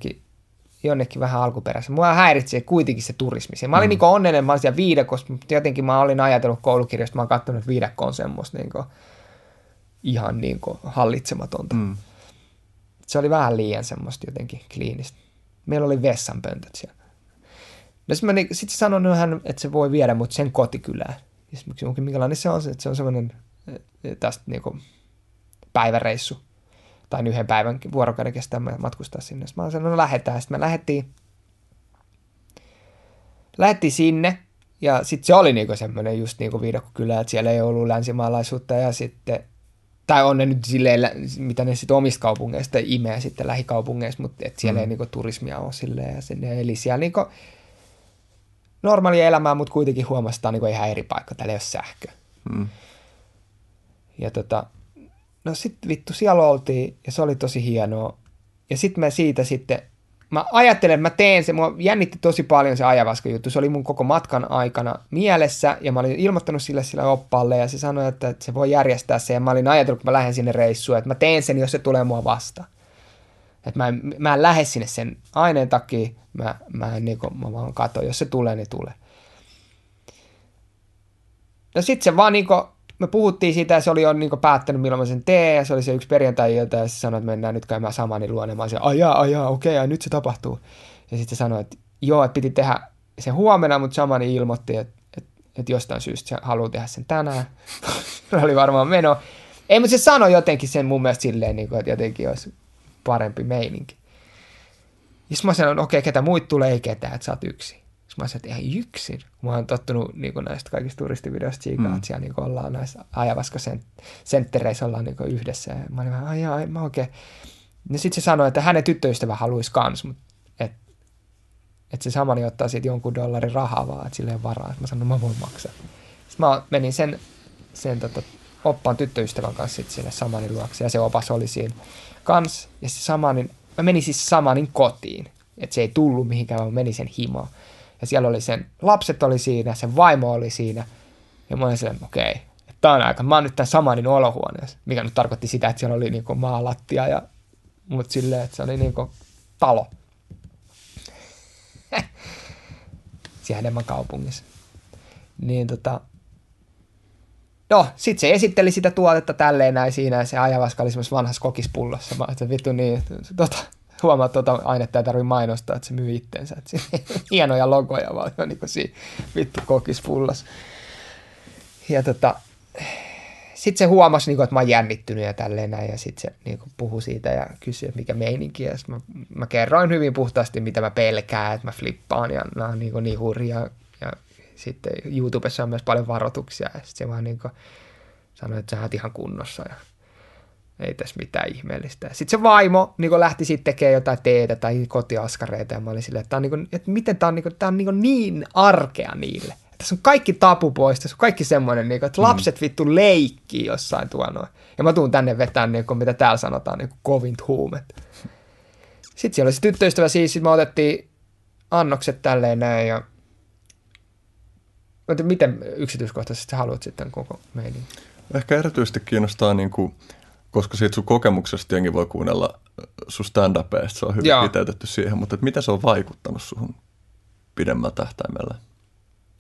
jonnekin vähän alkuperäisen. Mua häiritsee kuitenkin se turismi. Mä olin niinku onnellinen, mä olin siellä viidakossa, mutta jotenkin mä olin ajatellut koulukirjasta, mä oon katsonut, että viidakko on semmoista niinku, ihan niinku hallitsematonta. Se oli vähän liian semmoista jotenkin kliinistä. Meillä oli vessanpöntöt siellä. No sit se sanoi hän, että se voi viedä mut sen kotikylään. Ja sit minkälainen se on, että se on semmoinen tästä niinku päiväreissu. Tai yhden päivän vuorokauden kestää matkustaa sinne. Sitten mä olin sanonut, lähdetään. Sitten me lähdettiin sinne. Ja sit se oli niinku semmoinen just niinku viidakkokylä, että siellä ei ollut länsimaalaisuutta ja sitten tai on ne nyt silleen, mitä ne sitten omista kaupungeista imee sitten lähikaupungeista, mutta et siellä ei niinku turismia ole silleen. Ja sen, eli siellä niinku normaalia elämää, mutta kuitenkin huomasi, että tämä on niinku ihan eri paikka. Täällä ei ole sähkö. Ja no sitten vittu, siellä oltiin ja se oli tosi hienoa. Ja sitten mä siitä sitten, mä ajattelen, että mä teen se. Mua jännitti tosi paljon se ajavaskojuttu. Se oli mun koko matkan aikana mielessä ja mä olin ilmoittanut sille oppaalle ja se sanoi, että se voi järjestää se. Ja mä olin ajatellut, kun mä lähden sinne reissuun, että mä teen sen, jos se tulee mua vastaan. Että mä en lähde sinne sen aineen takia. Mä vaan katson, jos se tulee, niin tulee. No sit se vaan niinku, me puhuttiin siitä ja se oli jo niinku päättänyt, milloin mä sen teen. Ja se oli se yksi perjantai-ilta ja se sanoi, että mennään nyt käymään samani luona. Mä sanoin, ajaa, okei, ja nyt se tapahtuu. Ja sit se sanoi, että joo, että piti tehdä sen huomenna, mutta samani ilmoitti, että jostain syystä se haluaa tehdä sen tänään. Se oli varmaan meno. Ei, mutta se sanoi jotenkin sen mun mielestä silleen, että jotenkin olisi parempi meininki. Ja sitten mä sanoin, että okei, ketä muit tulee, ei ketään, että sä oot yksin. Sitten mä sanoin, että ei yksin. Mä oon tottunut niin näistä kaikista turistivideoista siikaa, että siellä niin ollaan näissä ajavaskosenttereissä ollaan niin yhdessä. Ja mä olin vähän, mä oikein. Ja sitten se sanoi, että hänen tyttöystävä haluaisi kans, mutta että se samani ottaa siitä jonkun dollarin rahaa vaan, että sille ei varaa. Mä sanoin, mä voin maksaa. Sitten mä menin sen oppaan tyttöystävän kanssa sitten sinne samanin luokse ja se opas oli siinä kans. Ja se samanin mä menin siis samanin kotiin, että se ei tullut mihinkään, vaan menin sen himoon. Ja siellä oli sen, lapset oli siinä, sen vaimo oli siinä. Ja mä olin silleen, okei, tää on aika, mä oon nyt tämän samanin olohuoneessa. Mikä nyt tarkoitti sitä, että siellä oli niinku maalattia ja mut silleen, että se oli niinku talo. Siihen enemmän kaupungissa. Niin no, sit se esitteli sitä tuotetta tälleen näin siinä, ja se ajavaska oli semmoisessa vanhassa kokispullossa. Mä ajattelin, vittu niin, huomaa, että ainetta ei tarvitse mainostaa, että se myy itsensä. Hienoja logoja vaan jo niin kuin siinä vittu kokispullossa. Ja sit se huomasi, niin kuin, että mä oon jännittynyt ja tälleen näin, ja sit se niin kuin puhui siitä ja kysyi, että mikä meininki. Ja mä kerroin hyvin puhtaasti, mitä mä pelkään, että mä flippaan, ja nää on niin hurjaa. Sitten YouTubessa on myös paljon varoituksia ja sitten se vaan niin kuin sanoi, että sä oot ihan kunnossa ja ei tässä mitään ihmeellistä. Sitten se vaimo niin kuin lähti sitten tekemään jotain teetä tai kotiaskareita ja mä olin silleen, että, tää on niin arkea niille. Tässä on kaikki tapu pois, tässä on kaikki semmoinen, niin kuin, että lapset vittu leikkii jossain tuolla noin. Ja mä tuun tänne vetämään, niin kuin, mitä täällä sanotaan, niin kuin kovint huumet. Sitten siellä oli se tyttöystävä siis, sitten me otettiin annokset tälleen näin ja miten yksityiskohtaisesti haluat sitten koko meidin? Ehkä erityisesti kiinnostaa, niin kuin, koska siitä sun kokemuksesta jengi voi kuunnella sun stand-upeista. Se on hyvin kiteytetty siihen, mutta miten se on vaikuttanut suhun pidemmällä tähtäimellä?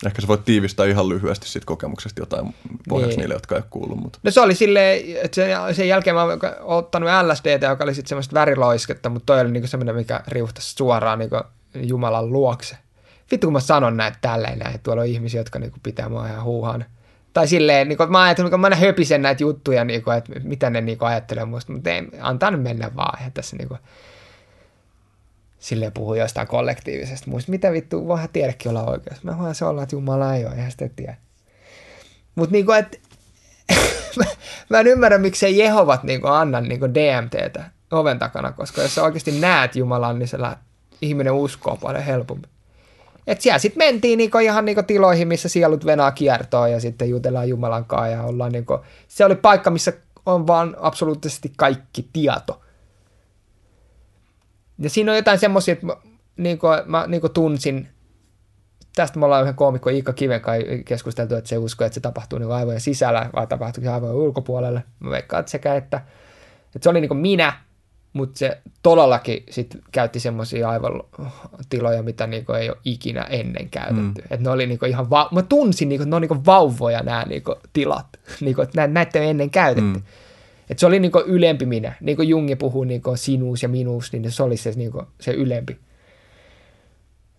Ehkä sä voit tiivistää ihan lyhyesti siitä kokemuksesta jotain pohjaksi niille, jotka ei ole kuullut. Mutta. No se oli silleen, että sen jälkeen mä oon ottanut LSDtä, joka oli sitten semmoista väriloisketta, mutta toi oli niinku semmoinen, mikä riuhtasi suoraan niinku Jumalan luokse. vittu kun mä sanon näitä tälleen näin, tuolla on ihmisiä, jotka niinku pitää mua ihan huuhaan. Tai silleen, niinku, mä ajattelin, että mä aina höpisen näitä juttuja, niinku, että mitä ne niinku ajattelee musta, mutta ei, antaa nyt mennä vaan. Ja tässä niinku, silleen puhuu jostain kollektiivisesta muista. Mitä vittu, voihan tiedäkin olla oikeassa. Mä voin se olla, että Jumala ei ole, eihän sitä tiedä. Mutta niinku, että mä en ymmärrä, miksei Jehovat niinku anna niinku DMTtä oven takana, koska jos sä oikeasti näet Jumalan, niin ihminen uskoo paljon helpommin. Et siellä sitten mentiin niinku ihan niinku tiloihin, missä sielut venaa kiertoon ja sitten jutellaan Jumalan kanssa ja ollaan niinku, se oli paikka, missä on vaan absoluuttisesti kaikki tieto. Ja siinä on jotain semmoisia, että mä tunsin, tästä me ollaan yhden koomikon Iikka Kiven kanssa keskusteltu, että se uskoo, että se tapahtuu niinku aivojen sisällä vai tapahtuu aivojen ulkopuolelle. Mä veikkaan, että sekä että se oli niinku minä, mutta se todellakin sitten käytti semmoisia aivotiloja, mitä niinku ei ole ikinä ennen käytetty. Että ne oli niinku ihan, mä tunsin, niinku, että ne on niinku vauvoja nämä niinku tilat, niinku, että näitä ei ennen käytetty. Että se oli niinku ylempi minä. Niin kuin Jungi puhuu niinku sinuus ja minuus, niin se oli se, niinku, se ylempi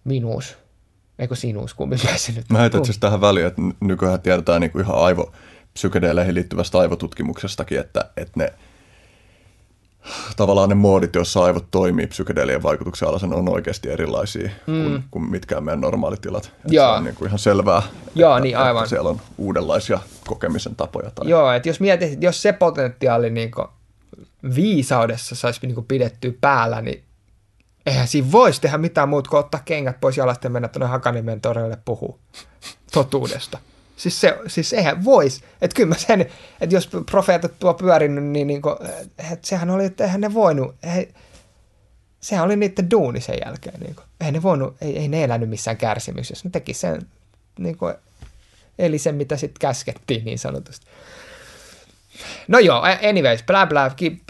minuus. Eikö sinuus, kummin pääsi nyt? Mä heitän itse asiassa tähän väliin, että nykyään tiedetään niinku ihan aivopsykedeleihin liittyvästä aivotutkimuksestakin, että ne tavallaan ne moodit, joissa aivot toimii psykedelien vaikutuksen alaisen, on oikeasti erilaisia kuin mitkään meidän normaalitilat. Se on niin kuin ihan selvää, joo, että, niin, aivan. Että siellä on uudenlaisia kokemisen tapoja. Tai... Joo, että jos mietit, että jos se potentiaali niin kuin viisaudessa saisi niin kuin pidettyä päällä, niin eihän siinä voisi tehdä mitään muuta kuin ottaa kengät pois jalasta ja mennä tuonne Hakaniemen torille puhua totuudesta. Siis eihän voisi. Että kyllä mä sen, että jos profeetat tuo pyörinyt, niin niinku, sehän oli, että eihän ne voinut, sehän oli niiden duuni sen jälkeen. Niinku. Eihän ne voinut, ei ne elänyt missään kärsimyksessä. Ne teki sen, niinku, eli sen mitä sitten käskettiin niin sanotusti. No joo, anyways,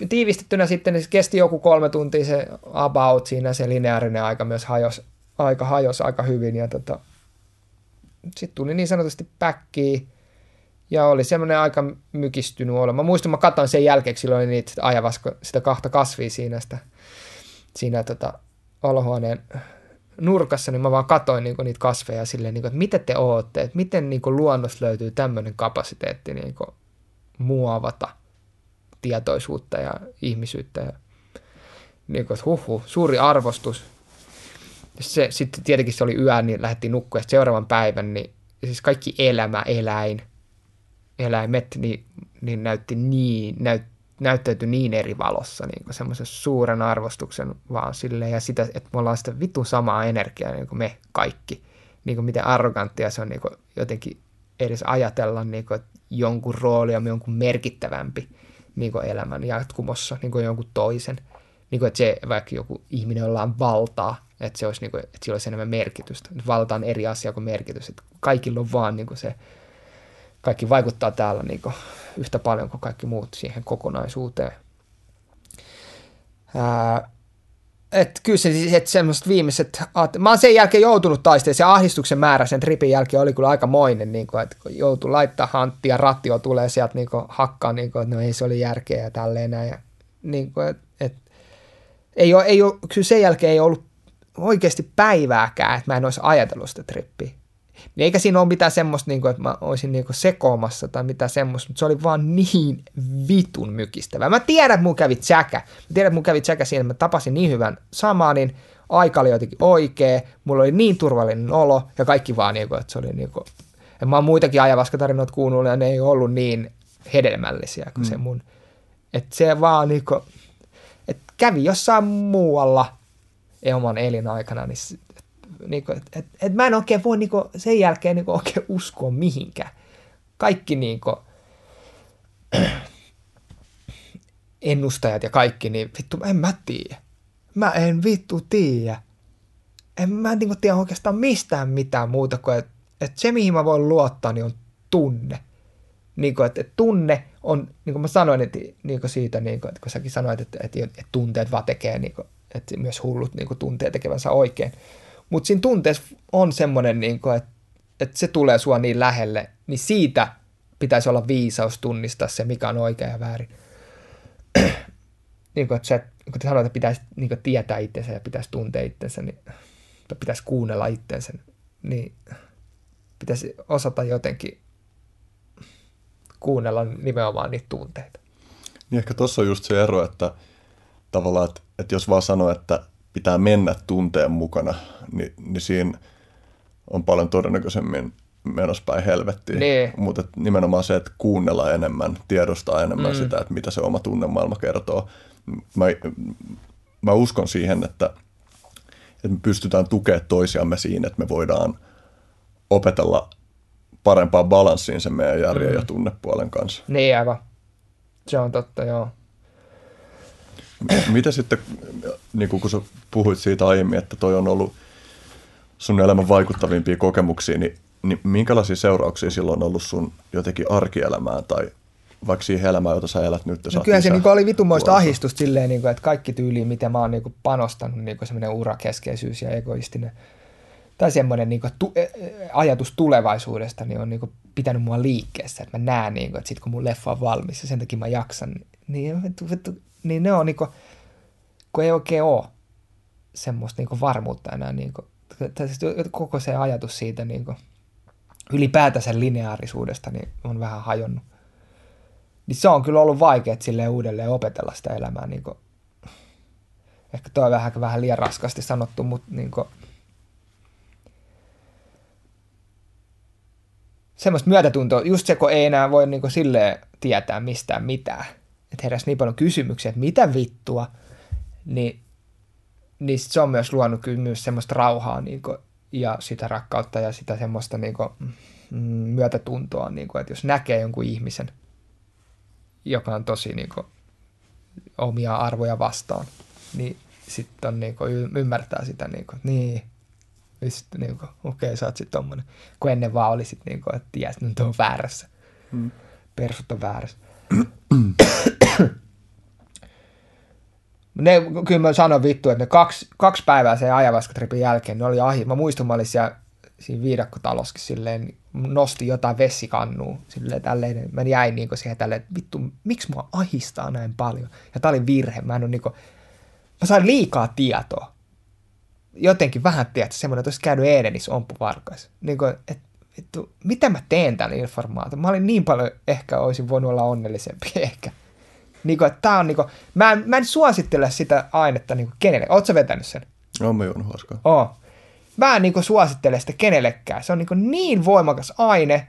tiivistettynä sitten se kesti joku 3 tuntia se about siinä, se lineaarinen aika myös hajosi aika hyvin ja sitten tuli niin sanotusti päkkiin ja oli semmoinen aika mykistynyt olo. Mä muistan, mä katsoin sen jälkeen, silloin niitä ajavasko sitä 2 kasvia siinä olohuoneen nurkassa, niin mä vaan katsoin niinku niitä kasveja silleen, niinku, että mitä te ootte, että miten niinku luonnosta löytyy tämmöinen kapasiteetti niinku muovata tietoisuutta ja ihmisyyttä. Ja, niinku, että suuri arvostus. Sitten tietenkin se oli yö, niin lähdettiin nukkua, ja seuraavan päivän, niin siis kaikki elämä, eläimet, niin näyttäytyi niin eri valossa, niin semmoisen suuren arvostuksen vaan silleen, ja sitä, että me ollaan sitä vitun samaa energiaa, niin kuin me kaikki, niin kuin miten arroganttia se on niin kuin jotenkin edes ajatella, niin kuin, että jonkun rooli on jonkun merkittävämpi niin kuin elämän jatkumossa, niin kuin jonkun toisen, niin kuin, että se vaikka joku ihminen ollaan valtaa, että se olisi niinku, että sillä olisi enemmän merkitystä. Valta on eri asia kuin merkitys. Että kaikilla on vaan niinku se, kaikki vaikuttaa täällä niinku yhtä paljon kuin kaikki muut siihen kokonaisuuteen. Että kyllä se, että semmoiset viimeiset, mä oon sen jälkeen joutunut taisteen, se ahdistuksen määrä sen tripin jälkeen oli kyllä aikamoinen, niinku, että kun joutui laittaa hanttia, rattio tulee sieltä niinku, hakkaan, niinku, että no ei se oli järkeä ja tälleen näin. Ja, niinku, ei ole, kyllä sen jälkeen ei ollut oikeasti päivääkään, että mä en olisi ajatellut sitä trippiä. Eikä siinä ole mitään semmoista, että mä olisin sekoomassa tai mitään semmoista, mutta se oli vaan niin vitun mykistävää. Mä tiedän, että mun kävi tsäkä. Mä tiedän, että mun kävi tsäkä siinä, että mä tapasin niin hyvän samaanin, aika oli jotenkin oikea, mulla oli niin turvallinen olo ja kaikki vaan, että se oli niin kuin... Mä oon muitakin ajavaskatarinoita kuunnellut ja ne ei ollut niin hedelmällisiä kuin se mun. Että se vaan niin kuin... Että kävi jossain muualla... ja oman elinaikana, niin että mä en oikein voi niin kuin, sen jälkeen niin kuin, oikein uskoa mihinkään. Kaikki niin kuin, ennustajat ja kaikki, niin vittu, mä en tiedä. Mä en niin kuin, tiedä oikeastaan mistään mitään muuta kuin, että se mihin mä voin luottaa, niin on tunne. Niin kuin, että tunne on, niin kuin mä sanoin että, niin kuin siitä, niin kuin, että kun säkin sanoit, että tunteet vaan tekee niin kuin, että myös hullut niin kuin, tuntee tekevänsä oikein. Mutta siinä tunteessa on semmoinen, niin että se tulee sua niin lähelle, niin siitä pitäisi olla viisaus tunnistaa se, mikä on oikea ja väärin. niin kuin, että sä, kun te sanoit, että pitäisi niin kuin, tietää itsensä ja pitäisi tuntea itsensä, niin, tai pitäisi kuunnella itsensä, niin pitäisi osata jotenkin kuunnella nimenomaan niitä tunteita. Niin ehkä tuossa on just se ero, että tavallaan, että jos vaan sanoo, että pitää mennä tunteen mukana, niin siinä on paljon todennäköisemmin menospäin helvettiin. Nee. Mutta nimenomaan se, että kuunnella enemmän, tiedostaa enemmän sitä, että mitä se oma tunnemaailma kertoo. Mä uskon siihen, että me pystytään tukemaan toisiamme siinä, että me voidaan opetella parempaan balanssiin sen meidän järjen ja tunnepuolen kanssa. Niin aivan. Se on totta, joo. Mitä sitten, niin kun sä puhuit siitä aiemmin, että toi on ollut sun elämän vaikuttavimpia kokemuksia, niin minkälaisia seurauksia silloin on ollut sun jotenkin arkielämään tai vaikka siihen elämään, jota sä elät nyt? No kyllä se oli vitumoista ahdistusta silleen, että kaikki tyyliin, mitä mä oon panostanut, semmoinen urakeskeisyys ja egoistinen tai semmoinen ajatus tulevaisuudesta niin on pitänyt mua liikkeessä, että mä näen, että sit kun mun leffa on valmis ja sen takia mä jaksan, niin ne on, kun ei oikein ole semmoista varmuutta enää. Koko se ajatus siitä ylipäätänsä lineaarisuudesta niin on vähän hajonnut. Niin se on kyllä ollut vaikea silleen uudelleen opetella sitä elämää. Ehkä toi on vähän liian raskasti sanottu, mutta semmoista myötätuntoa, just se, kun ei enää voi silleen tietää mistään mitään. Että heräsi niin paljon kysymyksiä, että mitä vittua, niin se on myös luonut kyllä myös semmoista rauhaa ja sitä rakkautta ja sitä semmoista myötätuntoa, että jos näkee jonkun ihmisen, joka on tosi omia arvoja vastaan, niin sitten ymmärtää sitä, okei, sä oot sit tommonen. Kun ennen vaan oli sit että ties, nyt on väärässä. Persut on väärässä. Kyllä mä sanon vittu, että ne kaksi päivää sen ajavaskatripin jälkeen ne oli ahi. Mä muistun, mä olin siinä viidakkotalossa silleen, nostin jotain vessikannua silleen tälleen. Mä jäin siihen tälleen, että vittu, miksi mua ahistaa näin paljon? Ja tää oli virhe. Mä sain liikaa tietoa. Jotenkin vähän tiedätkö, semmoinen, että olisi käynyt Edenissä ompuvarkais. Mitä mä teen tällä informaatiolla? Mä olin niin paljon, ehkä olisin voinut olla onnellisempi, ehkä. Mä en suosittele sitä ainetta kenelle. Ootko sä vetänyt sen? Joo, mä juonut hauskaa. Oo. Mä en suosittele sitä kenellekään. Se on niin voimakas aine,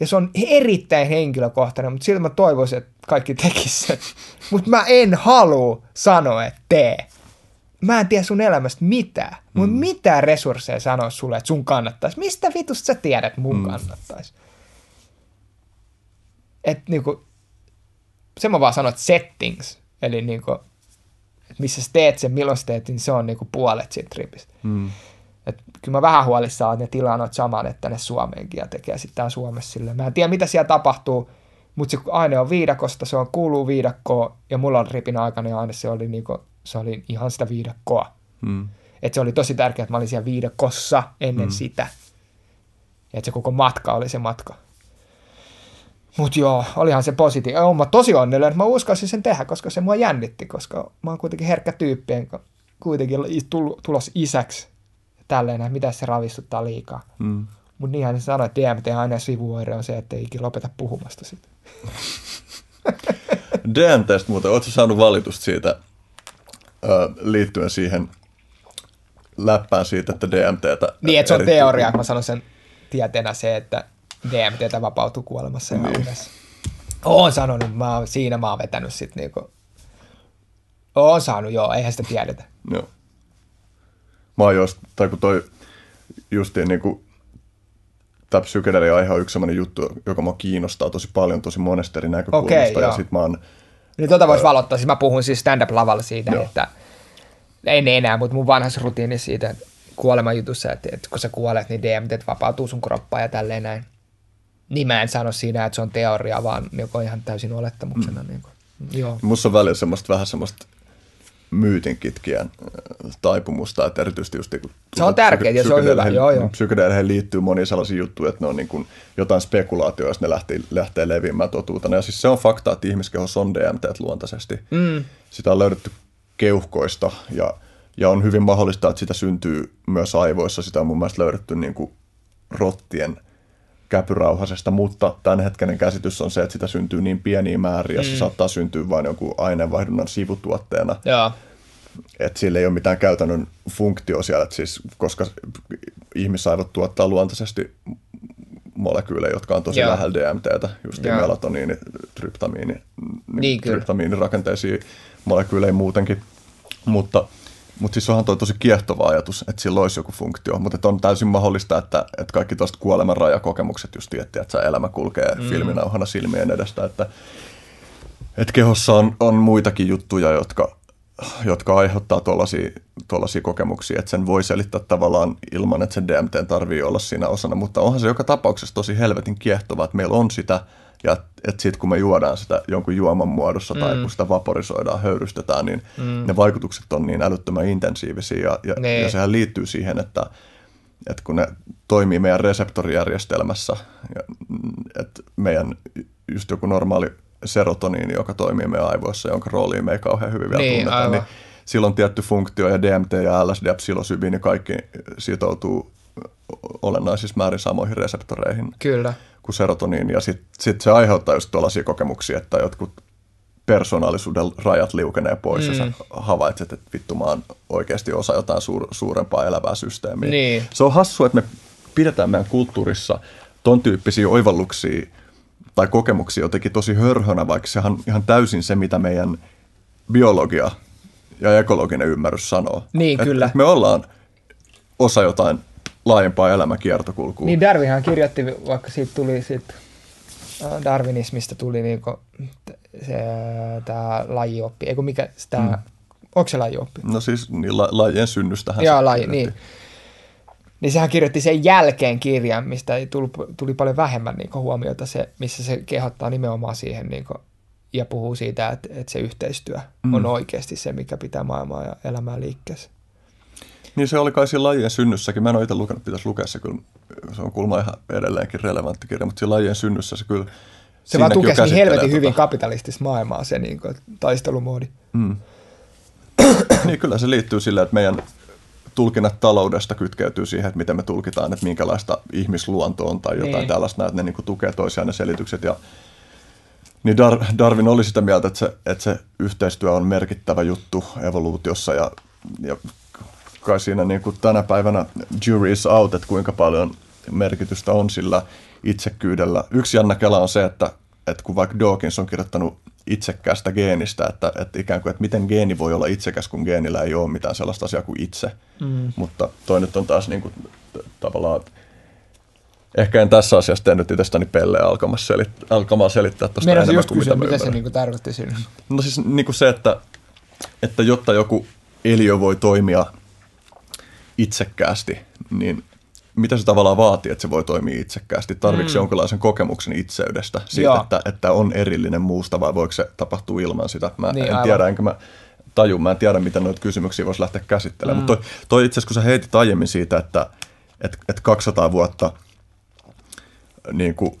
ja se on erittäin henkilökohtainen, mutta silti mä toivoisin, että kaikki tekis sen. Mutta mä en halua sanoa, että tee. Mä en tiedä sun elämästä mitään. Mun mitään resursseja sanoa sulle, että sun kannattaisi. Mistä vitusta sä tiedät, että mun kannattaisi? Että se mä vaan sanon, että settings. Eli että missä sä teet sen, milloin sä teet, niin se on puolet siitä tripistä. Että kyllä mä vähän huolissaan, että ne tilaa saman, että ne Suomeenkin ja tekee sitten tää Suomessa silleen. Mä en tiedä, mitä siellä tapahtuu, mutta se aine on viidakosta, se on kuuluu viidakkoon ja mulla on ripin aikana ja aine se oli se oli ihan sitä viidakkoa. Että se oli tosi tärkeää, että mä olin siellä viidakossa ennen sitä. Että se koko matka oli se matka. Mutta joo, olihan se positiivinen. Olen mä tosi onnellinen, että mä uskalsin sen tehdä, koska se mua jännitti, koska mä oon kuitenkin herkkä tyyppi, enkä kuitenkin tulos isäksi. Tälleen, että mitä se ravistuttaa liikaa. Mutta niinhän se sanoi, että DMT-aineen sivuoire on se, ettei ikinä lopeta puhumasta sitä. DMTstä muuten, ootko saanut valitusta siitä? Liittyen siihen läppään siitä, että DMTtä... Niin, että se on teoria, kun mä sanon sen tieteenä se, että DMTtä vapautuu kuolemassa ja haudassa. Oon sanonut, siinä mä oon vetänyt sit Oon saanut, joo, eihän sitä tiedetä. Joo. Mä oon kun toi justiin tää psykedelia-aihe on yksi sellainen juttu, joka mä kiinnostaa tosi paljon, tosi monesta eri näkökulmasta. Okay, ja sit mä oon... Niin tuota voisi valottaa. Siis mä puhun siis stand-up-lavalla siitä, joo. Että en enää, mutta mun vanhassa rutiini siitä kuolemajutussa, että kun sä kuolet, niin DMT vapautuu sun kroppaan ja tälleen näin. Niin mä en sano siinä, että se on teoria, vaan joka on ihan täysin olettamuksena. Joo. Musta on välillä vähän semmoista myytinkitkijän taipumusta, että erityisesti just... Se on tärkeää ja se on hyvä, joo. Psykedeleihin liittyy monia sellaisia juttuja, että ne on niin kuin jotain spekulaatioja, jos ne lähtee leviämään totuutena. Ja siis se on fakta, että ihmiskehossa on DMT luontaisesti. Sitä on löydetty keuhkoista ja Ja on hyvin mahdollista, että sitä syntyy myös aivoissa. Sitä on mun mielestä löydetty niin kuin rottien käpyrauhasesta, mutta tämänhetkinen käsitys on se, että sitä syntyy niin pieniä määriä, se saattaa syntyä vain jonkun aineenvaihdunnan sivutuotteena. Jaa. Että sillä ei ole mitään käytännön funktio siellä, siis, koska ihmisaivot tuottaa luontaisesti molekyylejä, jotka on tosi lähellä DMTtä, just niin melatoniini, tryptamiinirakenteisia molekyylejä muutenkin, mutta siis onhan toi tosi kiehtova ajatus, että sillä olisi joku funktio, mutta on täysin mahdollista, että kaikki tuosta kuoleman rajakokemukset just tietää, että elämä kulkee filminauhana silmien edestä, että kehossa on muitakin juttuja, jotka aiheuttaa tuollaisia kokemuksia, että sen voi selittää tavallaan ilman, että sen DMT tarvii olla siinä osana, mutta onhan se joka tapauksessa tosi helvetin kiehtovaa, että meillä on sitä, ja että sitten kun me juodaan sitä jonkun juoman muodossa tai kun sitä vaporisoidaan, höyrystetään, niin ne vaikutukset on niin älyttömän intensiivisiä ja sehän liittyy siihen, että kun ne toimii meidän reseptorijärjestelmässä, että meidän just joku normaali serotoniini, joka toimii meidän aivoissa, jonka rooliin me ei kauhean hyvin vielä tunneta, niin silloin tietty funktio ja DMT ja LSD ja psilosybiini, niin kaikki sitoutuu olennaisissa määrin samoihin reseptoreihin. Kyllä. Kuin serotoniini. Ja sit se aiheuttaa just tuollaisia kokemuksia, että jotkut persoonallisuuden rajat liukenee pois ja sä havaitset, että vittu mä oon oikeasti osa jotain suurempaa elävää systeemiä. Niin. Se on hassua, että me pidetään meidän kulttuurissa ton tyyppisiä oivalluksia tai kokemuksia jotenkin tosi hörhönä, vaikka sehän on ihan täysin se, mitä meidän biologia ja ekologinen ymmärrys sanoo. Niin, kyllä. Me ollaan osa jotain laajempaa elämäkiertokulkua. Niin, Darwinhan kirjoitti, vaikka siitä tuli darwinismista tuli niinku tämä lajioppi, eikö mikä sitä, onko se lajioppi? No siis niin, lajien synnystähän se kirjoitti. Niin. Niin sehän kirjoitti sen jälkeen kirjan, mistä ei tuli paljon vähemmän niinku huomiota, se, missä se kehottaa nimenomaan siihen niinku, ja puhuu siitä, että se yhteistyö on oikeasti se, mikä pitää maailmaa ja elämää liikkeessä. Niin se oli kai siinä lajien synnyssäkin. Mä en ole itse lukenut, pitäisi lukea se kyllä. Se on kulma ihan edelleenkin relevantti kirja, mutta siinä lajien synnyssä se kyllä... Se vaan tukesi niin helvetin hyvin kapitalistista maailmaa, se niin kuin taistelumoodi. Niin kyllä se liittyy sillä, että meidän... tulkinnat taloudesta kytkeytyy siihen, että miten me tulkitaan, että minkälaista ihmisluonto on tai jotain tällaista, että ne niinku tukee toisiaan ne selitykset. Ja... Niin Darwin oli sitä mieltä, että se yhteistyö on merkittävä juttu evoluutiossa ja kai siinä niinku tänä päivänä jury is out, että kuinka paljon merkitystä on sillä itsekkyydellä. Yksi jännä kela on se, että kun vaikka Dawkins on kirjoittanut itsekkäästä geenistä, että ikään kuin, että miten geeni voi olla itsekäs, kun geenillä ei ole mitään sellaista asiaa kuin itse. Mutta toi nyt on taas niin kuin, tavallaan, ehkä en tässä asiassa tehnyt itsestäni pelleä alkamaan selittää tuosta enemmän kuin kysyä, mitä se niin tarkoitti siinä? No siis niin se, että jotta joku eliö voi toimia itsekkäästi, niin mitä se tavallaan vaatii, että se voi toimia itsekkäästi? Tarvitseeko se jonkinlaisen kokemuksen itseydestä siitä, että on erillinen muusta, vai voiko se tapahtua ilman sitä? Mä niin, en tiedä, enkä mä tajun. Mä en tiedä, miten noita kysymyksiä voisi lähteä käsittelemään. Mutta toi itse asiassa, kun sä heitit aiemmin siitä, että 200 vuotta niin kuin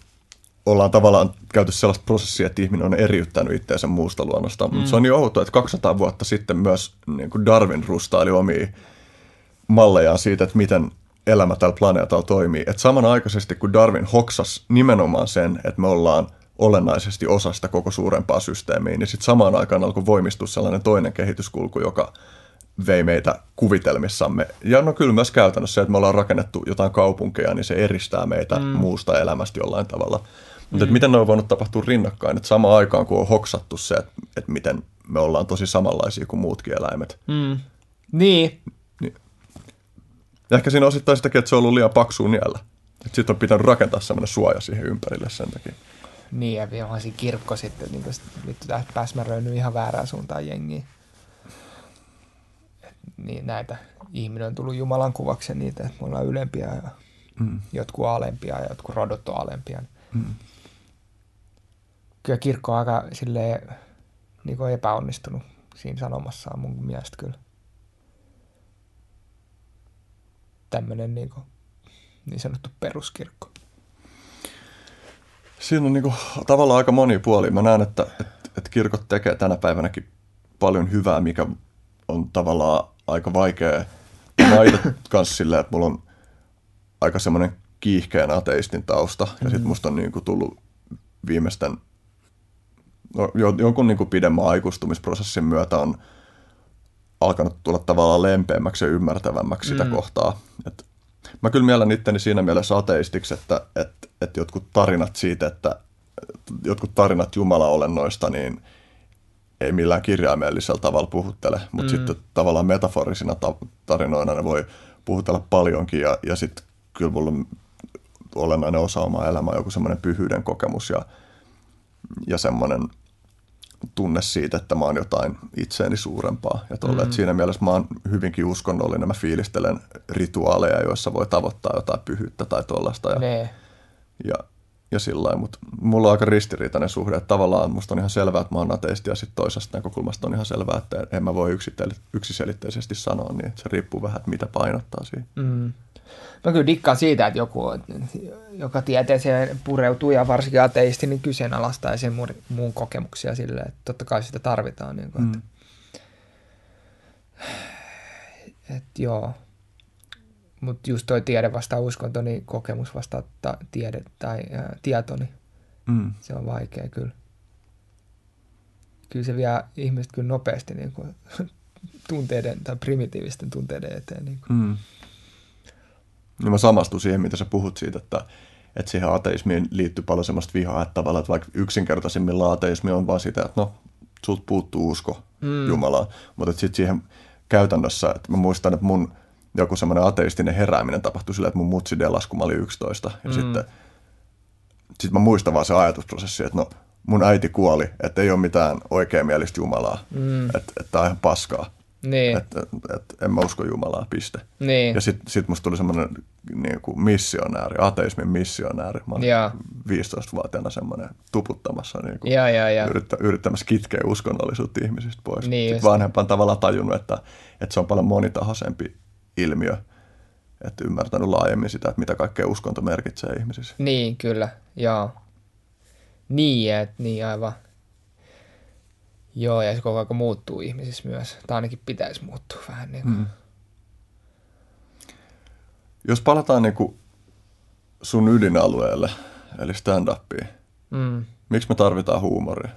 ollaan tavallaan käyty sellaista prosessia, että ihminen on eriyttänyt itseänsä muusta luonnosta. Mutta se on niin outoa, että 200 vuotta sitten myös niin kuin Darwin rustaili omia mallejaan siitä, että miten elämä tällä planeetalla toimii. Et samanaikaisesti, kun Darwin hoksasi nimenomaan sen, että me ollaan olennaisesti osa sitä koko suurempaa systeemiä, niin sitten samaan aikaan alkoi voimistua sellainen toinen kehityskulku, joka vei meitä kuvitelmissamme. Ja no kyllä myös käytännössä se, että me ollaan rakennettu jotain kaupunkeja, niin se eristää meitä muusta elämästä jollain tavalla. Mutta miten ne on voinut tapahtua rinnakkain? Et samaan aikaan, kun on hoksattu se, että miten me ollaan tosi samanlaisia kuin muutkin eläimet. Niin. Ja ehkä siinä osittain sitäkin, että se on ollut liian paksua niellä. Sitten on pitänyt rakentaa sellainen suoja siihen ympärille sen takia. Niin, ja vielä siinä kirkko sitten, niin vittu täältä pääsmäröinyt ihan väärään suuntaan jengiin. Niin näitä, ihminen on tullut Jumalan kuvaksi niitä, että me ollaan ylempiä ja jotkut alempia ja jotkut rodot on alempia. Kyllä kirkko on aika silleen, niin kuin epäonnistunut siinä sanomassaan mun mielestä kyllä. Tämmöinen niin sanottu peruskirkko. Siinä on tavallaan aika monia puolia. Mä näen, että kirkot tekee tänä päivänäkin paljon hyvää, mikä on tavallaan aika vaikea laita kans silleen, että mulla on aika semmoinen kiihkeän ateistin tausta. Ja sitten musta on niinku tullut viimeisten, no, jonkun niinku pidemmän aikuistumisprosessin myötä on alkanut tulla tavallaan lempeämmäksi ja ymmärtävämmäksi sitä kohtaa. Et mä kyllä miellän itteni siinä mielessä ateistiksi, että jotkut tarinat siitä, että jotkut tarinat jumalaolennoista, niin ei millään kirjaimellisellä tavalla puhuttele, mutta sitten tavallaan metaforisina tarinoina ne voi puhutella paljonkin ja sitten kyllä mulla on olennainen osa omaa elämää, joku semmoinen pyhyyden kokemus ja semmoinen tunne siitä, että mä oon jotain itseäni suurempaa. Ja siinä mielessä mä oon hyvinkin uskonnollinen, mä fiilistelen rituaaleja, joissa voi tavoittaa jotain pyhyyttä tai tuollaista ja sillä lailla, mutta mulla on aika ristiriitainen suhde, että tavallaan musta on ihan selvää, että mä oon ateisti ja sitten toisesta näkökulmasta on ihan selvää, että en mä voi yksiselitteisesti sanoa, niin se riippuu vähän, että mitä painottaa siihen. Mä kyllä dikkaan siitä, että joku, joka tieteeseen pureutuu ja varsinkin ateisti, niin kyseenalaistaisi mun kokemuksia silleen, että totta kai sitä tarvitaan. Niin kuin, että joo. Mutta just toi tiede vastaa uskonto, niin kokemus vastaa tiede tai tieto, niin se on vaikea kyllä. Kyllä se vie ihmiset kyllä nopeasti niin kuin, tunteiden tai primitiivisten tunteiden eteen. Niin kuin. Ja mä samastun siihen, mitä sä puhut siitä, että siihen ateismiin liittyy paljon semmoista vihaa, että tavallaan, että vaikka yksinkertaisimmilla ateismi on vaan sitä, että no, sulta puuttuu usko Jumalaan. Mutta sitten siihen käytännössä, että mä muistan, että mun joku semmoinen ateistinen herääminen tapahtui sillä, että mun mutsi delas, kun mä olin 11. Ja sitten mä muistan vaan se ajatusprosessi, että no, mun äiti kuoli, että ei ole mitään oikeamielistä Jumalaa. Että tää on ihan paskaa. Niin. Että en mä usko Jumalaa, piste. Niin. Ja sit musta tuli semmoinen niin kuin missionääri, ateismin missionääri. Mä olin 15-vuotiaana semmoinen tuputtamassa, niin kuin yrittämässä kitkeä uskonnollisuutta ihmisistä pois. Niin, vanhempaan tavallaan tajunnut, että se on paljon monitahoisempi ilmiö, että ymmärtänyt laajemmin sitä, että mitä kaikkea uskonto merkitsee ihmisissä. Niin, kyllä, joo. Niin, että niin aivan. Joo, ja se koko ajan muuttuu ihmisissä myös. Tai ainakin pitäisi muuttua vähän niin kuin. Jos palataan niin kuin sun ydinalueelle, eli stand-upiin, miksi me tarvitaan huumoria?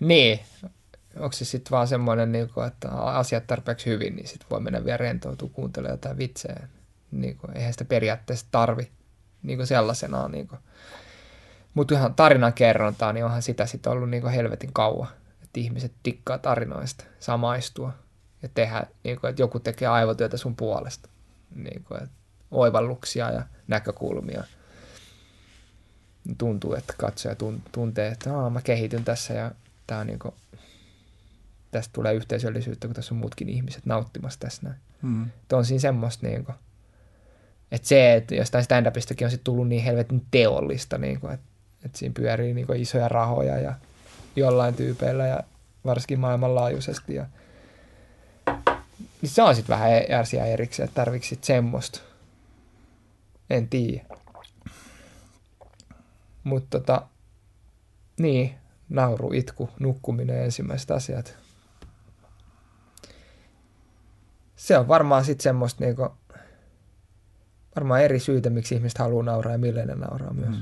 Niin. Onko se sitten vaan semmoinen, että asiat tarpeeksi hyvin, niin sitten voi mennä vielä rentoutua kuuntelemaan jotain vitseä. Eihän sitä periaatteessa tarvi sellaisenaan. Mutta ihan tarinankerrontaa, niin onhan sitä sitten ollut helvetin kauan. Että ihmiset tikkaa tarinoista, samaistua ja tehdä, että joku tekee aivotyötä sun puolesta. Oivalluksia ja näkökulmia. Tuntuu, että katsoja tuntee, että mä kehityn tässä ja tämä on niinku. Tästä tulee yhteisöllisyyttä, kun tässä on muutkin ihmiset nauttimassa tässä näin. Tuo on siinä semmoista, niin kuin, että se, että jostain stand-upistakin on sitten tullut niin helvetin teollista, niin kuin, että siinä pyörii niin kuin isoja rahoja ja jollain tyypeillä ja varsinkin maailmanlaajuisesti. Ja niin se on sitten vähän järsiä erikseen, että tarvitsit semmoista. En tiedä. Mutta niin, nauru, itku, nukkuminen ensimmäiset asiat. Se on varmaan sitten semmoista, varmaan eri syitä, miksi ihmiset haluaa nauraa ja mille ne nauraa myös.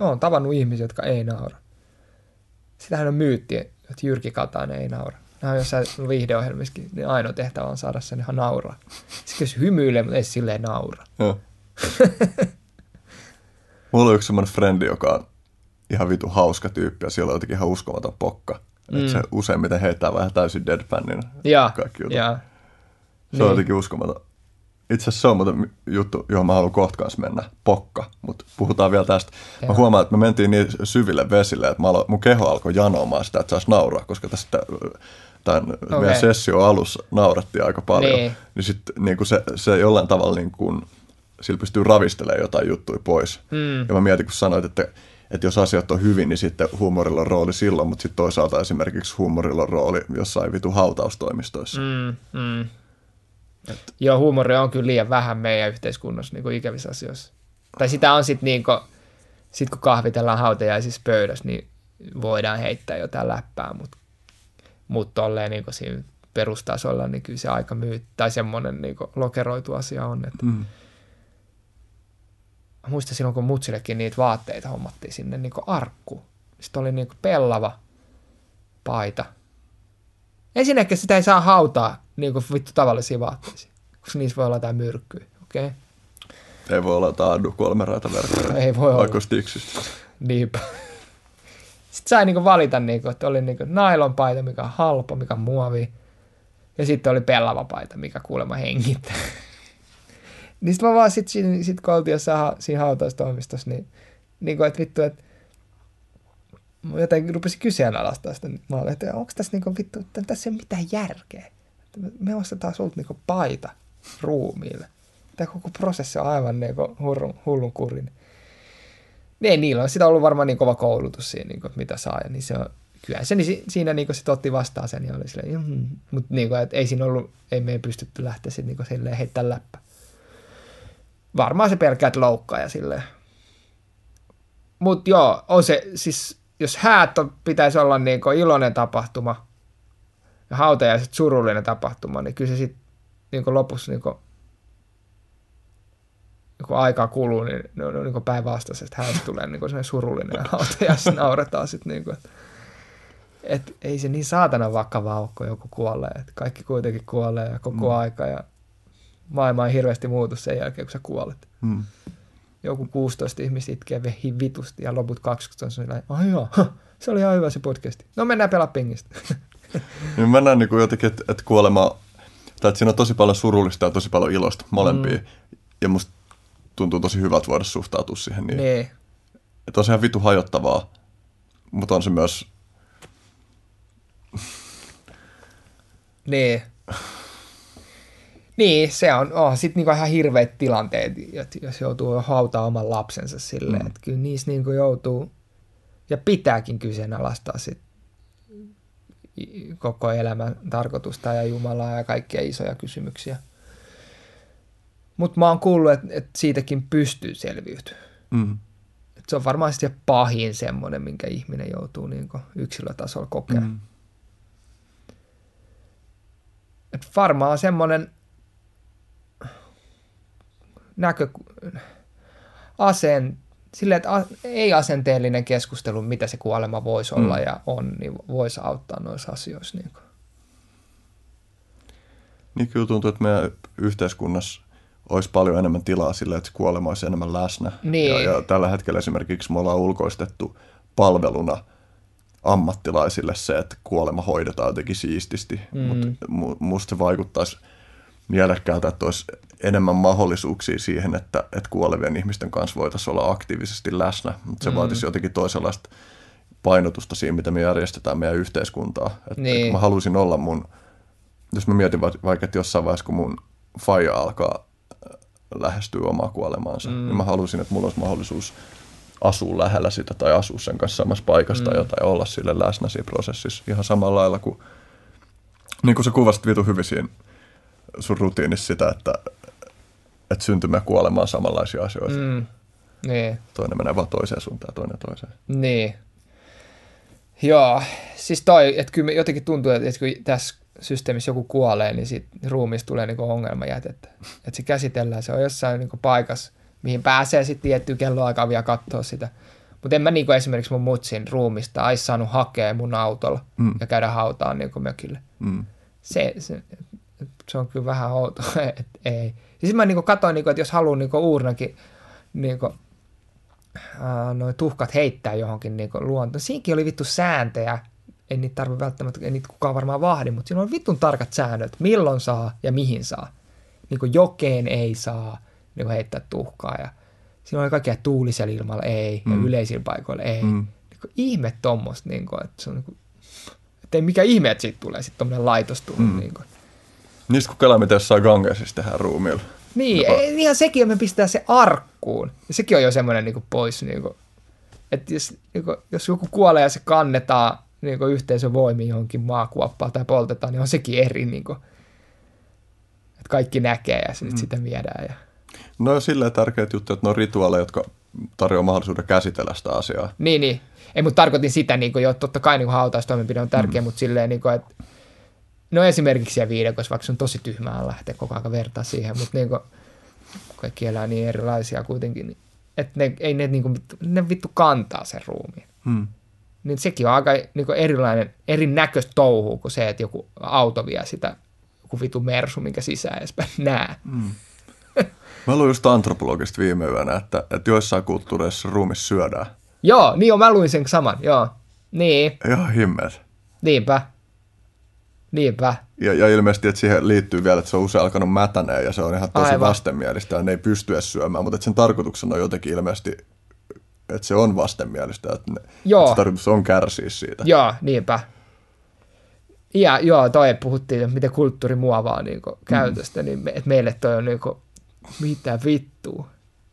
On tavannut ihmisiä, jotka ei naura. Sitähän on myytti, että Jyrki Katainen ei naura. Nämä on jossain viihdeohjelmissakin, niin ainoa tehtävä on saada sen ihan nauraa. Sitten jos hymyilee, mutta ei silleen naura. Mulla on yksi semmoinen frendi, joka on ihan vitu hauska tyyppi ja siellä on jotenkin ihan uskomaton pokka. Että se useimmiten heittää vähän täysin deadpanin kaikki jutut. Se on jotenkin uskomaton. Itse asiassa se on muuten juttu, johon mä haluan kohta kanssa mennä. Pokka. Mutta puhutaan vielä tästä. Mä huomaan, että me mentiin niin syville vesille, että mun keho alkoi janoamaan sitä, että saisi nauraa, koska tästä tämän meidän session alussa naurattiin aika paljon. Niin sitten niin se jollain tavalla niin kuin, sillä pystyy ravistelemaan jotain juttuja pois. Ja mä mietin, kun sanoit, että jos asiat on hyvin, niin sitten huumorilla on rooli silloin, mutta sitten toisaalta esimerkiksi huumorilla on rooli jossain vitu hautaustoimistoissa. Joo, huumoria on kyllä liian vähän meidän yhteiskunnassa niin kuin ikävissä asioissa. Tai sitä on sitten, niin kun kahvitellaan hautajaisissa pöydässä, niin voidaan heittää jotain läppää, mutta tolleen niin siinä perustasolla niin kyllä se aika myy, tai semmoinen niin lokeroitu asia on. Että muistan silloin, kun mutsillekin niitä vaatteita hommattiin sinne niin arkku. Sitten oli niin pellava paita. Ensinnäkin sitä ei saa hautaa niin vittu tavallisiin vaatteisiin, koska niissä voi olla jotain myrkkyä. Okay. Ei voi olla jotain adu 3 raitaverkkoja. Ei voi olla. Vaikka stiksistä. Niinpä. Sitten sai niinku valita, niinku, että oli niinku nailonpaita, mikä on halpa, mikä on muovi. Ja sitten oli pellava paita, mikä kuulemma hengittää. Niin sitten mä vaan sit kun oltiin siinä hautaustoimistossa, niin että vittu, että jotenkin rupesin kyseenalaistaa sitä. Mä olin, että onko tässä niinku vittu, että tässä ei ole mitään järkeä. Me ostetaan sulta niinku paita ruumiille. Tämä koko prosessi on aivan niinku hullun kurin. Niin, niillä on sitä ollut varmaan niin kova koulutus siinä, niin kuin, mitä saa. Ja niin se on, kyllähän se niin siinä niin sit otti vastaan sen ja oli silleen, mutta niin ei siinä ollut, ei me ei pystytty lähteä sitten niin silleen heittämään läppä. Varmaan se pelkää, että loukkaa ja silleen. Mutta joo, on se, siis jos häät on, pitäisi olla niin iloinen tapahtuma ja hautajaiset surullinen tapahtuma, niin kyllä se sitten niin lopussa... Niin kun aikaa kuluu, niin ne on niin päinvastaisesti häistä tulee niin sellainen surullinen ja hautajassa nauretaan sitten. Niin että ei se niin saatana vakavaa ole, kun joku kuolee. Et kaikki kuitenkin kuolee ja koko aika. Ja maailma ei hirveästi muutu sen jälkeen, kun sä kuolet. Joku 16 ihmistä itkee vitusti ja loput 20 on sellainen, ai joo, se oli ihan hyvä se podcasti. No mennään pelaa pingistä. Niin mä näen niin jotenkin, että kuolema, tai että siinä on tosi paljon surullista ja tosi paljon ilosta molempia. Ja musta tuntuu tosi hyvältä voida suhtautua siihen. Niin. Nee. Että on se ihan vittu hajottavaa, mutta on se myös... Nee. Niin, se on sitten niinku ihan hirveät tilanteet, jos joutuu hautaa oman lapsensa silleen. Että kyllä niissä niinku joutuu ja pitääkin kyseenalaistaa sit koko elämän tarkoitusta ja Jumalaa ja kaikkia isoja kysymyksiä. Mutta mä oon kuullut, että siitäkin pystyy selviytymään. Se on varmaan se pahin semmoinen, minkä ihminen joutuu niinku yksilötasolla kokemaan. Et varmaan semmoinen ei asenteellinen keskustelu, mitä se kuolema voisi olla ja on, niin voisi auttaa noissa asioissa. Niin kyllä tuntuu, että meidän yhteiskunnassa olisi paljon enemmän tilaa sille, että kuolema olisi enemmän läsnä. Niin. Ja tällä hetkellä esimerkiksi me ollaan ulkoistettu palveluna ammattilaisille se, että kuolema hoidetaan jotenkin siististi. Mutta musta se vaikuttaisi mielekkäältä, että olisi enemmän mahdollisuuksia siihen, että kuolevien ihmisten kanssa voitaisiin olla aktiivisesti läsnä. Mutta se vaatisi jotenkin toisenlaista painotusta siihen, mitä me järjestetään meidän yhteiskuntaa. Että niin. Mä halusin olla jos mä mietin vaikka, että jossain vaiheessa, kun mun faija alkaa lähestyy omaa kuolemaansa. Niin mä halusin, että mulla olisi mahdollisuus asua lähellä sitä tai asua sen kanssa samassa paikassa tai jotain, olla sille läsnä siinä prosessissa. Ihan samalla lailla kuin, niin kuin sä kuvasit vitu hyvin siinä sun rutiinissa sitä, että syntymä ja kuolema on samanlaisia asioita. Niin. Toinen menee vaan toiseen suuntaan, toinen toiseen. Niin. Joo, siis että kyllä jotenkin tuntuu, että kun tässä systeemissä joku kuolee, niin siitä ruumiista tulee niinku ongelmajätettä. Että se käsitellään, se on jossain niinku paikassa, mihin pääsee sitten tiettyä kelloaikaa vielä katsoa sitä. Mutta en mä niinku esimerkiksi mun mutsin ruumista olisi saanut hakea mun autolla ja käydä hautaan niinku mökille. Se on kyllä vähän outoa, että ei. Siis mä niinku katsoin, niinku, että jos haluaa niinku uurnakin niinku, noi tuhkat heittää johonkin niinku luontoon. Siinkin oli vittu sääntöjä. Ei niitä tarvitse välttämättä, ei niitä kukaan varmaan vahdi, mutta siinä on vittun tarkat säännöt, milloin saa ja mihin saa. Niin kuin jokeen ei saa niin kuin heittää tuhkaa. Ja siinä on kaikkea tuulisella ilmalla ei ja yleisillä paikoilla ei. Niin kuin ihme tuommoista, niin että niin ei mikä ihme, että siitä tulee sitten tuommoinen laitos tullut. Niin niistä kun kalamita jossain Gangesissa tehdään ruumiilla. Niin, ihan sekin, että me pistetään se arkkuun. Ja sekin on jo semmoinen niin kuin pois. Niin kuin, että jos joku kuolee ja se kannetaan, niin yhteisön voimiin johonkin maakuoppaan tai poltetaan, niin on sekin eri. Niin kuin, että kaikki näkee ja sitten sitä viedään. No on silleen tärkeät juttu, että ne on rituaaleja, jotka tarjoaa mahdollisuuden käsitellä sitä asiaa. Niin. Ei, mutta tarkoitin sitä, niin kuin, jo, totta kai niin kuin hautaustoimenpide on tärkeä, mutta silleen, niin kuin, että no esimerkiksi siellä viidekossa, vaikka se on tosi tyhmää lähteä koko ajan vertaa siihen, mutta niin kuin, kaikki elää niin erilaisia kuitenkin, että ne vittu kantaa sen ruumiin. Niin sekin on aika niin kuin erilainen, erinäköistä touhuu kuin se, että joku auto vie sitä, joku vitu mersu, minkä sisään edespäin näe. Mä luin just antropologista viime yönä, että joissain kulttuureissa ruumis syödään. Joo, niin on, mä luin sen saman, joo. Niin. Ihan himmeet. Niinpä. Ja ilmeisesti, että siihen liittyy vielä, että se on usein alkanut mätäneen ja se on ihan tosi vastenmielistä ja ne ei pysty edes syömään, mutta sen tarkoituksena on jotenkin ilmeisesti, että se on vastenmielistä, että se tarkoitus on kärsiä siitä. Joo, niinpä. Ja joo, toi puhuttiin, miten kulttuuri muovaa niin kuin käytöstä, niin että meille toi on niin kuin, mitä vittua.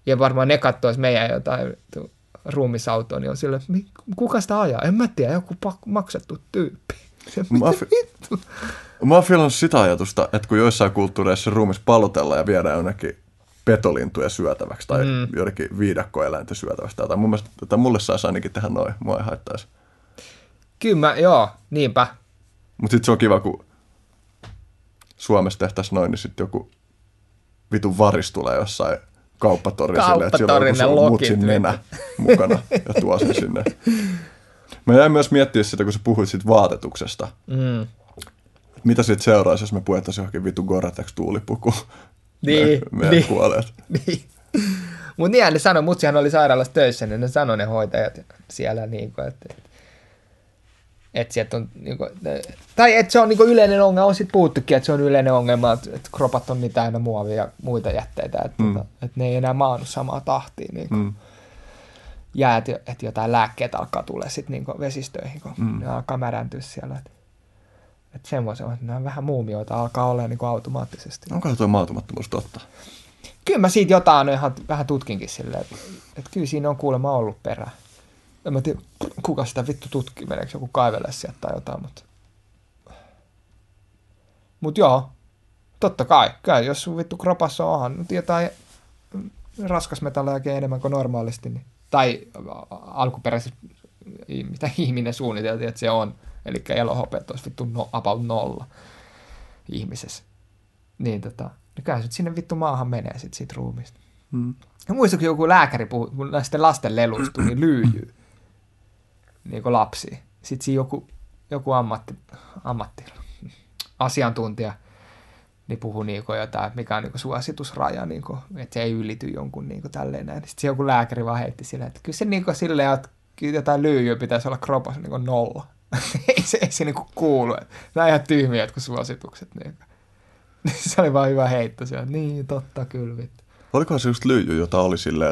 Ja varmaan ne kattois meidän jotain ruumisautoa, niin on silleen, kuka sitä ajaa? En mä tiedä, joku maksettu tyyppi. Mä oon filannut sitä ajatusta, että kun joissain kulttuureissa ruumis palotellaan ja viedään jonnekin petolintuja syötäväksi tai jonnekin viidakkoeläintä syötäväksi. Tai mun mielestä, että mulle saisi ainakin tehdä noin, mua ei haittaisi. Kyllä, joo, niinpä. Mutta sitten se on kiva, kun Suomessa tehtäisiin noin, niin sitten joku vitun varis tulee jossain kauppatorille, että siellä on joku mutsin nenä mukana ja tuo sen sinne. Mä jäin myös miettiä sitä, kun sä puhuit siitä vaatetuksesta. Mitä siitä seuraisi, jos me puettaisiin johonkin vitun Gore-Tex-tuulipukuun? Meidän kuoleet. Niin. Mutta niinhän ne sanoi, mutsihan oli sairaalassa töissä, niin ne sanoi ne hoitajat siellä, niinku, että sieltä on, niinku, tai että se on niinku yleinen ongelma, on sitten puhuttukin, että se on yleinen ongelma, että kropat on niin täynnä muovia ja muita jätteitä, että et ne ei enää maannu samaa tahtia. Niinku. Ja että jotain lääkkeitä alkaa tulla sitten niinku vesistöihin, kun ne alkaa märäntyä siellä. Että semmoisen, että nämä vähän muumioita alkaa olla niinku automaattisesti. Onko tuo maatumattomuus totta? Kyllä mä siitä jotain ihan vähän tutkinkin silleen, että kyllä siinä on kuulemma ollut perää. En mä tiedä, kuka sitä vittu tutkii, meneekö joku kaivelee sieltä tai jotain, mutta joo, totta kai. Kyllä, jos sun vittu kropassa onhan nyt jotain raskasmetalleja enemmän kuin normaalisti, niin tai alkuperäisesti, mitä ihminen suunniteltiin, että se on. Eli elohopeat olisi vittu about 0 ihmisessä. Niin kyllä se sinne vittu maahan menee sit siitä ruumiista. Ja muistatko, joku lääkäri puhui, kun näistä lasten leluista niin lyyjyy. Niin kuin lapsia. Sitten siinä joku asiantuntija niin puhui niin jotain, mikä on niin suositusraja, niin kuin, että se ei ylity jonkun niin tälleen näin. Sitten joku lääkäri vaan heitti silleen, että kyllä se niin silleen, että jotain lyyjyä pitäisi olla kropassa niin 0. ei se niin kuulu. Nämä on ihan tyhmiä jotkut suositukset. Niin. Se oli vaan hyvä heitto siellä. Niin, totta, kyllä. Olikohan se just lyijy, jota oli silleen,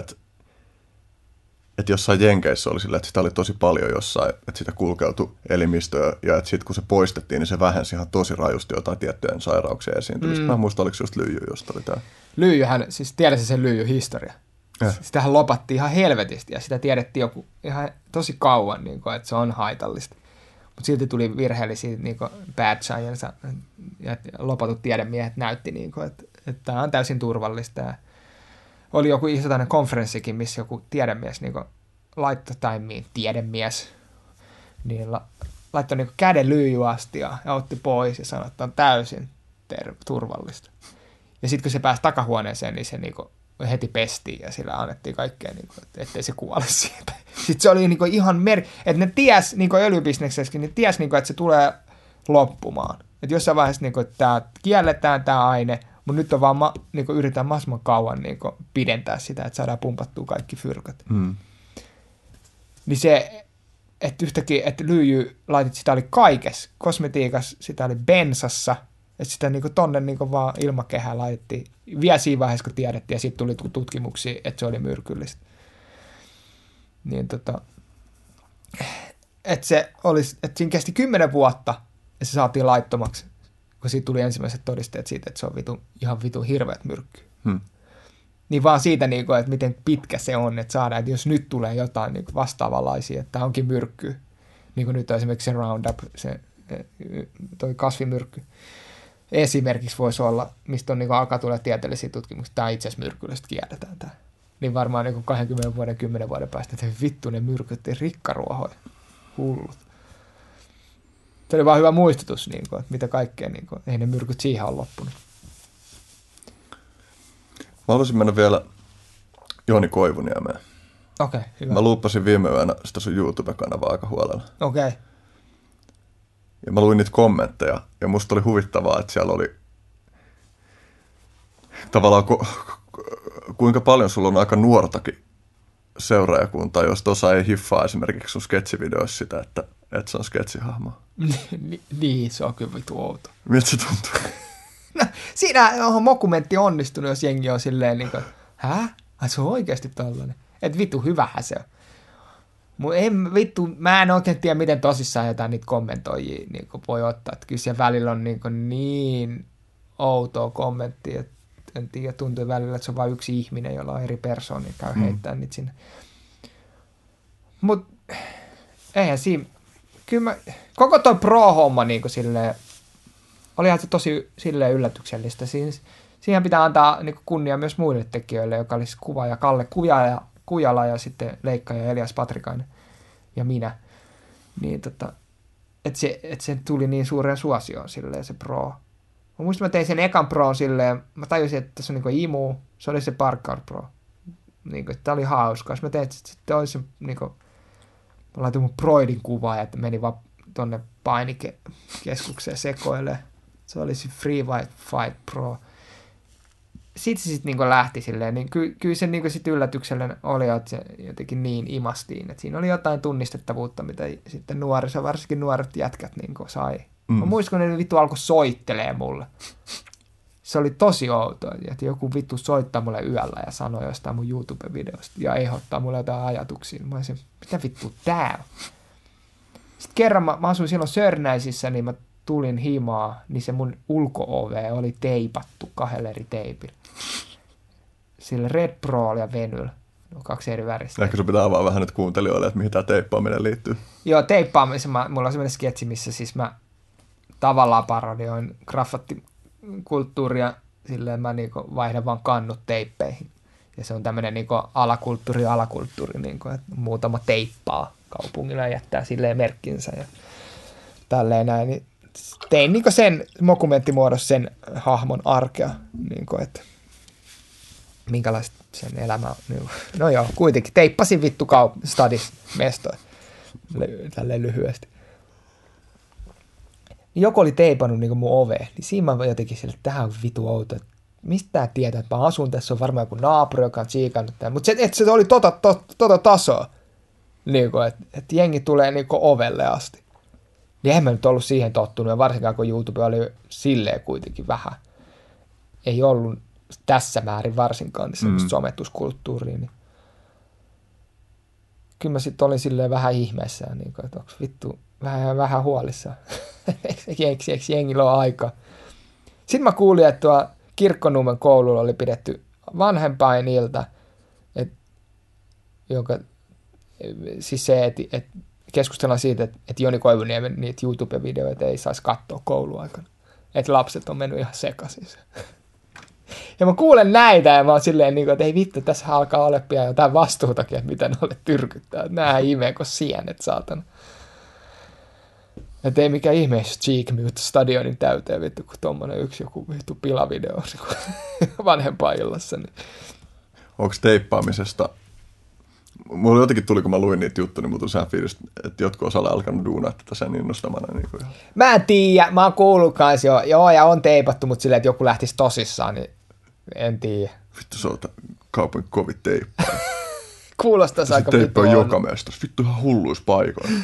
että jossain Jenkeissä oli silleen, että sitä oli tosi paljon jossain, että sitä kulkeutui elimistöä, ja että sitten kun se poistettiin, niin se vähensi ihan tosi rajusti jotain tiettyjen sairauksia esiintymistä. Mä en muista, oliko se just lyijy, josta oli tämä. Lyijyhän, siis tiedätkö sen lyijyhistoria? Sitähän lopattiin ihan helvetisti, ja sitä tiedettiin joku ihan tosi kauan, niin kuin, että se on haitallista. Mutta silti tuli virheellisiä niin bad science, ja lopatut tiedemiehet näytti, niin kuin, että tämä on täysin turvallista. Ja oli joku iso tämmöinen konferenssikin, missä joku tiedemies niin laittoi, tai tiedemies, niin laittoi niin käden lyijyastia ja otti pois ja sanoi, että on täysin turvallista. Ja sitten kun se pääsi takahuoneeseen, niin se niin kuin, heti pestiin ja sillä annettiin kaikkea, niin kuin, ettei se kuole siitä. Sitten se oli niin kuin, ihan että ne tiesi niin öljybisneksessäkin, ne tiesi, niin kuin, että se tulee loppumaan. Että jossain vaiheessa niin kuin, että tämä kielletään tämä aine, mutta nyt on vaan, niin kuin yritetään mahdollisimman kauan niin kuin pidentää sitä, että saadaan pumpattua kaikki fyrkat. Niin se, että yhtäkkiä, että lyijylaitit, sitä oli kaikessa. Kosmetiikassa, sitä oli bensassa, että sitä niin kuin tonne niin kuin vaan ilmakehään laitettiin. Vielä siinä vaiheessa, kun tiedettiin, ja sitten tuli tutkimuksia, että se oli myrkyllistä. Niin että siinä kesti 10 vuotta, ja se saatiin laittomaksi. Kun siitä tuli ensimmäiset todisteet siitä, että se on ihan vitun hirveät myrkky. Niin vaan siitä, että miten pitkä se on, että saadaan, että jos nyt tulee jotain vastaavanlaisia, että tämä onkin myrkky. Niin kuin nyt on esimerkiksi se Roundup, se toi kasvimyrkky. Esimerkiksi voisi olla, mistä on alkaa tulla tieteellisiä tutkimuksia, tämä itse asiassa myrkkylästä kielletään tämä. niin varmaan niin 20 vuoden, 10 vuoden päästä, että vittu ne myrkyttiin rikkaruohoja. Hullut. Se oli vaan hyvä muistutus, niin kuin, että mitä kaikkea, niin kuin, ei ne myrkyt siihen ole loppunut. Mä haluaisin mennä vielä Jooni Koivuniemeen. Okei, okay, hyvä. Mä luuppasin viime yönä sitä sun YouTube-kanavaa aika huolella. Okei. Okay. Ja mä luin niitä kommentteja, ja musta oli huvittavaa, että siellä oli tavallaan kuinka paljon sulla on aika nuortakin seuraajakuntaa, jos osa ei hiffaa esimerkiksi sun sketsivideoissa sitä, että se on sketsihahmo. Niin, se on kyllä vitu outo. Miltä se tuntuu? No, siinä on mokumentti onnistunut, jos jengi on silleen niin kuin, hää? Ai se on oikeasti tällainen. Että vittu, hyvähän se on. Mä en oikein tiedä, miten tosissaan jotain niitä kommentoijia niin voi ottaa. Että kyllä siellä välillä on niin outoa kommenttia, että en tiedä, tuntuu välillä, että se on vain yksi ihminen, jolla on eri persoonia, käy heittämään niitä sinne. Mut eihän siinä, kyllä koko toi pro-homma niin silleen, olihan se tosi silleen yllätyksellistä. Siihen pitää antaa niin kunnia myös muille tekijöille, joka olisi kuvaaja Kalle Kujala ja sitten leikkaaja Elias Patrikainen ja minä. Niin, että se tuli niin suureen suosioon silleen se pro. Mä muistan, mä tein sen ekan proon silleen, mä tajusin, että se on niinku imu, se oli se parkour pro. Niinku, tää oli hauskaa. Mä tein sitten toisen, niinku, mä laitin mun broidin kuvaa, että meni vaan tonne painikeskukseen sekoilemaan. Se oli se Free Fight Pro. Sitten se sitten niinku lähti silleen, niin kyllä se niinku sit yllätyksellinen oli, että se jotenkin niin imastiin. Et siinä oli jotain tunnistettavuutta, mitä sitten nuoriso, varsinkin nuoret jätkät niinku sai. Mä muistan, kun ne vittu alkoi soittelee mulle. Se oli tosi outoa, että joku vittu soittaa mulle yöllä ja sanoo jostain mun YouTube-videosta ja ehdottaa mulle jotain ajatuksia. Mä olisin, mitä vittu tää on? Sitten kerran mä asuin silloin Sörnäisissä, niin mä tulin himaa, niin se mun ulko-ove oli teipattu 2 eri teipillä. Sillä Red Prolla ja Venyllä. No, 2 eri väristä. Ehkä sun pitää avaa vähän nyt kuuntelijoille, että mihin tää teippaaminen liittyy. Joo, teippaaminen. Mulla on semmoinen sketsi, missä siis mä tavallaan parodioin graffattikulttuuria, silleen mä niinku vaihdan vaan kannut teippeihin. Ja se on tämmöinen niinku alakulttuuri, niinku, että muutama teippaa kaupungilla ja jättää silleen merkkinsä ja tälleen näin. Niin tein niinku sen dokumenttimuodossa sen hahmon arkea, niinku, että minkälaista sen elämä on. Niinku. No joo, kuitenkin teippasin vittu stadis mestoin tälleen lyhyesti. Joku oli teipannut niin mun oveen, niin siinä mä jotenkin sille, että tähän on vitu outo. Mistä tää tietää, että mä asun tässä, on varmaan joku naapuri, joka on tsiikannut tämän. Mutta se oli tota tasoa, niin että jengi tulee niin ovelle asti. Niin en mä nyt ollut siihen tottunut, ja varsinkaan kun YouTube oli silleen kuitenkin vähän. Ei ollut tässä määrin varsinkaan niin semmoista sometuskulttuuriin. Niin. Kyllä mä sitten olin silleen vähän ihmeessään, niin kuin, että onko vittu vähän huolissaan. Eikö jengillä ole aikaa? Sitten mä kuulin, että tuo Kirkkonummen koululla oli pidetty vanhempainilta, siis se, että keskustellaan siitä, että Joni Koivuniemen niitä YouTube-videoita ei saisi katsoa kouluaikana. Että lapset on mennyt ihan sekaisin. Ja mä kuulen näitä ja mä oon silleen, että ei vittu, tässä alkaa olla pian jotain vastuutakin, että mitä noille tyrkyttää. Nää imeekö sienet, saatana. Että ei mikään ihmeessä Cheek myyttä stadionin täyteen vittu, kun tommonen yksi joku vittu pilavideo vanhempaan illassa. Niin. Onko teippaamisesta? Mulla jotenkin tuli, kun mä luin niitä juttuja, niin mulla tuli sehän fiilis, että jotkut osalla alkanut duunaa tätä sen innostamana. Niin kuin. Mä en tiedä, mä oon kuullut kanssa jo. Joo, ja on teipattu, mutta silleen, että joku lähtisi tosissaan, niin en tiedä. Vittu, se on kaupungin kovin teippaa. Kuulostais aika vittu. Teippa on joka mestas. Vittu ihan hulluis paikoilla.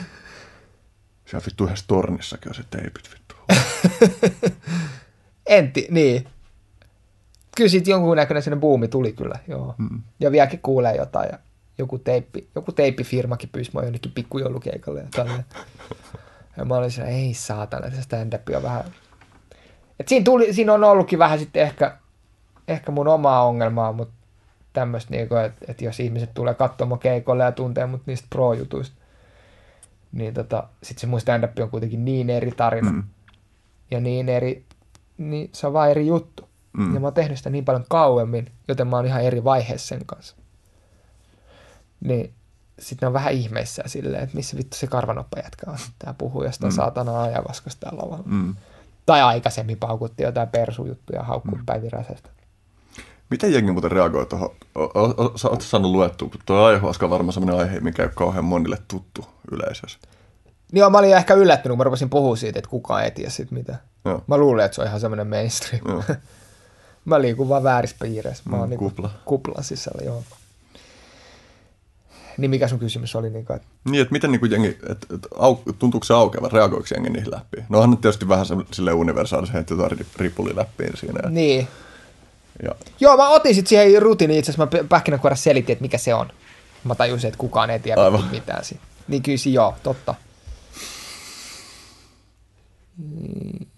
Siellä vittu yhdessä tornissakin on se teipit vittu. Niin. Kyllä siitä jonkunnäköinen sellainen buumi tuli kyllä, joo. Ja vieläkin kuulee jotain. Ja joku teippifirmakin pyysi mua jonnekin pikkujoulukeikalle. Ja mä olin siellä, ei saatana, että stand-upia on vähän. Et siinä on ollutkin vähän sitten ehkä mun omaa ongelmaa, mutta tämmöistä, niinku, että jos ihmiset tulee katsomaan keikolle ja tuntee mut niistä pro-jutuista, niin sit se mun stand-up on kuitenkin niin eri tarina. Ja niin se on vaan eri juttu. Ja mä oon tehnyt sitä niin paljon kauemmin, joten mä oon ihan eri vaiheessa sen kanssa. niin sitten ne on vähän ihmeissä silleen, että missä vittu se karvanoppajätkä on. Tää puhuu jostain saatanaa ajavaskosta täällä ollaan. Tai aikaisemmin paukutti jotain persujuttuja haukkuun Päivi Räsästä. Miten jengi muuten reagoi tuohon? Oletko saanut luettua, kun tuo aiheaska on varmaan sellainen aihe, mikä ei ole kauhean monille tuttu yleisössä. Niin, mä olin ehkä yllättynyt, kun mä rupesin puhua siitä, että kukaan ei tiedä siitä mitä. Joo. Mä luulin, että se on ihan semmoinen mainstream. Joo. Mä liikun vaan väärissä piireissä. Mä oon kuplan sisällä, joo. Niin mikä sun kysymys oli? Niin, että miten niin jengi, tuntuuko se aukeavan, reagoiko jengi niihin läpi? No onhan nyt tietysti vähän silleen universaalisen, että jotain ripuli läppiin siinä. Ja... Niin. Ja. Joo, mä otin sitten siihen rutiniin itse asiassa, mä pähkinänkuoressa selitin, että mikä se on. Mä tajusin, että kukaan ei tiedä mitään siitä. Niin kyllä joo, totta.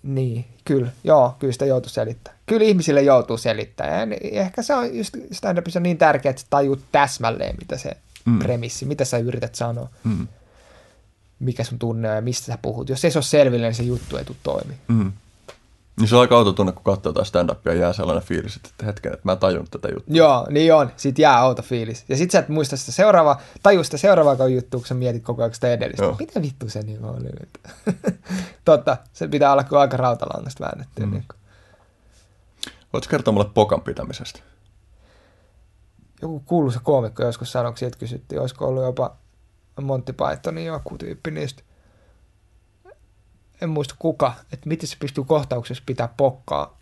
Niin, kyllä. Joo, kyllä sitä joutuu selittämään. Kyllä ihmisille joutuu selittämään. Ehkä se on just stand-upissa niin tärkeää, että sä tajuut täsmälleen, mitä se premissi, mitä sä yrität sanoa, mikä sun tunne on ja mistä sä puhut. Jos ei se ole selville, niin se juttu ei tule toimi. Niin se on aika outo tunne, kun katsoo jotain stand-upia ja jää sellainen fiilis, että hetken, että mä en tajunnut tätä juttua. Joo, niin on. Siitä jää outo fiilis. Ja sit sä et muista sitä seuraavaa, taju sitä seuraavaa juttua, kun sä mietit koko ajan sitä edellistä. Joo. Mitä vittu se niin oli nyt? Totta, se pitää olla kuin aika rautalangasta väännettyä. Niin voitko kertoa mulle pokan pitämisestä? Joku kuuluisa koomikko joskus sanoi, kun siitä kysyttiin, olisiko ollut jopa Monty Pythonin joku tyyppi niistä. En muista kuka, että miten se pystyy kohtauksessa pitää pokkaa,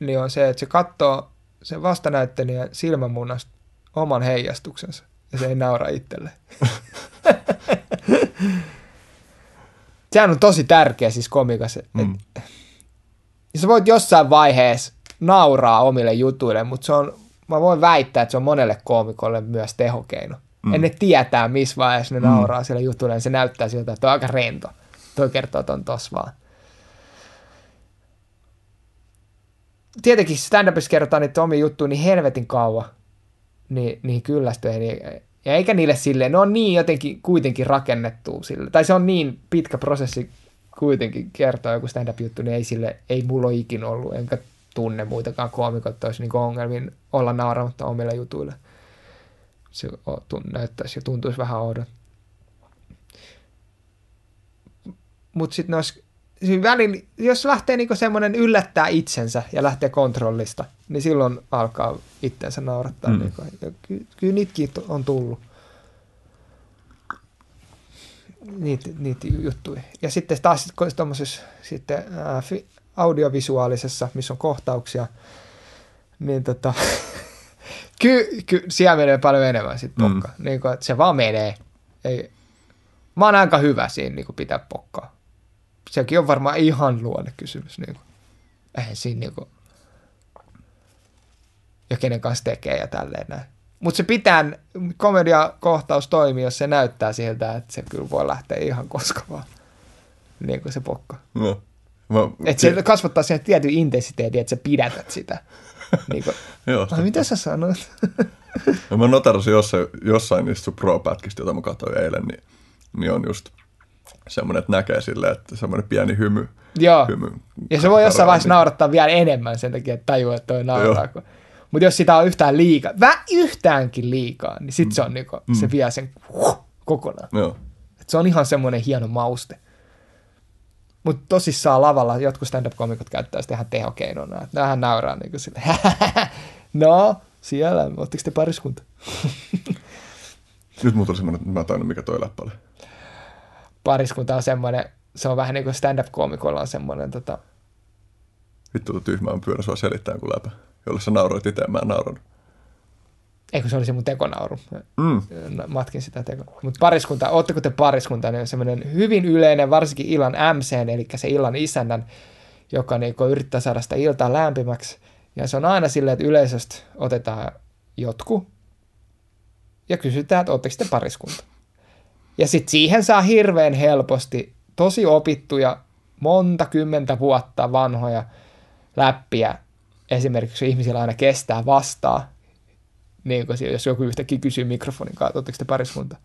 niin on se, että se katsoo sen vastanäyttelijän silmämunasta oman heijastuksensa ja se ei naura itselleen. Sehän on tosi tärkeä siis komikassa. Sä voit jossain vaiheessa nauraa omille jutuille, mutta se on, mä voin väittää, että se on monelle koomikolle myös tehokeino. Ne tietää, missä vaiheessa ne nauraa sille jutuille, niin se näyttää siltä, että on aika rento. Toi kertoo ton tos vaan. Tietenkin stand-upissa kerrotaan niitä omia juttuja niin helvetin kauan. Niihin kyllästyihin. Ja eikä niille silleen, ne on niin jotenkin kuitenkin rakennettu sille. Tai se on niin pitkä prosessi kuitenkin kertoa joku stand-up-juttu, niin ei sille, ei mulla ole ikinä ollut, enkä tunne muitakaan koomikoita, että olisi niin ongelmin olla nauramatta omilla jutuilla. Se näyttäisi ja tuntuisi vähän oudolta. Mutta sitten jos lähtee niinku semmoinen yllättää itsensä ja lähtee kontrollista, niin silloin alkaa itsensä naurattaa. Kyllä niitäkin on tullut. Niitä juttuja. Ja sitten taas tuommoisessa audiovisuaalisessa, missä on kohtauksia, niin siellä menee paljon enemmän sitten pokkaa. Niinku, se vaan menee. Ei. Mä oon aika hyvä siinä niinku pitää pokkaa. Sekin on varmaan ihan luonnekysymys. Niin eihän siinä niin ja kenen kanssa tekee ja tälleen näin. Mutta se pitää, komediakohtaus toimii, jos se näyttää siltä, että se kyllä voi lähteä ihan koska vaan. Niin kuin se pokka. No. Että se kasvattaa siihen tietyn intensiteetin, että sä pidätät sitä. Niin kuin, mitä sä sanot? No, mä notarasin jossain niistä sun pro-pätkistä, jota mä katsoin eilen, niin on just... Semmoinen, että näkee silleen, että semmoinen pieni hymy. Joo, ja se voi jossain vaiheessa naurattaa vielä enemmän sen takia, että tajuu, että toi nauraa. Mutta jos sitä on yhtään liikaa, yhtäänkin liikaa, niin sitten se on niinku, se vie sen kokonaan. Joo. Et se on ihan semmoinen hieno mauste. Mutta tosissaan lavalla jotkut stand-up-komikot käyttää sitä ihan tehokeinona. Nämähän nauraa niinku silleen, no siellä, ootteko te pariskunta? Nyt muuta oli semmoinen, että mä tainnut mikä toi läppä oli. Pariskunta on semmoinen, se on vähän niin kuin stand-up-koomikolla on semmoinen Vittu tyhmään pyörä sua selittää kuin läpä, jolle sä nauroit itse, mä en naurannut. Eikö se olisi mun tekonauru? Matkin sitä tekoa. Mutta pariskunta, ootteko te pariskunta, niin on semmoinen hyvin yleinen, varsinkin illan MC:n, eli se illan isännän, joka niin yrittää saada sitä iltaa lämpimäksi. Ja se on aina silleen, että yleisöstä otetaan jotkut ja kysytään, että ootteko te pariskunta. Ja sitten siihen saa hirveän helposti tosi opittuja, monta kymmentä vuotta vanhoja läppiä. Esimerkiksi ihmisillä aina kestää vastaa, niin jos joku yhtäkkiä kysyy mikrofonin kautta, ootteko te pariskunta?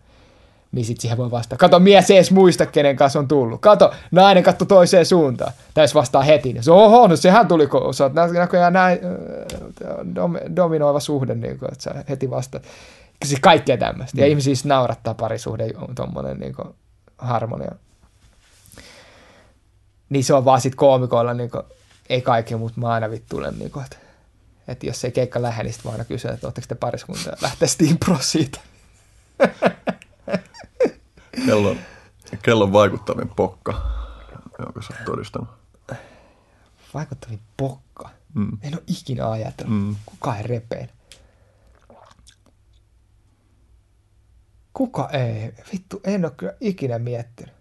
Niin sitten siihen voi vastata. Kato, mies ei edes muista, kenen kanssa on tullut. Kato, nainen katso toiseen suuntaan. Tai vastaa heti. Ja se, oho, no sehän tuli, kun sä oot näköjään näin dominoiva suhde, niin kun, että sä heti vastaat. siis kaikkea tämmöistä. Ja ihmisiä naurattaa parisuhde, tuommoinen niin kuin harmonia. Niin se on vaan sit koomikoilla, niin kuin, ei kaikkea, mutta mä aina vittuilen, niin kuin, että jos ei keikka lähde, niin sit mä aina kysyn, että ootteko te pariskuntaa ja lähtee stimpro siitä. Kellon vaikuttavin pokka, jonka sä oot todistanut. Vaikuttavin pokka? En ole ikinä ajatellut. Kukaan ei repeile. Kuka ei? Vittu, en ole kyllä ikinä miettinyt.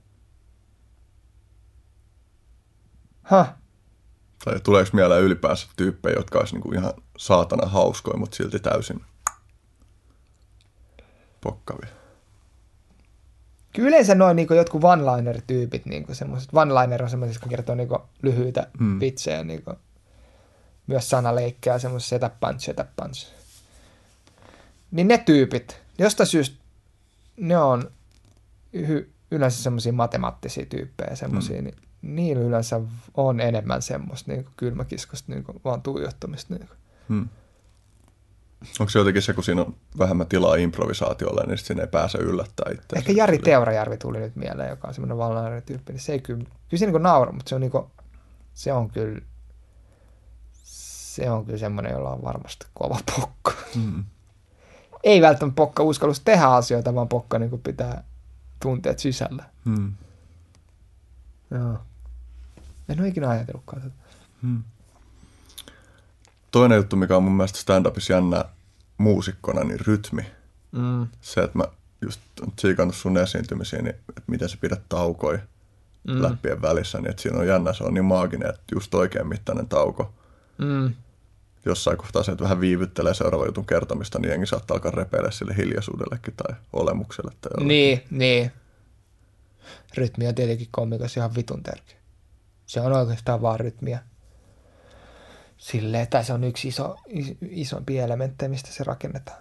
Tai tuleeko mieleen ylipäänsä tyyppejä, jotka olisi niinku ihan saatana hauskoja, mutta silti täysin pokkavia? Kyllä yleensä noin niinku jotkut one-liner-tyypit, niinku semmoiset. One-liner on semmoiset, jotka kertoo niinku lyhyitä vitsejä. Niinku. Myös sanaleikkejä, semmoiset setup punch. Niin ne tyypit, jostain syystä ne on yleensä semmoisia matemaattisia tyyppejä, semmoisia, niin niillä yleensä on enemmän semmoista niin kylmäkiskosta, niin vaan tuijottamista. Niin onko se jotenkin se, kun siinä on vähemmän tilaa improvisaatiolle, niin sitten ei pääse yllättämään itseään? Ehkä Jari Teurajärvi tuli nyt mieleen, joka on semmoinen vallanlainen tyyppi. Niin se ei kyllä se niin naura, mutta se on kyllä semmoinen, jolla on varmasti kova pokka. Ei välttämättä pokka uskallus tehdä asioita, vaan pokka niin pitää tunteet sisällä. Joo. En ole ikinä ajatellutkaan tätä. Toinen juttu, mikä on mun mielestä stand-upissa jännää muusikkona, niin rytmi. Se, että mä just oon tsiikannut sun esiintymisiä, niin että miten sä pidät taukoja läppien välissä, niin että siinä on jännä, se on niin maaginen, että just oikein mittainen tauko. Jossain kohtaa se, että vähän viivyttelee seuraavan jutun kertomista, niin jengi saattaa alkaa repeillä sille hiljaisuudellekin tai olemukselle. Tai niin. Rytmi on tietenkin komikossa ihan vitun tärkeä. Se on oikeastaan vaan rytmiä. Silleen, tai se on yksi isompi elementti, mistä se rakennetaan.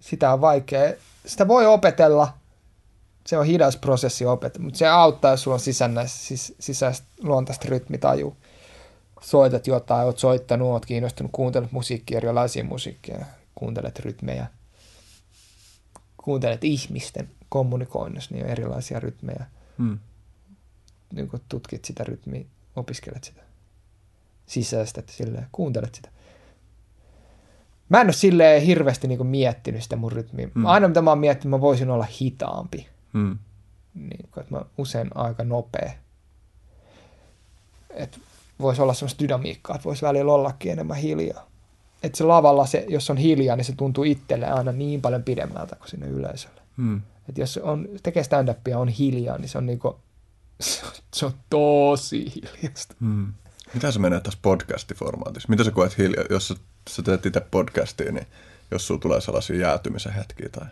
Sitä on vaikea. Sitä voi opetella. Se on hidas prosessi opetella, mutta se auttaa, jos sulla on sisäistä luontaista rytmitajua. Soitat jotain, oot soittanut, oot kiinnostunut, kuuntelet musiikkia, erilaisia musiikkia, kuuntelet rytmejä, kuuntelet ihmisten kommunikoinnissa, niin on erilaisia rytmejä. Niin kun tutkit sitä rytmiä, opiskelet sitä, sisäistät silleen, kuuntelet sitä. Mä en ole silleen hirveästi niin miettinyt sitä mun rytmiä. Aina mitä mä oon miettinyt, mä voisin olla hitaampi. Niin kun, että mä usein aika nopea. Et voisi olla semmoista dynamiikkaa, että voisi välillä ollakin enemmän hiljaa. Että se lavalla, jos on hiljaa, niin se tuntuu itselle aina niin paljon pidemmältä kuin sinne yleisölle. Että jos tekee stand-upia ja on hiljaa, niin se on, niinku, se on tosi hiljasta. Mitä se menee tässä podcastiformaatissa? Mitä sä koet hiljaa, jos sä teet itse podcastia, niin jos sulla tulee sellaisia jäätymisen hetkiä tai...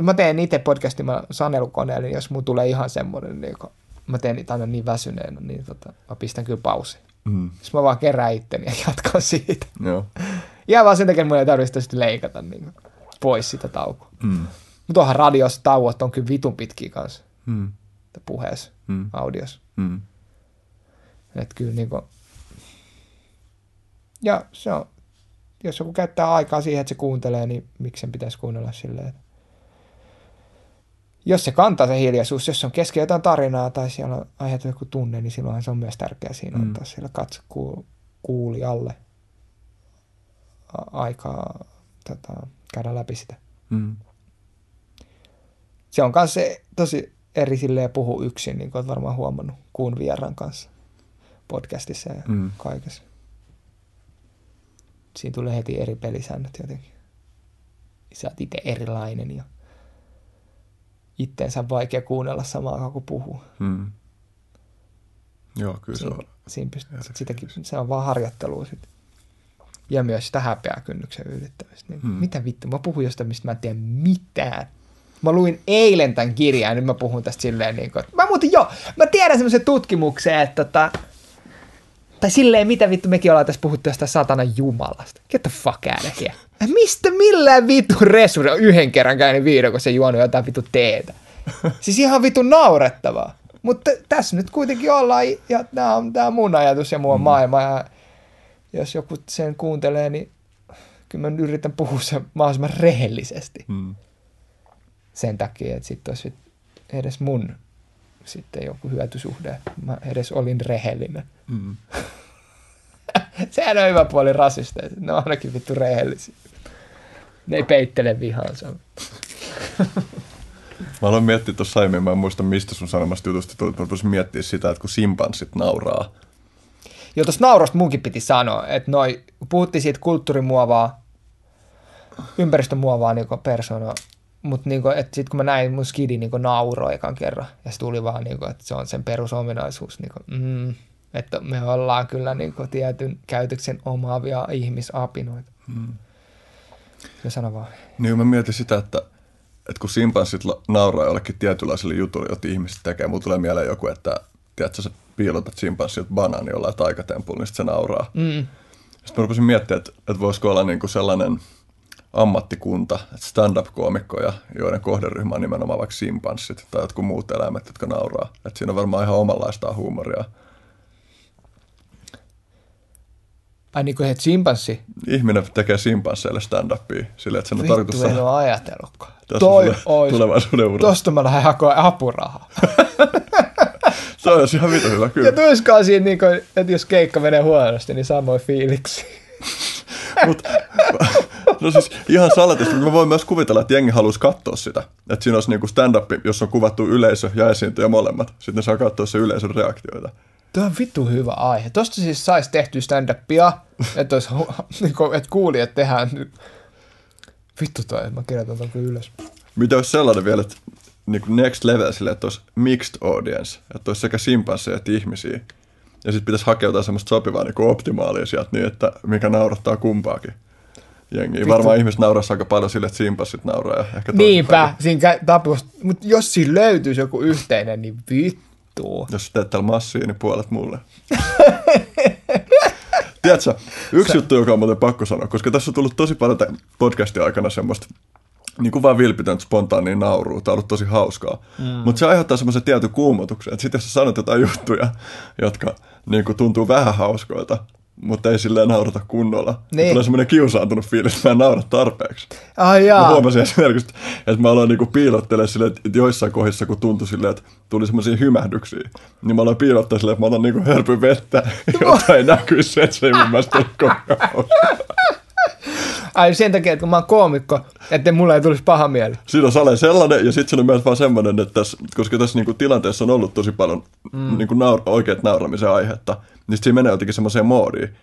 Mä teen itse podcastin sanelukoneella, niin jos mun tulee ihan semmoinen... Niinku, mä teen niitä aina niin väsyneenä, niin mä pistän kyllä pausin. Jos mä vaan kerään itteni ja jatkan siitä. Joo. Ja vaan sen takia, että mun ei tarvitse sitten leikata niin pois sitä taukoa. Mutta onhan radiossa tauot on kyllä vitun pitkiä kanssa. Puheessa, audiossa. Että kyllä niin kuin... Ja se on... Jos joku käyttää aikaa siihen, että se kuuntelee, niin miksi sen pitäisi kuunnella silleen? Jos se kantaa se hiljaisuus, jos on kesken jotain tarinaa tai siellä on aiheutunut joku tunne, niin silloinhan se on myös tärkeää siinä antaa siellä kuulijalle aikaa käydä läpi sitä. Se on myös tosi eri silleen puhua yksin, niin kuin olet varmaan huomannut, kuun vieraan kanssa podcastissa ja kaikessa. Siinä tulee heti eri pelisäännöt jotenkin. Sä oot itse erilainen ja... Itteensä on vaikea kuunnella samaan aikaan, kun puhuu. Joo, kyllä se on vaan harjoittelua sitten. Ja myös sitä häpeää kynnyksen ylittämistä. Niin, mitä vittu? Mä puhun jostain, mistä mä en tiedä mitään. Mä luin eilen tämän kirjan ja nyt mä puhun tästä silleen, niin kuin, että mä tiedän semmoisen tutkimuksen, että tai silleen, mitä vittu, mekin ollaan tässä puhuttu jostain satanan jumalasta. Get the fuck out of here. Mistä millään vittu resuri on yhden kerran käynyt viidokossa ja juonut jotain vittu teetä? Siis ihan vittu naurettavaa. Mutta tässä nyt kuitenkin ollaan, ja tämä on mun ajatus ja mun maailma. Ja jos joku sen kuuntelee, niin kyllä mä yritän puhua sen mahdollisimman rehellisesti. Mm. Sen takia, että sitten olisi edes mun sitten joku hyötysuhde. Mä edes olin rehellinen. Mm. Sehän on hyvä puoli rasisteista. Ne on ainakin vittu rehellisiä. Ne ei peittele vihaansa. Mä aloin miettiä tuossa aiemmin, mä en muista mistä sun sanomasta jutusta tuli, mä voisin miettiä sitä, että kun simpanssit nauraa. Joo, tuossa naurosta munkin piti sanoa, että noi, puhuttiin siitä kulttuurimuovaa, ympäristömuovaa niin kuin persoonaa, mutta niin sitten kun mä näin mun skidin niin nauroi ekan kerran, ja se tuli vaan, niin kuin, että se on sen perusominaisuus, niin kuin, että me ollaan kyllä niin kuin, tietyn käytöksen omaavia ihmisapinoita. Mm. Ja sano vaan. Niin mä mietin sitä, että kun simpanssit nauraa jollekin tietynlaiselle jutulle, jota ihmiset tekee, mulla tulee mieleen joku, että tiedätkö, sä piilotat simpanssilta banaani jollain taikatempulla, niin sitten se nauraa. Mm. Sitten mä rupesin miettimään, että voisiko olla niinku sellainen ammattikunta, että stand-up-koomikkoja, joiden kohderyhmä on nimenomaan vaikka simpanssit tai jotkut muut eläimet, jotka nauraa. Et siinä on varmaan ihan omanlaistaan huumoria. Ai niin kuin heitä simpanssi? Ihminen tekee simpansseille stand-upia sillä, että sen on tarkoitus... Vittu, en ole ajatellutkaan. Toi ois. Tosta mä lähden hakemaan apurahaa. Se on ihan vitun hyvä, kyllä. Ja tuiskaan siinä, niin kuin, että jos keikka menee huonosti, niin samoin fiiliksi. Mut, no siis ihan salatista, mutta mä voin myös kuvitella, että jengi haluaisi katsoa sitä. Että siinä olisi niin kuin stand-up, jossa on kuvattu yleisö ja esiintyjä molemmat. Sitten ne saa katsoa se yleisön reaktioita. Tämä on vittu hyvä aihe. Tuosta siis saisi tehtyä stand-upia, että et kuulijat tehdään. Vittu toi, mä kirjoitan tuon kyllä ylös. Mitä olisi sellainen vielä, että niin next level sille, että olisi mixed audience, että olisi sekä simpansseja että ihmisiä. Ja sitten pitäisi hakea jotain semmoista sopivaa niin optimaalia sieltä niin, että mikä naurattaa kumpaakin jengiä. Vittu. Varmaan ihmiset nauraisi aika paljon sille, että simpanssit nauraa. Ja ehkä niinpä, mutta jos siinä löytyisi joku yhteinen, niin vittu. Jos teet täällä massia, niin puolet mulle. Tiedätkö, yksi juttu, joka on muuten pakko sanoa, koska tässä on tullut tosi paljon podcastin aikana semmoista, niin kuin vaan vilpitön spontaaniin nauruu. Tämä on ollut tosi hauskaa. Mm. Mutta se aiheuttaa semmoisen tietyn kuumotuksen. Että sitten jos sä sanot jotain juttuja, jotka niin kuin tuntuu vähän hauskoilta, mutta ei silleen naurata kunnolla. Niin. Tulee semmoinen kiusaantunut fiilis, että mä en naura tarpeeksi. Mä huomasin esimerkiksi, että mä aloin niinku piilottelemaan silleen, että joissain kohdissa, kun tuntui silleen, että tuli semmoisia hymähdyksiä, niin mä aloin piilottaa silleen, että mä otan niinku hörpyn vettä, jota ei näkyisi se, että se ei mun mielestä ole koko ai sen takia, että kun mä oon koomikko, että mulla ei tulisi paha mieli. Siinä on sale sellainen, ja sitten se on myös vaan semmoinen, että tässä, koska tässä niinku tilanteessa on ollut tosi paljon niinku oikeat nauramisen aihetta, niin sitten siinä menee jotenkin semmoiseen moodiin.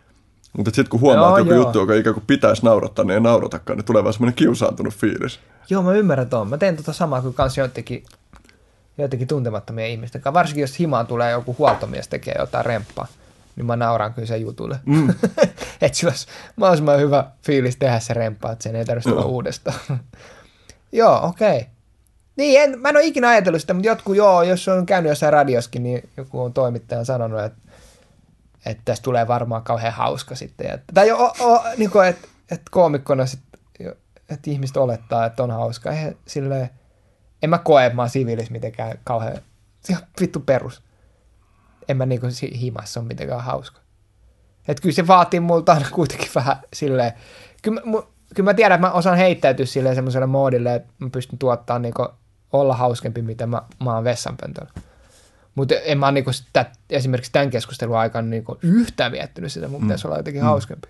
Mutta sitten kun huomaa, että joku juttu, joka ikään kuin pitäisi naurattaa, niin ei nauratakaan, niin tulee vaan semmoinen kiusaantunut fiilis. Joo, mä ymmärrän tuon. Mä teen tota samaa kuin kans joitakin tuntemattomia ihmisten kanssa. Varsinkin jos himaan tulee joku huoltomies tekee jotain remppaa. Niin mä nauraan kyllä sen jutulle. Mm. Että sillä olisi mahdollisimman hyvä fiilis tehdä se remppaa, että sen ei tarvitse tulla uudestaan. Joo, okei. Okay. Niin, mä en ole ikinä ajatellut sitä, mutta jotkut, jos on käynyt jossain radioskin, niin joku on toimittaja sanonut, että tässä tulee varmaan kauhean hauska sitten. Niin että koomikkona sitten, että ihmiset olettaa, että on hauska. Eihän silleen, en mä koe, että mä oon siviilis mitenkään kauhean, ihan vittu perus. En mä niinku himassa ole mitenkään hauska. Että kyllä se vaatii multa aina kuitenkin vähän silleen. Kyllä mä tiedän, että mä osaan heittäytyä silleen semmoiselle moodille, että mä pystyn tuottamaan niinku olla hauskempi, mitä mä oon vessanpöntöllä. Mutta en mä niinku esimerkiksi tämän keskustelun aikana niinku yhtään miettinyt sitä, mun pitäisi olla jotenkin hauskempi.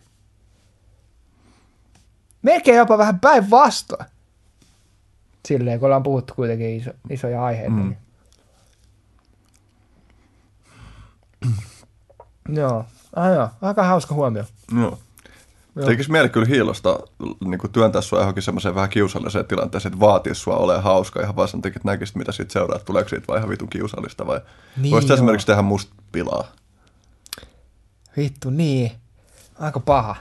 Melkein jopa vähän päinvastoin. Silleen, kun ollaan puhuttu kuitenkin isoja aiheita. Mm. Niin. Joo, aika hauska huomio. Joo. Tekis mieli kyllä hiilosta niinku työntää sua johonkin semmoiseen vähän kiusalliseen tilanteeseen, että vaatii sua olemaan hauska ihan vaan sen takia, että näkisit mitä siitä seuraa, että tuleeko siitä vaan ihan vitun kiusallista vai niin voisit esimerkiksi tehdä musta pilaa? Vittu, niin. Aika paha.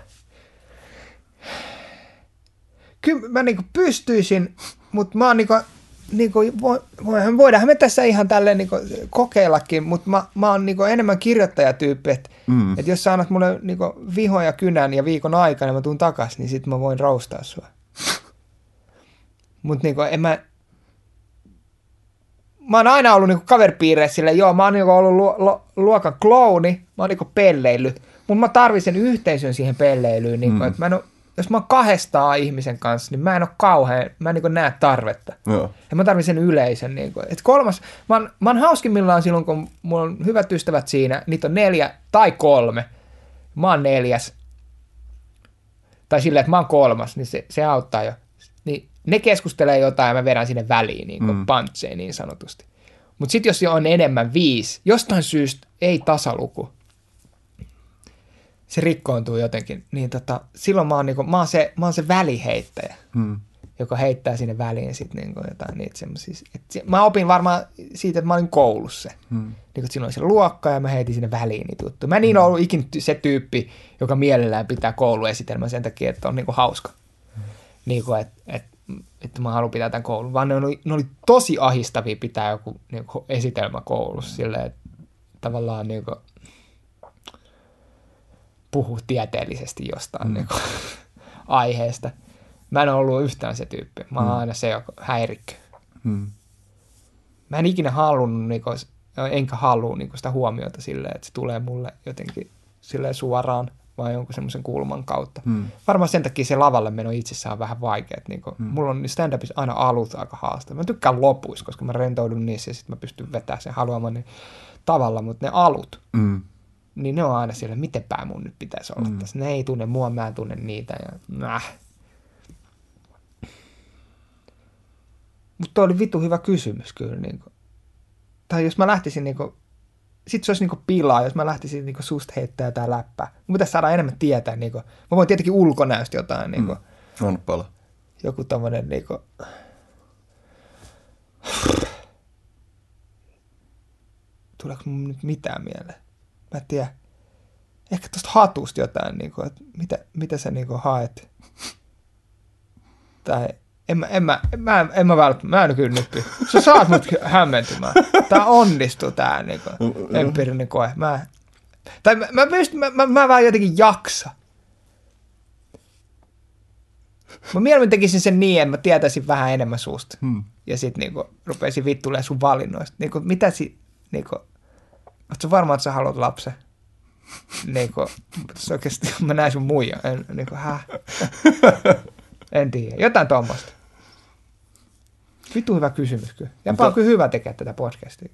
Kyllä mä niinku pystyisin, mutta mä oon niinku voidaanhan me tässä ihan tälleen niinku kokeillakin, mutta mä oon niinku enemmän kirjoittajatyyppi, että et jos sä annat mulle niinku vihon ja kynän ja viikon aikana mä tuun takas, niin sit mä voin roustaa sua. Mut niinku mä oon aina ollut niinku kaveripiireissä silleen, mä oon niinku ollut luokan klouni, mä oon niinku pelleillyt, mut mä tarvitsen yhteisön siihen pelleilyyn, niinku, että mä en oo jos mä oon kahdestaan ihmisen kanssa, niin mä en ole kauhean, mä en niin näe tarvetta. Joo. Ja mä tarvitsen yleisön. Niin et kolmas, mä oon hauskimmillaan silloin, kun mulla on hyvät ystävät siinä, niitä on 4 tai 3. Mä oon 4. Tai silleen, että mä oon 3, niin se auttaa jo. Niin ne keskustelee jotain ja mä vedän sinne väliin, niin kuin pantseen niin sanotusti. Mutta sitten jos on enemmän 5, jostain syystä ei tasaluku. Se rikkoontuu jotenkin, niin silloin mä oon se väliheittäjä, joka heittää sinne väliin sit niinku jotain niitä semmoisia. Mä opin varmaan siitä, että mä olin koulussa. Niin, silloin oli se luokka ja mä heitin sinne väliin niitä juttuja. Mä en niin ollut ikinä se tyyppi, joka mielellään pitää kouluesitelmän sen takia, että on niinku hauska. Niinku, että mä haluan pitää tämän koulun. Vaan ne oli tosi ahistavia pitää joku niinku esitelmä koulussa silleen, että tavallaan niinku puhu tieteellisesti jostain niinku aiheesta. Mä en ollut yhtään se tyyppi. Mä oon aina se häirikkö. Mä en ikinä halunnut, niinku, enkä halua niinku sitä huomiota silleen, että se tulee mulle jotenkin silleen suoraan vai jonkun semmoisen kulman kautta. Varmaan sen takia se lavalle meno itsessään on vähän vaikea. Niinku, mulla on stand-upissa aina alut aika haastavaa. Mä tykkään lopuissa, koska mä rentoudun niissä ja sitten mä pystyn vetämään sen haluamani tavalla, mutta ne alut... Niin ne on aina siellä, miten pää mun nyt pitäisi olla tässä. Ne ei tunne mua, mä en tunne niitä. Mutta toi oli vitu hyvä kysymys kyllä. Niinku. Tai jos mä lähtisin, niinku, sit se olisi niinku pilaa, jos mä lähtisin niinku susta heittää jotain läppää. Mun pitäisi saada enemmän tietää. Niinku. Mä voin tietenkin ulkonäöstä jotain. Niinku. On paljon. Joku tommonen... Niinku... Tuleeko mun nyt mitään mieleen? Mä en tiedä. Ehkä tuosta hatusta jotain, niin kuin, että mitä sä niin kuin haet. Tai en mä kyllä nyt. Sä saat mut hämmentymään. Tää onnistuu tää niin kuin, empiirinen koe. Mä vähän jotenkin jaksa. Mä mieluummin tekisin sen niin, että mä tietäisin vähän enemmän susta. Ja sit niin kuin, rupeisin vittulemaan sun valinnoista. Niin kuin, mitä si... Niin kuin, oletko varmaan, että sä haluat lapsen? Niinku, oikeasti mä näin sun muija. Niinku, en tiedä. Jotain tuommoista. Vittu hyvä kysymys kyllä. Ja on kyllä hyvä tekee tätä podcastia.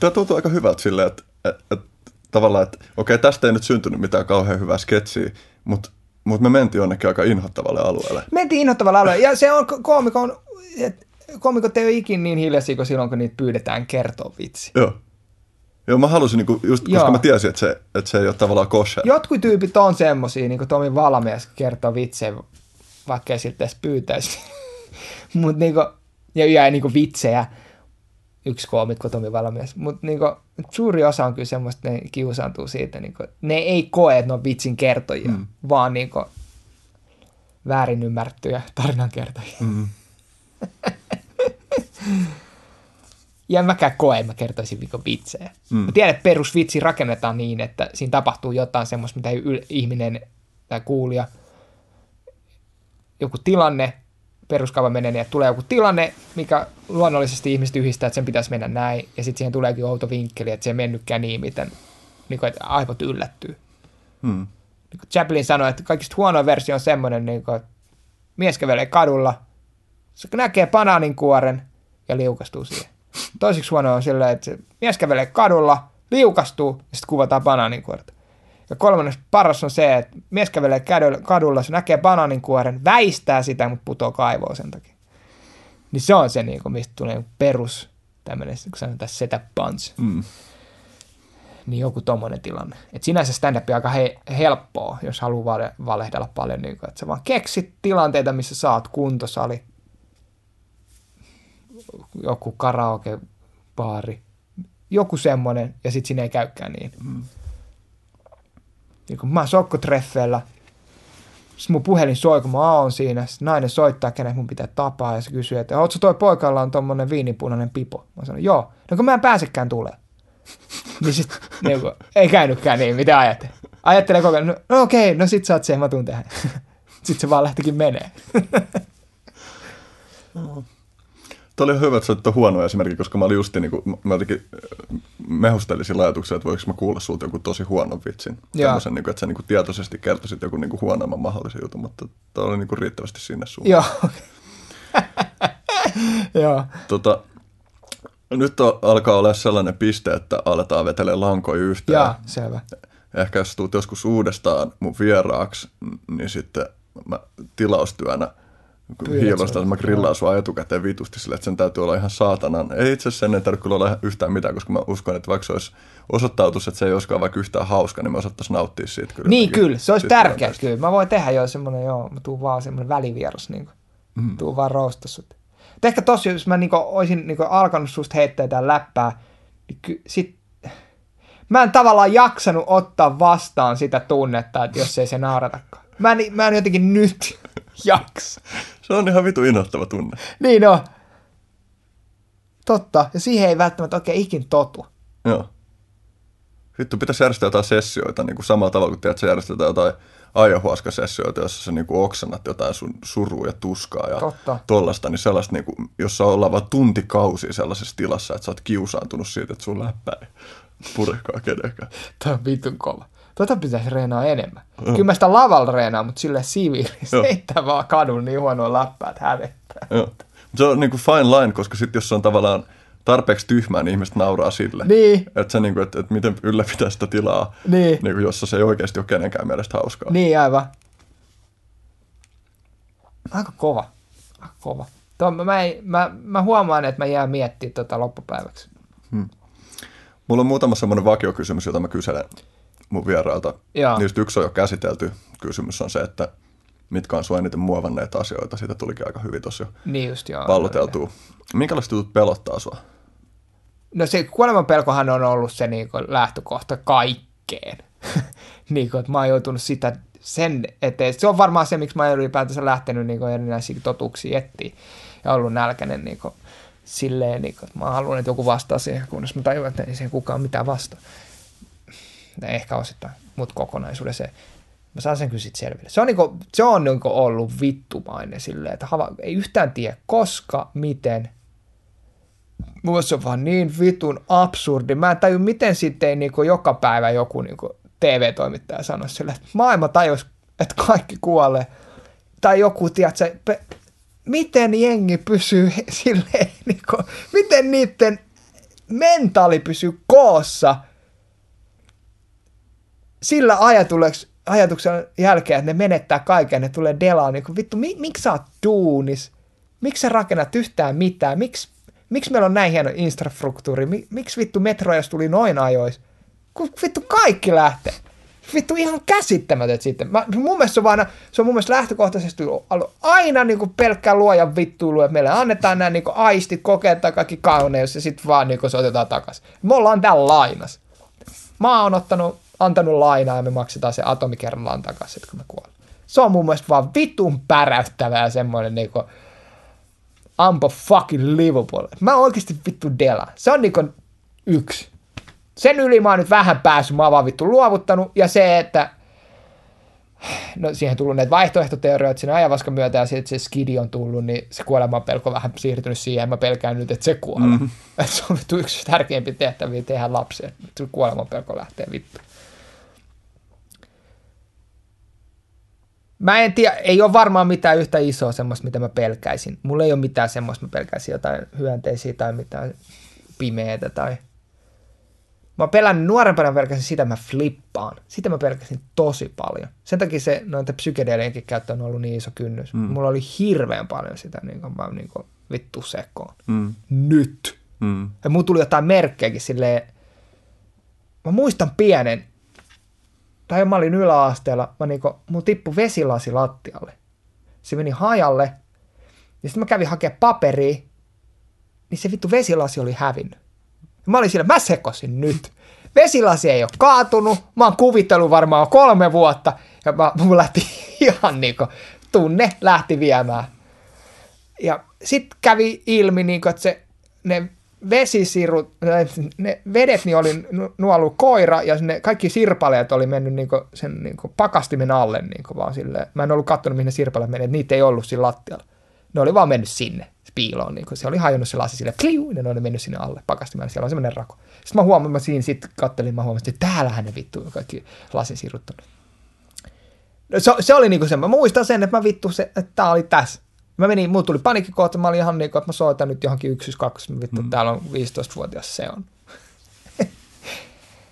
Tämä tuntuu aika hyvältä silleen, että tavallaan, että okei, tästä ei nyt syntynyt mitään kauhean hyvää sketsiä, mutta me mentiin jonnekin aika inhottavalle alueelle. Ja se on koomikot ei ole ikinä niin hiljaisia kuin silloin, kun niitä pyydetään kertoa vitsi. Joo. Joo, mä halusin, niinku, just, koska mä tiesin, että se ei ole tavallaan kosher. Jotkut tyypit on semmosia, niin kuin Tomi Valmias kertoo vitsejä, vaikka ei siltä edes pyytäisi. Mut niinku, ja jäi niinku vitsejä, yksi koomikko Tomi Valmias. Mut niinku, suuri osa on kyllä semmoista, ne kiusaantuu siitä. Niinku, ne ei koe, että ne on vitsin kertojia, vaan niinku, väärin ymmärrettyjä tarinankertojia. Ja en mäkään koe, mä kertoisin vitsejä. Mä tiedän, että perusvitsi rakennetaan niin, että siinä tapahtuu jotain semmoista, mitä ihminen tai kuulija, joku tilanne, peruskaava menee ja tulee joku tilanne, mikä luonnollisesti ihmiset yhdistää, että sen pitäisi mennä näin, ja sitten siihen tuleekin outo vinkkeli, että se ei mennytkään niin, miten niin että aivot yllättyy. Niin kuin Chaplin sanoi, että kaikista huono versio on semmoinen, niin kuin, että mies kävelee kadulla, se näkee banaaninkuoren ja liukastuu siihen. Toiseksi huono on silleen, että mies kävelee kadulla, liukastuu ja sitten kuvataan banaaninkuorta. Ja kolmanneksi paras on se, että mies kävelee kadulla, se näkee banaaninkuoren, väistää sitä, mutta putoo kaivoa sen takia. Niin se on se, mistä tulee perus, tämmöinen, kun sanotaan setup punch. Niin joku tommoinen tilanne. Et sinänsä stand-up on aika helppoa, jos haluaa valehdella paljon. Niin kun, että sä vaan keksit tilanteita, missä saat kuntosali. Joku karaokebaari, joku semmoinen, ja sitten siinä ei käykään niin. Niin kun mä oon sokkotreffeillä, sitten mun puhelin soi, kun mä oon siinä, nainen soittaa, kenet mun pitää tapaa, ja se kysyy, että ootko toi poikalla on tommonen viinipunainen pipo? Mä sanon, joo. No kun mä en pääsekään tulemaan. Niin sit, niinku, ei käynytkään niin, mitä ajattelee. Ajattelee koko ajan, no okei, no sit sä oot se, mä tuun tähän. Sit se vaan lähtikin menee. Tämä oli hyvä, että se oli huono esimerkki, koska mä olin justi niin kuin, mä jotenkin mehustelin sillä ajatuksella, että voiko mä kuulla sulta joku tosi huonon vitsin. Tämmöisen, niin kuin, että sä niin kuin tietoisesti kertoisit joku niin kuin huonoimman mahdollisen jutun, mutta tämä oli niin kuin riittävästi sinne suuntaan. Joo. Nyt alkaa olla sellainen piste, että aletaan vetelee lankoja yhteen. Joo, selvä. Ehkä jos tulet joskus uudestaan mun vieraaksi, niin sitten mä tilaustyönä hiilostaan, mä grillaan sua etukäteen vitusti sille, että sen täytyy olla ihan saatanan. Ei itse asiassa sen ei tarvitse olla yhtään mitään, koska mä uskon, että vaikka se olisi osoittautus, että se ei olisikaan vaikka yhtään hauska, niin me osattaisiin nauttia siitä. Kyllä niin kyllä, se olisi tärkeää kyllä. Mä voin tehdä jo semmoinen, mä tuun vaan semmoinen välivieras, niin tuun vaan roostaa sut. Ehkä tossa, jos mä olisin alkanut susta heittää tämän läppää, niin sit mä en tavallaan jaksanut ottaa vastaan sitä tunnetta, että jos ei se nauratakaan. Mä en jotenkin nyt jaksa. Se on ihan vitu innoittava tunne. Niin on. Totta. Ja siihen ei välttämättä oikein ikin totu. Joo. Vittu, pitäisi järjestää jotain sessioita niin kuin samalla tavalla kuin tiedät, että järjestetään jotain ajahuaskasessioita, jossa sä niin kuin oksannat jotain sun surua ja tuskaa ja tollaista, niin sellaista, niin kuin, jossa ollaan vaan tuntikausia sellaisessa tilassa, että sä oot kiusaantunut siitä, että sun läppäin purkaa kenenkään. Tämä on vitun kova. Tota pitäisi reenaa enemmän. Kyllä mä sitä lavalla reenaan, mutta silleen siviilissä ei tämä vaan kadun niin huonoa läppää, että hävettää. Se on niin kuin fine line, koska sitten jos se on tavallaan tarpeeksi tyhmää, niin ihmiset nauraa sille. Niin. Että niin et miten ylläpitää sitä tilaa, niin. Niin kuin, jossa se ei oikeasti ole kenenkään mielestä hauskaa. Niin, aivan. Aika kova. Mä huomaan, että mä jään miettimään loppupäiväksi. Mulla on muutama semmoinen vakiokysymys, jota mä kyselen mun vierailta. Niistä yksi on jo käsitelty. Kysymys on se, että mitkä on sua eniten muovanneet asioita. Siitä tulikin aika hyvin tuossa jo palloteltua. Minkälaiset jutut pelottaa sua? No se kuolemanpelkohan on ollut se lähtökohta kaikkeen. Että mä oon joutunut sitä sen eteen. Se on varmaan se, miksi mä oon ylipäätänsä lähtenyt erinäisiä totuuksia etsiä ja ollut nälkäinen silleen, että mä haluan, että joku vastaa siihen, kunnes mä tajuan, että ei siihen kukaan mitään vastaa. Ehkä osittain, mutta kokonaisuudessa mä saan sen kyllä sitten selville. Se on ollut vittumainen silleen, että ei yhtään tiedä koska, miten. Mulla se on vaan niin vitun absurdi. Mä en tajua, miten sitten ei joka päivä joku TV-toimittaja sano silleen, että maailma tajus, että kaikki kuolee. Tai joku, tiedätkö, miten jengi pysyy silleen, miten niiden mentaali pysyy koossa sillä ajatuksen jälkeen, että ne menettää kaiken, ne tulee delaa, vittu, miksi sä oot duunis? Miksi sä rakennat yhtään mitään? Miksi meillä on näin hieno infrastruktuuri? Miksi vittu metroajassa tuli noin ajoissa? Kun vittu kaikki lähtee. Vittu ihan käsittämätöntä sitten. Mun mielestä se on lähtökohtaisesti ollut aina pelkkää luojan vittuilua, että meille annetaan nämä aistit, kokeet tai kaikki kauneus ja sitten vaan se otetaan takaisin. Me ollaan täällä lainassa. Mä oon antanut lainaa ja me maksetaan se atomi kerrallaan takaisin, kun me kuollaan. Se on mun mielestä vaan vitun päräyttävää semmoinen unbelievable. Mä oon oikeasti vittu dela. Se on yksi. Sen yli mä oon nyt vähän päässyt, mä oon vaan vittu luovuttanut, ja se, että siihen on tullut näitä vaihtoehtoteorioita siinä ajavaska myötä, ja sitten se skidi on tullut, niin se kuolemanpelko on vähän siirtynyt siihen, ja mä pelkään nyt, että se kuolee. Se on vittu yksi tärkeimpiä tehtäviä tehdä lapsia, että kuolemanpelko lähtee vittu. Mä en tiedä, ei ole varmaan mitään yhtä isoa semmoista, mitä mä pelkäisin. Mulla ei ole mitään semmoista, mä pelkäisin jotain hyönteisiä tai mitään pimeätä tai... Mä oon pelännyt nuorempana, pelkäsin sitä, mä flippaan. Sitä mä pelkäsin tosi paljon. Sen takia se noita psykedelienkin käyttö on ollut niin iso kynnys. Mulla oli hirveän paljon sitä, mä vittu sekoon. Nyt. Ja mun tuli jotain merkkejäkin silleen. Mä muistan pienen. Tai mä olin yläasteella, mun tippui vesilasi lattialle. Se meni hajalle. Ja sitten mä kävin hakemaan paperia. Niin se vittu vesilasi oli hävinnyt. Mä olin siellä, mä sekosin nyt. Vesilasi ei ole kaatunut, mä oon kuvitellut varmaan 3 vuotta, ja mun lähti ihan tunne lähti viemään. Ja sit kävi ilmi, että ne vesisirut, ne vedet niin oli nuollut koira, ja ne kaikki sirpaleet oli mennyt sen pakastimen alle, vaan silleen. Mä en ollut katsonut, mihin ne sirpaleet menivät, niitä ei ollut siinä lattialla. Ne oli vaan mennyt sinne. piiloon. Niin se oli hajonnut se lasi silleen, kliu, ja ne oli mennyt sinne alle pakastimeen, siellä on semmoinen rako. Sitten mä huomasin, että täällähän ne vittu kaikki lasisirrut on. No, se oli niinku semmoinen, mä muistan sen, että mä vittu se, että tää oli tässä. Mulla tuli paniikkikohta, mä olin ihan niinku, että mä soitan nyt johonkin 112, vittu täällä on 15-vuotias se on.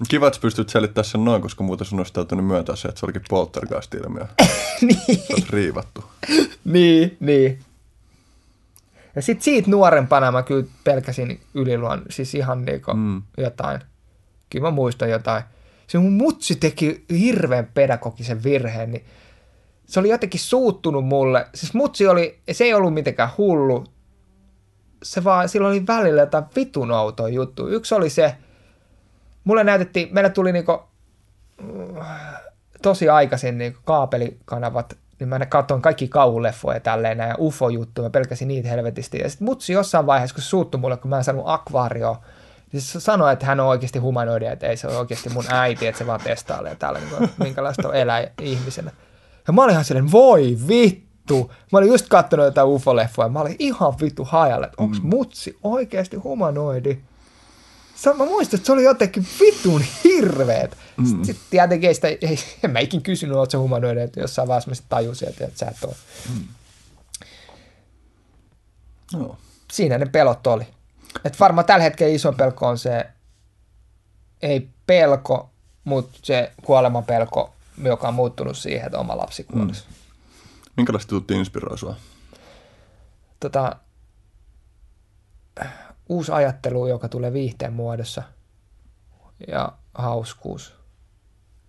Kiva, että pystyt selittämään sen noin, koska muuten sun olisi täytynyt myöntää se, että se olikin poltergeist-ilmiö. Niin. Se olisi riivattu. Niin. Ja sitten siitä nuorempana mä kyllä pelkäsin yliluon, siis ihan niinku jotain. Kyllä mä muistan jotain. Se mun mutsi teki hirveän pedagogisen virheen, niin se oli jotenkin suuttunut mulle. Siis mutsi oli, se ei ollut mitenkään hullu. Se vaan, sillä oli välillä jotain vitun outoa juttu. Yksi oli se, mulle näytettiin, meillä tuli niinku, tosi aikaisin niinku kaapelikanavat, niin mä katsoin kaikki kauhuleffoja tälleen ja UFO-juttuja, mä pelkäsin niitä helvetisti. Ja sitten mutsi jossain vaiheessa, kun se suuttui mulle, kun mä en saanut akvaarioon, niin se sanoi, että hän on oikeasti humanoidi, että ei se ole oikeasti mun äiti, että se vaan testailee täällä, niin minkälaista on elää ihmisenä. Ja mä olin ihan silleen, voi vittu! Mä olin just katsonut jotain UFO-leffoja, mä olin ihan vittu hajalla, että onko mutsi oikeasti humanoidi? Mä muistan, että se oli jotenkin vitun hirveet. Sitten tietenkin en mä ikin kysynyt, ootko se humanoidi, että jossain vaiheessa mä sitten tajusin, että sä et ole. No. Siinä ne pelot oli. Et varmaan tällä hetkellä iso pelko on se, ei pelko, mutta se kuoleman pelko, joka on muuttunut siihen, että oma lapsi kuolisi. Minkälaista tutti inspiroi sua? Uusi ajattelu, joka tulee viihteen muodossa ja hauskuus.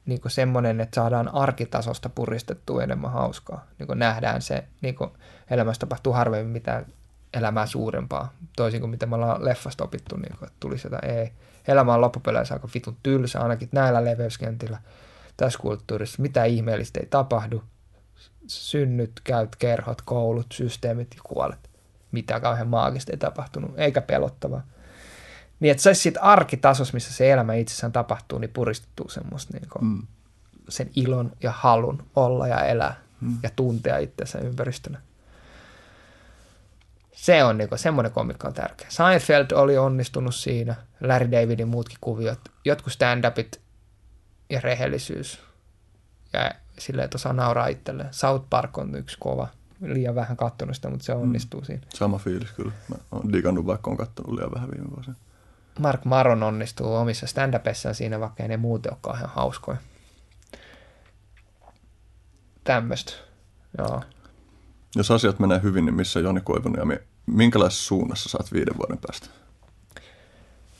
Niin kuin semmoinen, että saadaan arkitasosta puristettua enemmän hauskaa. Niin kuin nähdään se, niin kuin elämässä tapahtuu harvemmin mitään elämää suurempaa. Toisin kuin mitä me ollaan leffasta opittu, niin kuin, että tulisi jotain ei. Elämä on loppupeleissä aika vitun tylsä, ainakin näillä leveyskentillä tässä kulttuurissa. Mitä ihmeellistä ei tapahdu. Synnyt, käyt kerhot, koulut, systeemit ja kuolet. Mitä kauhean maagista ei tapahtunut, eikä pelottavaa. Niin, että saisi siitä arkitasossa, missä se elämä itsessään tapahtuu, niin puristettuu semmoista niin kuin sen ilon ja halun olla ja elää ja tuntea itsensä ympäristönä. Se on niin kuin, semmoinen komikka on tärkeä. Seinfeld oli onnistunut siinä, Larry Davidin muutkin kuviot, jotkut stand-upit ja rehellisyys. Ja silleen, että osaa nauraa itselleen. South Park on yksi kova. Liian vähän kattonut sitä, mutta se onnistuu siinä. Sama fiilis kyllä. Mä oon digannut, vaikka oon kattonut liian vähän viime vuosina. Mark Maron onnistuu omissa stand-upissaan siinä, vaikka ei ne muuten olekaan ihan hauskoja. Tämmöistä. Joo. Jos asiat menee hyvin, niin missä Joni Koivunen ja minkälaisessa suunnassa saat 5 vuoden päästä?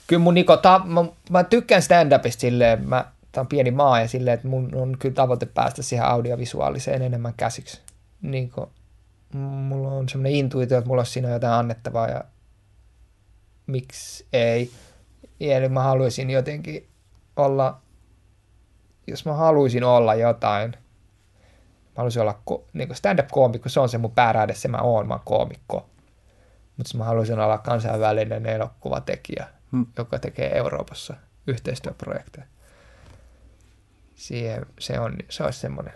Kyllä mun Niko, mä tykkään stand-upista silleen, tää on pieni maa ja silleen, että mun on kyllä tavoite päästä siihen audiovisuaaliseen enemmän käsiksi. Niin kuin mulla on semmoinen intuitio, että mulla on siinä jotain annettavaa ja miksi ei. Eli mä haluaisin jotenkin olla, jos mä haluaisin olla jotain, mä haluaisin olla niin kuin stand-up-koomikko, se on se mun pääräide, se mä oon koomikko. Mutta mä haluaisin olla kansainvälinen elokuvatekijä, joka tekee Euroopassa yhteistyöprojekteja. Se olisi semmoinen.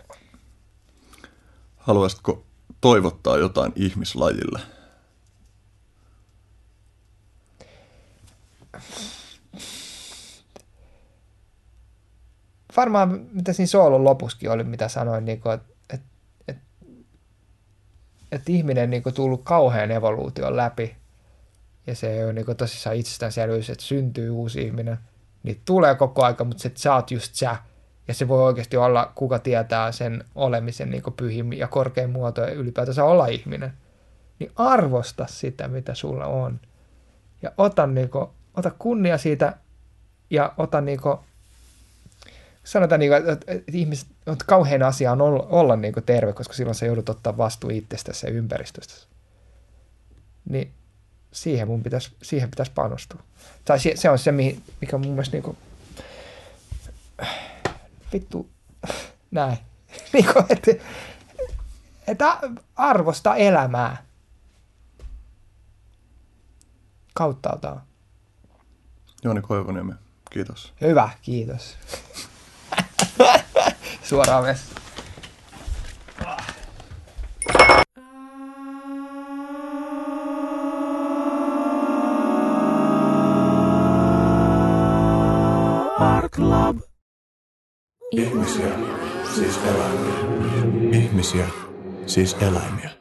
Haluaisitko toivottaa jotain ihmislajille? Varmaan, mitä siinä soolun lopuskin oli, mitä sanoin, että ihminen on tullut kauhean evoluution läpi. Ja se ei ole tosissaan itsestäänselvyys, että syntyy uusi ihminen. Niitä tulee koko aika, mutta sä oot just sä. Ja se voi oikeasti olla, kuka tietää sen olemisen niin kuin pyhin ja korkein muoto ja ylipäätänsä olla ihminen. Niin arvosta sitä, mitä sulla on. Ja ota kunnia siitä ja sanotaan, että ihmiset on kauhean asia on olla niin kuin terve, koska silloin sä joudut ottaa vastuu itsestäsi ja ympäristöstä. Niin siihen pitäisi panostua. Tai se on se, mikä mun mielestä niin kuin vittu, näin. Että arvosta elämää. Kauttaaltaan. Jooni Koivuniemi, kiitos. Hyvä, kiitos. Suoraan vessaan. Club. Ihmisiä, siis eläimiä. Ihmisiä, siis eläimiä.